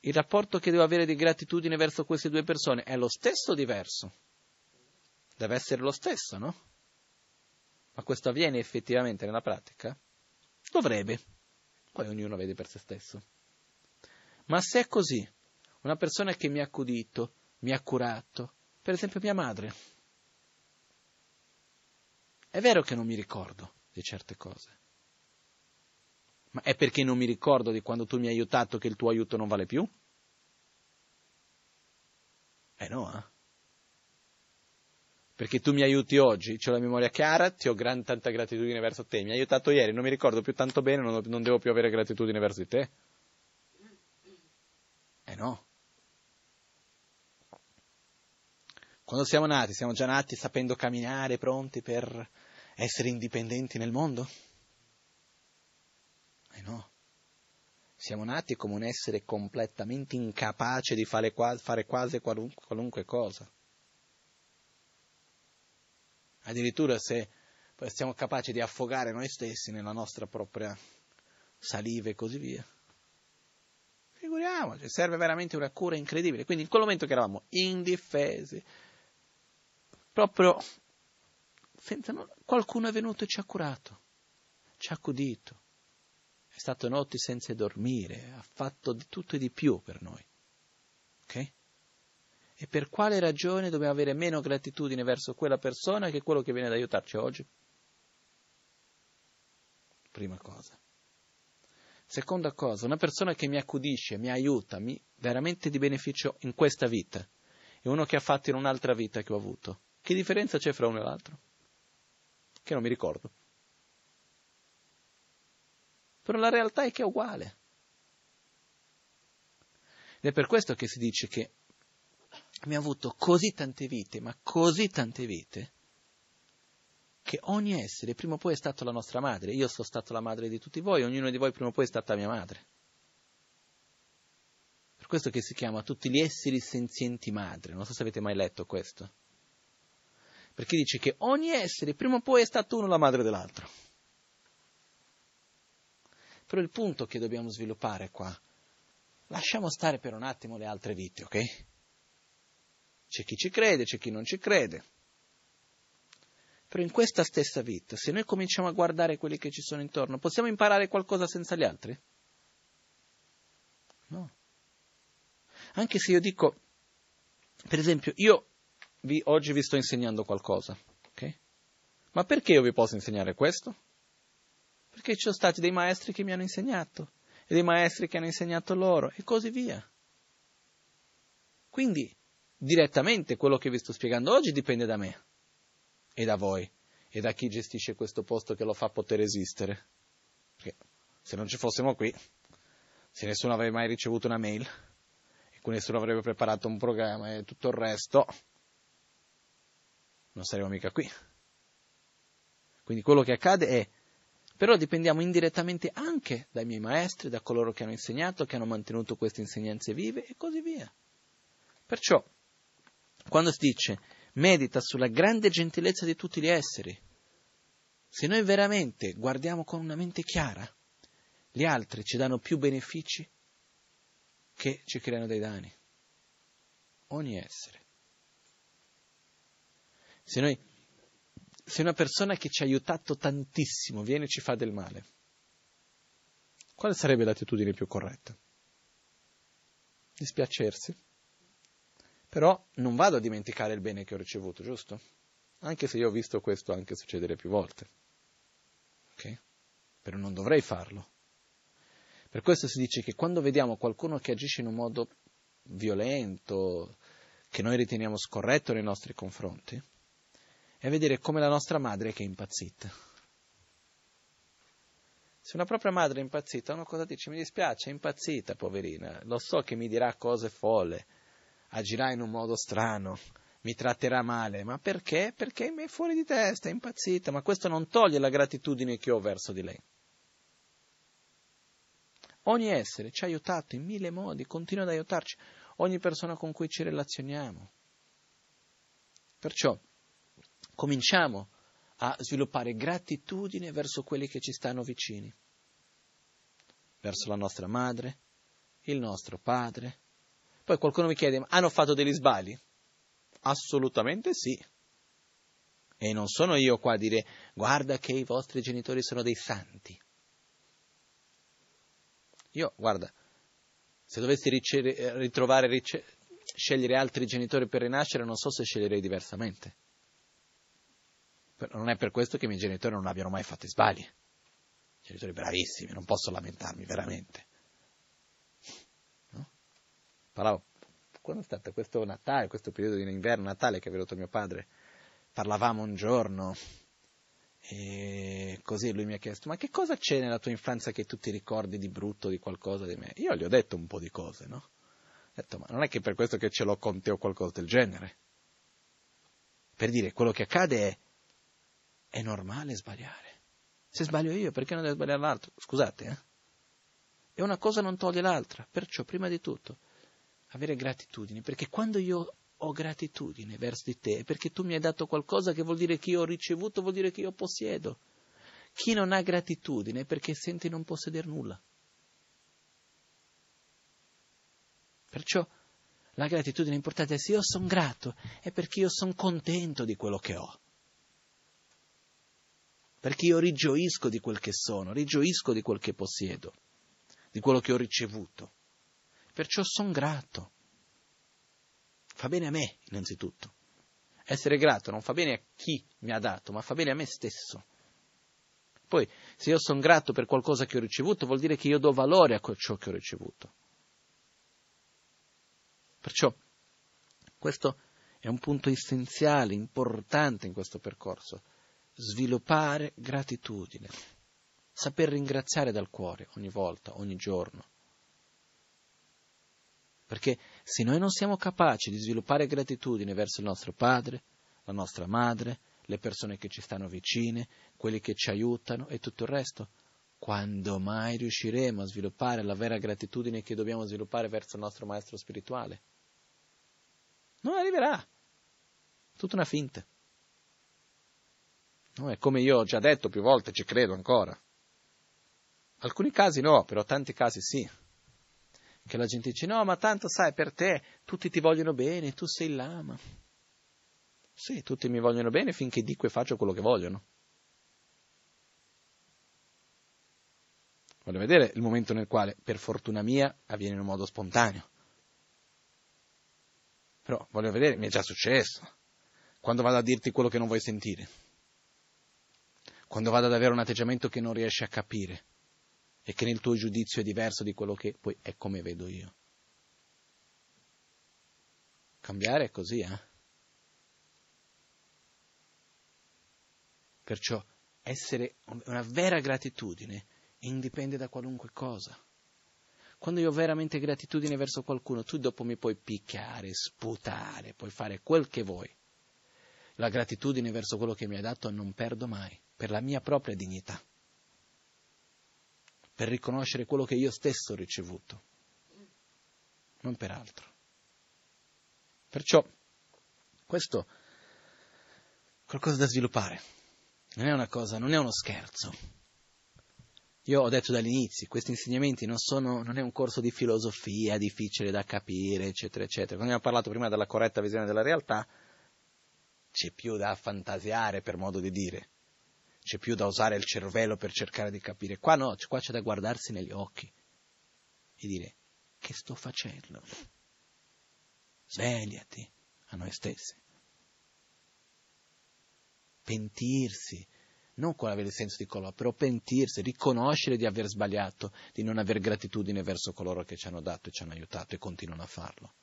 il rapporto che devo avere di gratitudine verso queste due persone è lo stesso o diverso? Deve essere lo stesso, no? Ma questo avviene effettivamente nella pratica? Dovrebbe. Poi ognuno vede per se stesso. Ma se è così, una persona che mi ha accudito, mi ha curato, per esempio mia madre, è vero che non mi ricordo di certe cose. Ma è perché non mi ricordo di quando tu mi hai aiutato che il tuo aiuto non vale più? Eh no, eh? Perché tu mi aiuti oggi, c'ho la memoria chiara, ti ho gran tanta gratitudine verso te. Mi hai aiutato ieri, non mi ricordo più tanto bene, non, non devo più avere gratitudine verso di te? Eh no. Quando siamo nati, siamo già nati sapendo camminare, pronti per essere indipendenti nel mondo? Eh no, siamo nati come un essere completamente incapace di fare quasi, fare quasi qualunque, qualunque cosa. Addirittura se siamo capaci di affogare noi stessi nella nostra propria saliva e così via. Figuriamoci, serve veramente una cura incredibile. Quindi in quel momento che eravamo indifesi, proprio senza, qualcuno è venuto e ci ha curato, ci ha accudito. È stato notti senza dormire, ha fatto di tutto e di più per noi. Ok? E per quale ragione dobbiamo avere meno gratitudine verso quella persona che quello che viene ad aiutarci oggi? Prima cosa. Seconda cosa, una persona che mi accudisce, mi aiuta, mi veramente di beneficio in questa vita, e uno che ha fatto in un'altra vita che ho avuto, che differenza c'è fra uno e l'altro? Che non mi ricordo. Però la realtà è che è uguale. Ed è per questo che si dice che abbiamo avuto così tante vite, ma così tante vite, che ogni essere prima o poi è stato la nostra madre. Io sono stato la madre di tutti voi, ognuno di voi prima o poi è stata mia madre. Per questo che si chiama tutti gli esseri senzienti madre. Non so se avete mai letto questo. Perché dice che ogni essere prima o poi è stato uno la madre dell'altro. Però il punto che dobbiamo sviluppare qua, lasciamo stare per un attimo le altre vite, ok? C'è chi ci crede, c'è chi non ci crede. Però in questa stessa vita, se noi cominciamo a guardare quelli che ci sono intorno, possiamo imparare qualcosa senza gli altri? No. Anche se io dico, per esempio, io vi, oggi vi sto insegnando qualcosa, ok? Ma perché io vi posso insegnare questo? Perché ci sono stati dei maestri che mi hanno insegnato, e dei maestri che hanno insegnato loro, e così via. Quindi, direttamente, quello che vi sto spiegando oggi dipende da me, e da voi, e da chi gestisce questo posto che lo fa poter esistere. Perché se non ci fossimo qui, se nessuno avrebbe mai ricevuto una mail, e nessuno avrebbe preparato un programma e tutto il resto, non saremmo mica qui. Quindi quello che accade è, però dipendiamo indirettamente anche dai miei maestri, da coloro che hanno insegnato, che hanno mantenuto queste insegnanze vive e così via. Perciò, quando si dice, medita sulla grande gentilezza di tutti gli esseri, se noi veramente guardiamo con una mente chiara, gli altri ci danno più benefici che ci creano dei danni. Ogni essere. Se noi... Se una persona che ci ha aiutato tantissimo viene e ci fa del male, quale sarebbe l'attitudine più corretta? Dispiacersi. Però non vado a dimenticare il bene che ho ricevuto, giusto? Anche se io ho visto questo anche succedere più volte. Ok? Però non dovrei farlo. Per questo si dice che quando vediamo qualcuno che agisce in un modo violento, che noi riteniamo scorretto nei nostri confronti, è vedere come la nostra madre che è impazzita. Se una propria madre è impazzita, uno cosa dice? Mi dispiace, è impazzita, poverina, lo so che mi dirà cose folle, agirà in un modo strano, mi tratterà male, ma perché? Perché mi è fuori di testa, è impazzita, ma questo non toglie la gratitudine che ho verso di lei. Ogni essere ci ha aiutato in mille modi, continua ad aiutarci, ogni persona con cui ci relazioniamo. Perciò, cominciamo a sviluppare gratitudine verso quelli che ci stanno vicini, verso la nostra madre, il nostro padre. Poi qualcuno mi chiede, ma hanno fatto degli sbagli? Assolutamente sì. E non sono io qua a dire, guarda che i vostri genitori sono dei santi. Io, guarda, se dovessi rice- ritrovare, rice- scegliere altri genitori per rinascere, non so se sceglierei diversamente. Non è per questo che i miei genitori non abbiano mai fatto sbagli. Genitori bravissimi, non posso lamentarmi, veramente. No? Parlavo, quando è stato questo Natale, questo periodo di inverno, Natale, che è venuto mio padre, parlavamo un giorno, e così lui mi ha chiesto, ma che cosa c'è nella tua infanzia che tu ti ricordi di brutto, di qualcosa di me? Io gli ho detto un po' di cose, no? Ho detto, ma non è che per questo che ce l'ho con te o qualcosa del genere. Per dire, quello che accade è, è normale sbagliare. Se sbaglio io, perché non devo sbagliare l'altro? Scusate, eh? E una cosa non toglie l'altra. Perciò, prima di tutto, avere gratitudine. Perché quando io ho gratitudine verso di te, è perché tu mi hai dato qualcosa che vuol dire che io ho ricevuto, vuol dire che io possiedo. Chi non ha gratitudine è perché sente non possedere nulla. Perciò, la gratitudine è importante. Se io sono grato, è perché io sono contento di quello che ho. Perché io rigioisco di quel che sono, rigioisco di quel che possiedo, di quello che ho ricevuto. Perciò sono grato. Fa bene a me, innanzitutto. Essere grato non fa bene a chi mi ha dato, ma fa bene a me stesso. Poi, se io sono grato per qualcosa che ho ricevuto, vuol dire che io do valore a ciò che ho ricevuto. Perciò, questo è un punto essenziale, importante in questo percorso. Sviluppare gratitudine, saper ringraziare dal cuore ogni volta, ogni giorno. Perché se noi non siamo capaci di sviluppare gratitudine verso il nostro padre, la nostra madre, le persone che ci stanno vicine, quelli che ci aiutano e tutto il resto, quando mai riusciremo a sviluppare la vera gratitudine che dobbiamo sviluppare verso il nostro maestro spirituale? Non arriverà. Tutta una finta. No, è come io ho già detto più volte, ci credo ancora. Alcuni casi no, però tanti casi sì. Che la gente dice, no, ma tanto sai, per te, tutti ti vogliono bene, tu sei il lama. Sì, tutti mi vogliono bene finché dico e faccio quello che vogliono. Voglio vedere il momento nel quale, per fortuna mia, avviene in un modo spontaneo. Però voglio vedere, mi è già successo. Quando vado a dirti quello che non vuoi sentire. Quando vado ad avere un atteggiamento che non riesci a capire. E che nel tuo giudizio è diverso di quello che poi è come vedo io. Cambiare è così, eh? Perciò essere una vera gratitudine indipende da qualunque cosa. Quando io ho veramente gratitudine verso qualcuno, tu dopo mi puoi picchiare, sputare, puoi fare quel che vuoi. La gratitudine verso quello che mi ha dato non perdo mai, per la mia propria dignità. Per riconoscere quello che io stesso ho ricevuto, non per altro. Perciò, questo è qualcosa da sviluppare, non è una cosa, non è uno scherzo. Io ho detto dall'inizio, questi insegnamenti non sono, non è un corso di filosofia difficile da capire, eccetera, eccetera. Quando abbiamo parlato prima della corretta visione della realtà, c'è più da fantasiare, per modo di dire. C'è più da usare il cervello per cercare di capire. Qua no, qua c'è da guardarsi negli occhi e dire, che sto facendo? Svegliati a noi stessi. Pentirsi, non con avere il senso di colpa, però pentirsi, riconoscere di aver sbagliato, di non aver gratitudine verso coloro che ci hanno dato e ci hanno aiutato e continuano a farlo.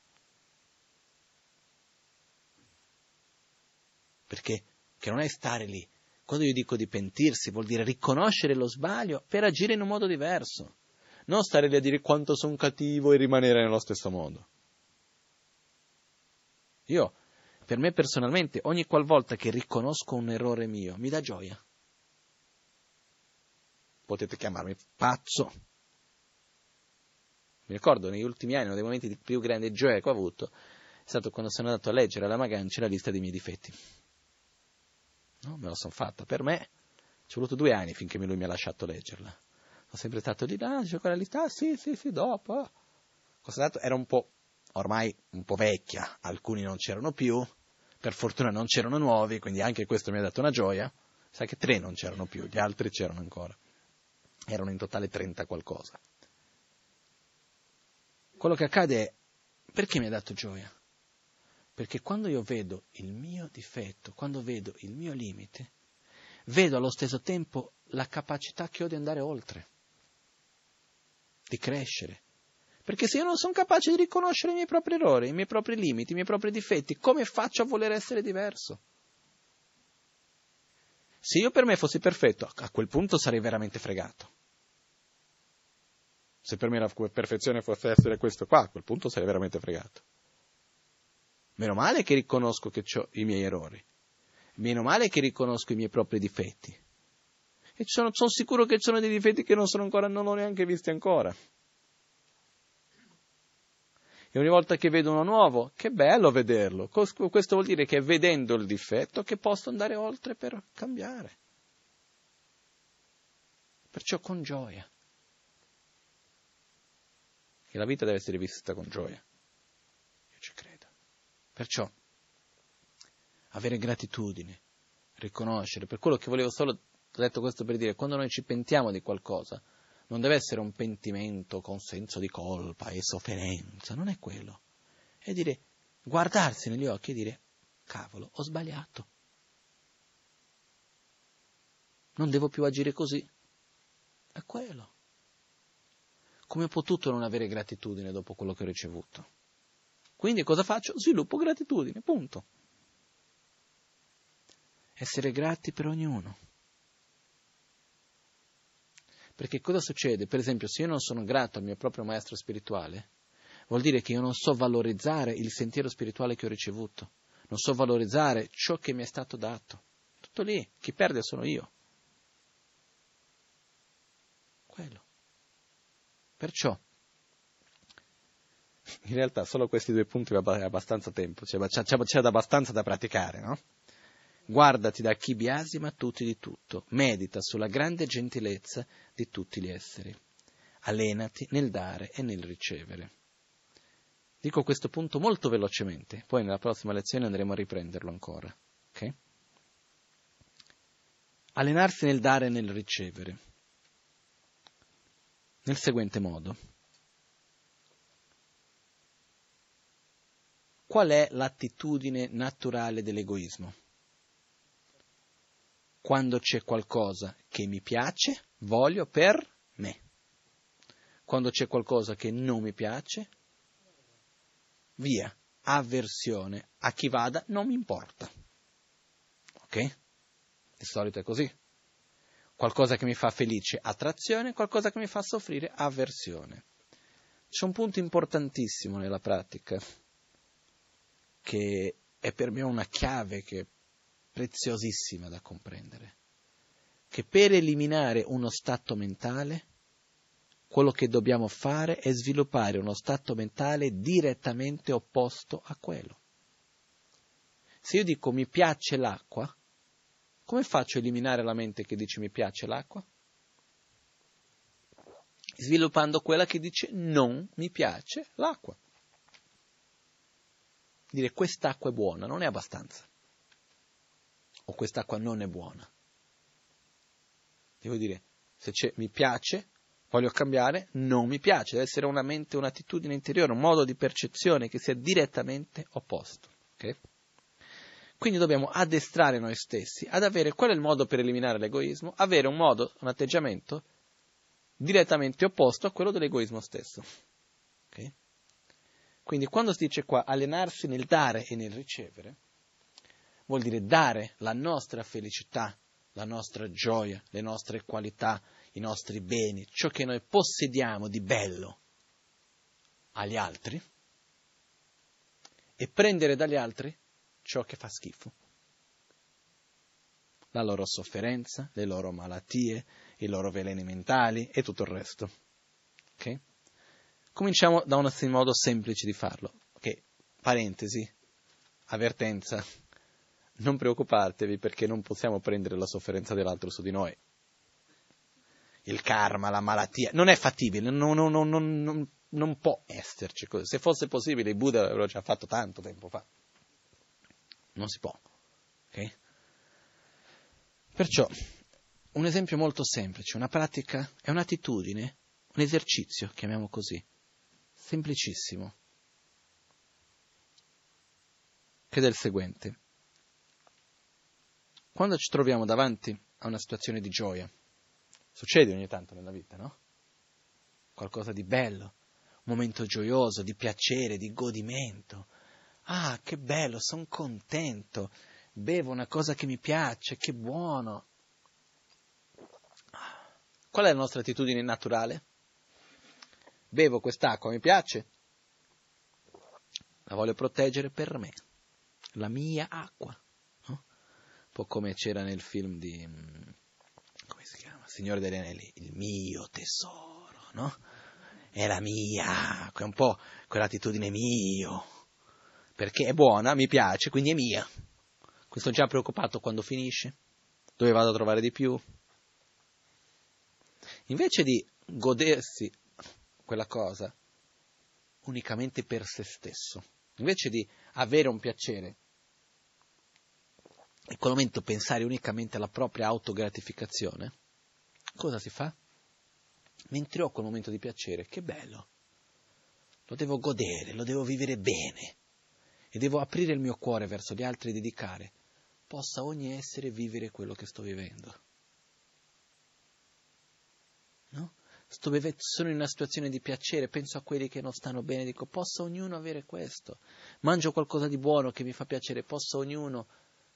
Perché che non è stare lì. Quando io dico di pentirsi, vuol dire riconoscere lo sbaglio per agire in un modo diverso. Non stare lì a dire quanto sono cattivo e rimanere nello stesso modo. Io, per me personalmente, ogni qualvolta che riconosco un errore mio, mi dà gioia. Potete chiamarmi pazzo. Mi ricordo, negli ultimi anni, uno dei momenti di più grande gioia che ho avuto è stato quando sono andato a leggere alla Maganci la lista dei miei difetti. No, me la sono fatta. Per me ci è voluto due anni finché lui mi ha lasciato leggerla. Ho sempre stato lì, ah, c'è quella lista, ah, sì, sì, sì, dopo. Era un po', ormai un po' vecchia, alcuni non c'erano più, per fortuna non c'erano nuovi, quindi anche questo mi ha dato una gioia. Sai che tre non c'erano più, gli altri c'erano ancora. Erano in totale trenta qualcosa. Quello che accade è, perché mi ha dato gioia? Perché quando io vedo il mio difetto, quando vedo il mio limite, vedo allo stesso tempo la capacità che ho di andare oltre, di crescere. Perché se io non sono capace di riconoscere i miei propri errori, i miei propri limiti, i miei propri difetti, come faccio a voler essere diverso? Se io per me fossi perfetto, a quel punto sarei veramente fregato. Se per me la perfezione fosse essere questo qua, a quel punto sarei veramente fregato. Meno male che riconosco che ho i miei errori, meno male che riconosco i miei propri difetti. E sono, sono sicuro che ci sono dei difetti che non sono ancora, non ho neanche visti ancora. E ogni volta che vedo uno nuovo, che bello vederlo. Questo vuol dire che è vedendo il difetto che posso andare oltre per cambiare. Perciò con gioia. E la vita deve essere vissuta con gioia. Io ci credo. Perciò, avere gratitudine, riconoscere, per quello che volevo solo, ho detto questo per dire, quando noi ci pentiamo di qualcosa, non deve essere un pentimento con senso di colpa e sofferenza, non è quello. È dire, guardarsi negli occhi e dire, cavolo, ho sbagliato. Non devo più agire così. È quello. Come ho potuto non avere gratitudine dopo quello che ho ricevuto? Quindi cosa faccio? Sviluppo gratitudine, punto. Essere grati per ognuno. Perché cosa succede? Per esempio, se io non sono grato al mio proprio maestro spirituale, vuol dire che io non so valorizzare il sentiero spirituale che ho ricevuto, non so valorizzare ciò che mi è stato dato. Tutto lì, chi perde sono io. Quello. Perciò, in realtà solo questi due punti va abbastanza tempo, c'è, c'è, c'è abbastanza da praticare, no? Guardati da chi biasima tutti di tutto, medita sulla grande gentilezza di tutti gli esseri, allenati nel dare e nel ricevere. Dico questo punto molto velocemente, poi nella prossima lezione andremo a riprenderlo ancora. Okay? Allenarsi nel dare e nel ricevere, nel seguente modo. Qual è l'attitudine naturale dell'egoismo? Quando c'è qualcosa che mi piace, voglio per me. Quando c'è qualcosa che non mi piace, via, avversione, a chi vada non mi importa. Ok? Di solito è così. Qualcosa che mi fa felice, attrazione, qualcosa che mi fa soffrire, avversione. C'è un punto importantissimo nella pratica, che è per me una chiave che è preziosissima da comprendere, che per eliminare uno stato mentale, quello che dobbiamo fare è sviluppare uno stato mentale direttamente opposto a quello. Se io dico mi piace l'acqua, come faccio a eliminare la mente che dice mi piace l'acqua? Sviluppando quella che dice non mi piace l'acqua. Dire quest'acqua è buona, non è abbastanza. O quest'acqua non è buona. Devo dire, se c'è mi piace, voglio cambiare, non mi piace. Deve essere una mente, un'attitudine interiore, un modo di percezione che sia direttamente opposto. Okay? Quindi dobbiamo addestrare noi stessi ad avere, qual è il modo per eliminare l'egoismo? Avere un modo, un atteggiamento direttamente opposto a quello dell'egoismo stesso. Okay? Quindi quando si dice qua allenarsi nel dare e nel ricevere, vuol dire dare la nostra felicità, la nostra gioia, le nostre qualità, i nostri beni, ciò che noi possediamo di bello agli altri, e prendere dagli altri ciò che fa schifo. La loro sofferenza, le loro malattie, i loro veleni mentali e tutto il resto. Ok? Cominciamo da un modo semplice di farlo. Ok, parentesi, avvertenza, non preoccupatevi perché non possiamo prendere la sofferenza dell'altro su di noi. Il karma, la malattia, non è fattibile, non, non, non, non, non può esserci così. Se fosse possibile il Buddha l'aveva già fatto tanto tempo fa. Non si può. Okay? Perciò, un esempio molto semplice, una pratica, è un'attitudine, un esercizio, chiamiamo così, semplicissimo, che è il seguente. Quando ci troviamo davanti a una situazione di gioia, succede ogni tanto nella vita, no? Qualcosa di bello, un momento gioioso, di piacere, di godimento. Ah, che bello, sono contento, bevo una cosa che mi piace, che buono. Qual è la nostra attitudine naturale? Bevo quest'acqua, mi piace, la voglio proteggere per me, la mia acqua, no? Un po' come c'era nel film di, come si chiama, Signore degli Anelli, il mio tesoro, no? È la mia acqua, è un po' quell'attitudine mio. Perché è buona, mi piace, quindi è mia. Questo già preoccupato quando finisce, dove vado a trovare di più. Invece di godersi quella cosa unicamente per se stesso, invece di avere un piacere, in quel momento pensare unicamente alla propria autogratificazione, cosa si fa? Mentre ho quel momento di piacere, che bello, lo devo godere, lo devo vivere bene. E devo aprire il mio cuore verso gli altri e dedicare, possa ogni essere vivere quello che sto vivendo. No? Sto beve- sono in una situazione di piacere, penso a quelli che non stanno bene, dico, possa ognuno avere questo. Mangio qualcosa di buono che mi fa piacere, possa ognuno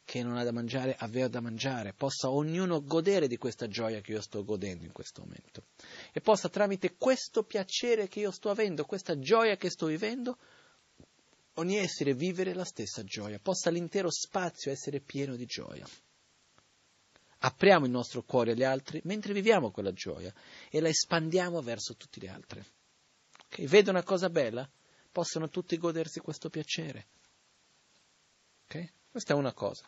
che non ha da mangiare, avere da mangiare, possa ognuno godere di questa gioia che io sto godendo in questo momento. E possa tramite questo piacere che io sto avendo, questa gioia che sto vivendo, ogni essere vivere la stessa gioia, possa l'intero spazio essere pieno di gioia. Apriamo il nostro cuore agli altri mentre viviamo quella gioia e la espandiamo verso tutti gli altri. Okay? Vedo una cosa bella, possono tutti godersi questo piacere. Okay? Questa è una cosa.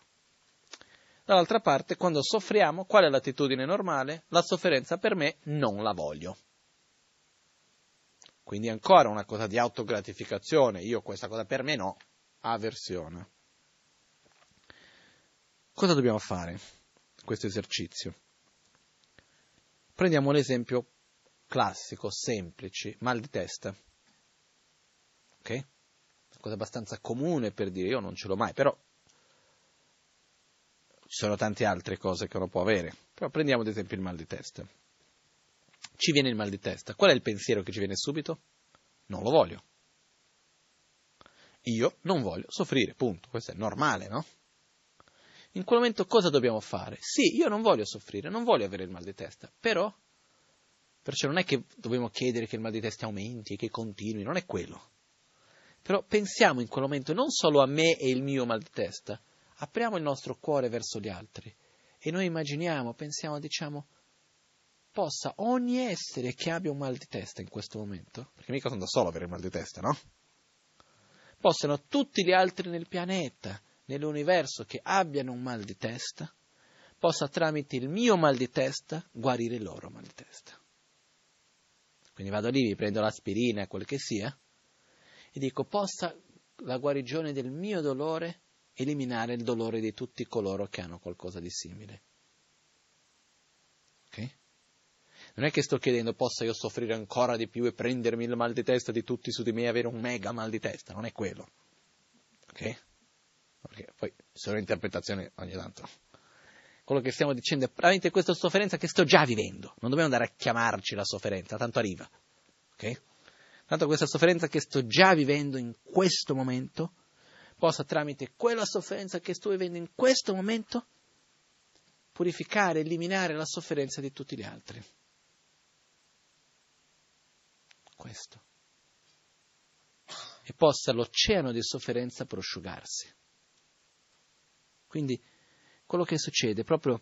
Dall'altra parte, quando soffriamo, qual è l'attitudine normale? La sofferenza per me non la voglio. Quindi ancora una cosa di autogratificazione, io questa cosa per me no, avversione. Cosa dobbiamo fare in questo esercizio? Prendiamo un esempio classico, semplice, mal di testa. Ok? Una cosa abbastanza comune per dire io non ce l'ho mai, però ci sono tante altre cose che uno può avere. Però prendiamo ad esempio il mal di testa. Ci viene il mal di testa. Qual è il pensiero che ci viene subito? Non lo voglio. Io non voglio soffrire, punto. Questo è normale, no? In quel momento cosa dobbiamo fare? Sì, io non voglio soffrire, non voglio avere il mal di testa, però, perciò non è che dobbiamo chiedere che il mal di testa aumenti, che continui, non è quello. Però pensiamo in quel momento non solo a me e il mio mal di testa, apriamo il nostro cuore verso gli altri e noi immaginiamo, pensiamo, diciamo, possa ogni essere che abbia un mal di testa in questo momento, perché mica sono da solo a avere il mal di testa, no? Possano tutti gli altri nel pianeta, nell'universo che abbiano un mal di testa, possa tramite il mio mal di testa guarire il loro mal di testa. Quindi vado lì, mi prendo l'aspirina, quel che sia, e dico, possa la guarigione del mio dolore eliminare il dolore di tutti coloro che hanno qualcosa di simile. Ok? Non è che sto chiedendo, possa io soffrire ancora di più e prendermi il mal di testa di tutti su di me e avere un mega mal di testa, non è quello. Ok? Perché poi sono interpretazioni ogni tanto. Quello che stiamo dicendo è veramente questa sofferenza che sto già vivendo. Non dobbiamo andare a chiamarci la sofferenza, tanto arriva. Ok? Tanto questa sofferenza che sto già vivendo in questo momento, possa tramite quella sofferenza che sto vivendo in questo momento, purificare, eliminare la sofferenza di tutti gli altri. Questo. E possa l'oceano di sofferenza prosciugarsi. Quindi quello che succede, proprio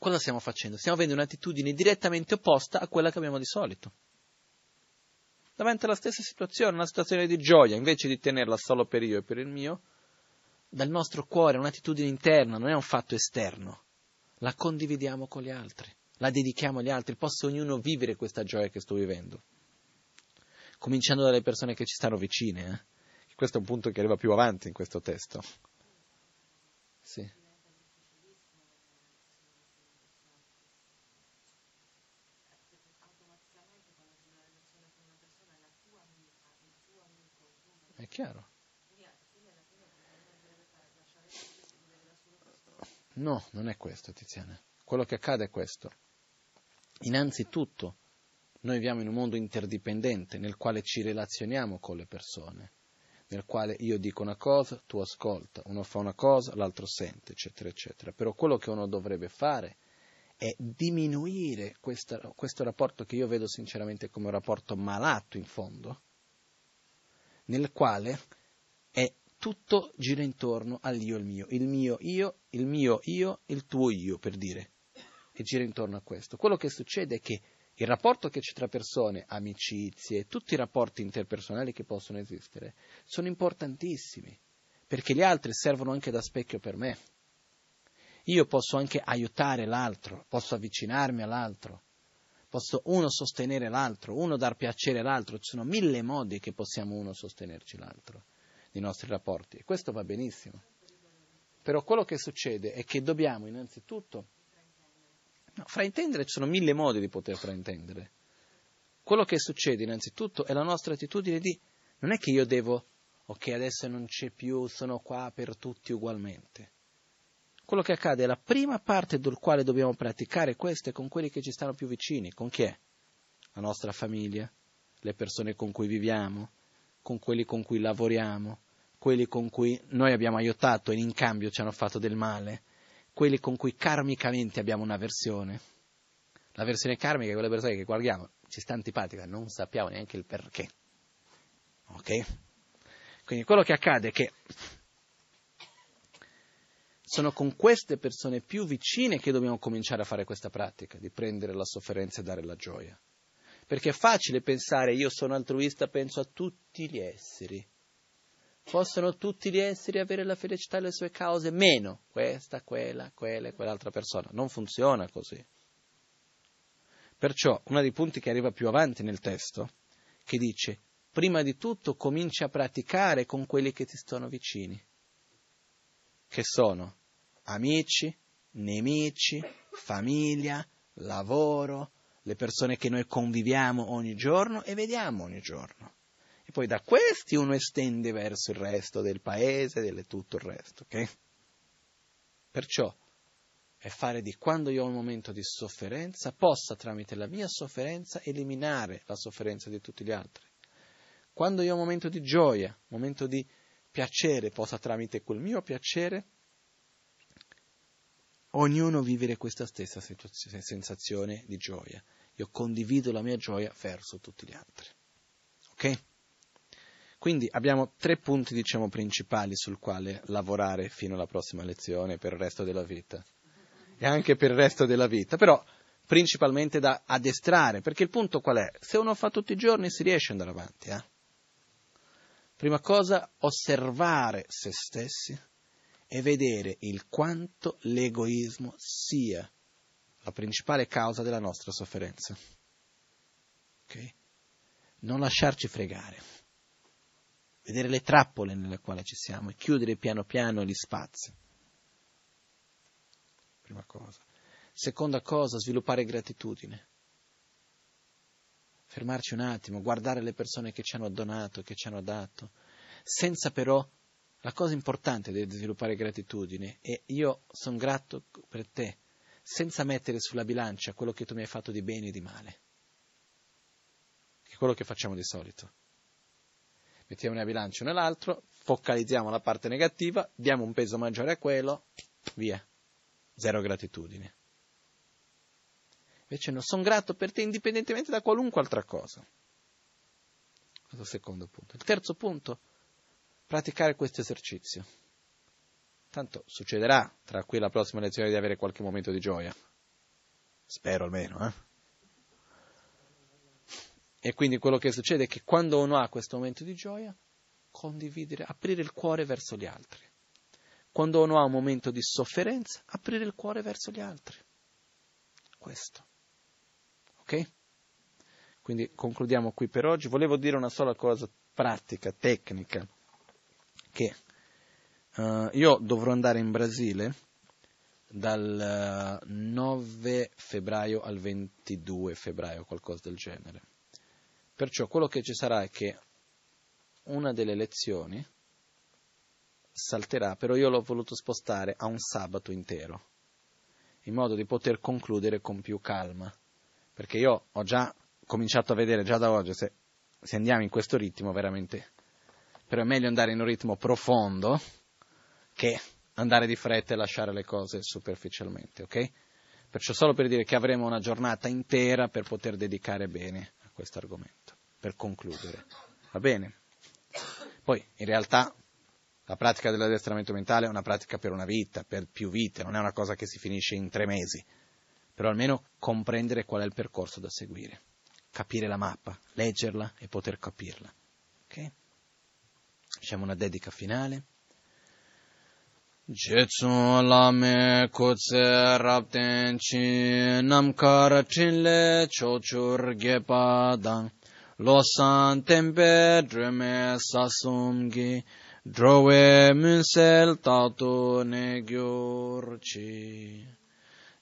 cosa stiamo facendo? Stiamo avendo un'attitudine direttamente opposta a quella che abbiamo di solito. Davanti alla stessa situazione, una situazione di gioia, invece di tenerla solo per io e per il mio, dal nostro cuore, un'attitudine interna, non è un fatto esterno. La condividiamo con gli altri, la dedichiamo agli altri, possa ognuno vivere questa gioia che sto vivendo. Cominciando dalle persone che ci stanno vicine, eh? Questo è un punto che arriva più avanti in questo testo. Sì. È chiaro? No, non è questo, Tiziana. Quello che accade è questo. Innanzitutto, noi viviamo in un mondo interdipendente nel quale ci relazioniamo con le persone, nel quale io dico una cosa, tu ascolta, uno fa una cosa, l'altro sente, eccetera, eccetera. Però quello che uno dovrebbe fare è diminuire questa, questo rapporto che io vedo sinceramente come un rapporto malato in fondo, nel quale è tutto gira intorno all'io, il mio, il mio io, il mio io, il tuo io, per dire, e gira intorno a questo. Quello che succede è che il rapporto che c'è tra persone, amicizie, tutti i rapporti interpersonali che possono esistere, sono importantissimi, perché gli altri servono anche da specchio per me. Io posso anche aiutare l'altro, posso avvicinarmi all'altro, posso uno sostenere l'altro, uno dar piacere all'altro, ci sono mille modi che possiamo uno sostenerci l'altro, nei nostri rapporti, e questo va benissimo. Però quello che succede è che dobbiamo innanzitutto No, fraintendere, ci sono mille modi di poter fraintendere. Quello che succede innanzitutto è la nostra attitudine di, non è che io devo, ok adesso non c'è più, sono qua per tutti ugualmente. Quello che accade è la prima parte del quale dobbiamo praticare questo è con quelli che ci stanno più vicini. Con chi è? La nostra famiglia, le persone con cui viviamo, con quelli con cui lavoriamo, quelli con cui noi abbiamo aiutato e in cambio ci hanno fatto del male, quelli con cui karmicamente abbiamo un'avversione. La versione karmica è quelle persone che guardiamo, ci sta antipatica, non sappiamo neanche il perché. Ok? Quindi quello che accade è che sono con queste persone più vicine che dobbiamo cominciare a fare questa pratica, di prendere la sofferenza e dare la gioia. Perché è facile pensare, io sono altruista, penso a tutti gli esseri. Possono tutti gli esseri avere la felicità e le sue cause, meno questa, quella, quella e quell'altra persona. Non funziona così. Perciò, uno dei punti che arriva più avanti nel testo, che dice, prima di tutto cominci a praticare con quelli che ti stanno vicini, che sono amici, nemici, famiglia, lavoro, le persone che noi conviviamo ogni giorno e vediamo ogni giorno. E poi da questi uno estende verso il resto del paese, del tutto il resto, ok? Perciò è fare di quando io ho un momento di sofferenza, possa tramite la mia sofferenza eliminare la sofferenza di tutti gli altri. Quando io ho un momento di gioia, un momento di piacere, possa tramite quel mio piacere ognuno vivere questa stessa situazione, sensazione di gioia. Io condivido la mia gioia verso tutti gli altri. Ok? Quindi abbiamo tre punti, diciamo, principali sul quale lavorare fino alla prossima lezione per il resto della vita. E anche per il resto della vita, però principalmente da addestrare, perché il punto qual è? Se uno fa tutti i giorni si riesce ad andare avanti. Eh? Prima cosa, osservare se stessi e vedere il quanto l'egoismo sia la principale causa della nostra sofferenza. Okay? Non lasciarci fregare, vedere le trappole nelle quali ci siamo e chiudere piano piano gli spazi. Prima cosa. Seconda cosa, sviluppare gratitudine. Fermarci un attimo, guardare le persone che ci hanno donato, che ci hanno dato, senza però... La cosa importante di sviluppare gratitudine è io sono grato per te, senza mettere sulla bilancia quello che tu mi hai fatto di bene e di male. Che è quello che facciamo di solito. Mettiamo una bilancia uno e l'altro, focalizziamo la parte negativa, diamo un peso maggiore a quello, via. Zero gratitudine. Invece non sono grato per te indipendentemente da qualunque altra cosa. Questo è il secondo punto. Il terzo punto, praticare questo esercizio. Tanto succederà tra qui e la prossima lezione di avere qualche momento di gioia. Spero almeno, eh? E quindi quello che succede è che quando uno ha questo momento di gioia, condividere, aprire il cuore verso gli altri. Quando uno ha un momento di sofferenza, aprire il cuore verso gli altri. Questo. Ok? Quindi concludiamo qui per oggi. Volevo dire una sola cosa pratica, tecnica. Che uh, io dovrò andare in Brasile dal nove febbraio al ventidue febbraio, qualcosa del genere. Perciò quello che ci sarà è che una delle lezioni salterà, però io l'ho voluto spostare a un sabato intero, in modo di poter concludere con più calma, perché io ho già cominciato a vedere già da oggi se, se andiamo in questo ritmo veramente... Però è meglio andare in un ritmo profondo che andare di fretta e lasciare le cose superficialmente, ok? Perciò solo per dire che avremo una giornata intera per poter dedicare bene a questo argomento, per concludere, va bene? Poi, in realtà, la pratica dell'addestramento mentale è una pratica per una vita, per più vite, non è una cosa che si finisce in tre mesi, però almeno comprendere qual è il percorso da seguire, capire la mappa, leggerla e poter capirla, ok? Facciamo una dedica finale. Jetsun lame kutse rapten chi namkar chin le chochur gepadang losan tempe drume sasumgi drowe munsel tatu negyurchi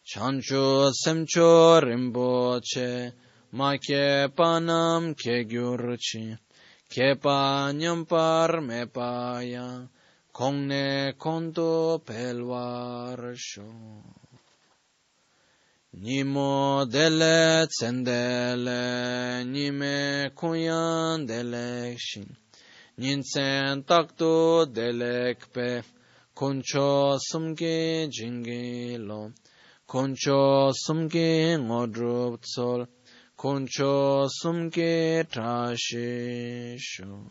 chanchu semcho rimboche make panam kegyurchi Kepa nyampar mepaya, kongne konto pelvarsho. Nimo dele tsendele, nime kuyan delekshin. Nintsen takto delekpe, koncho sumke jingilo. Koncho sumke ngodrup tsol. Concho sumke trashisho.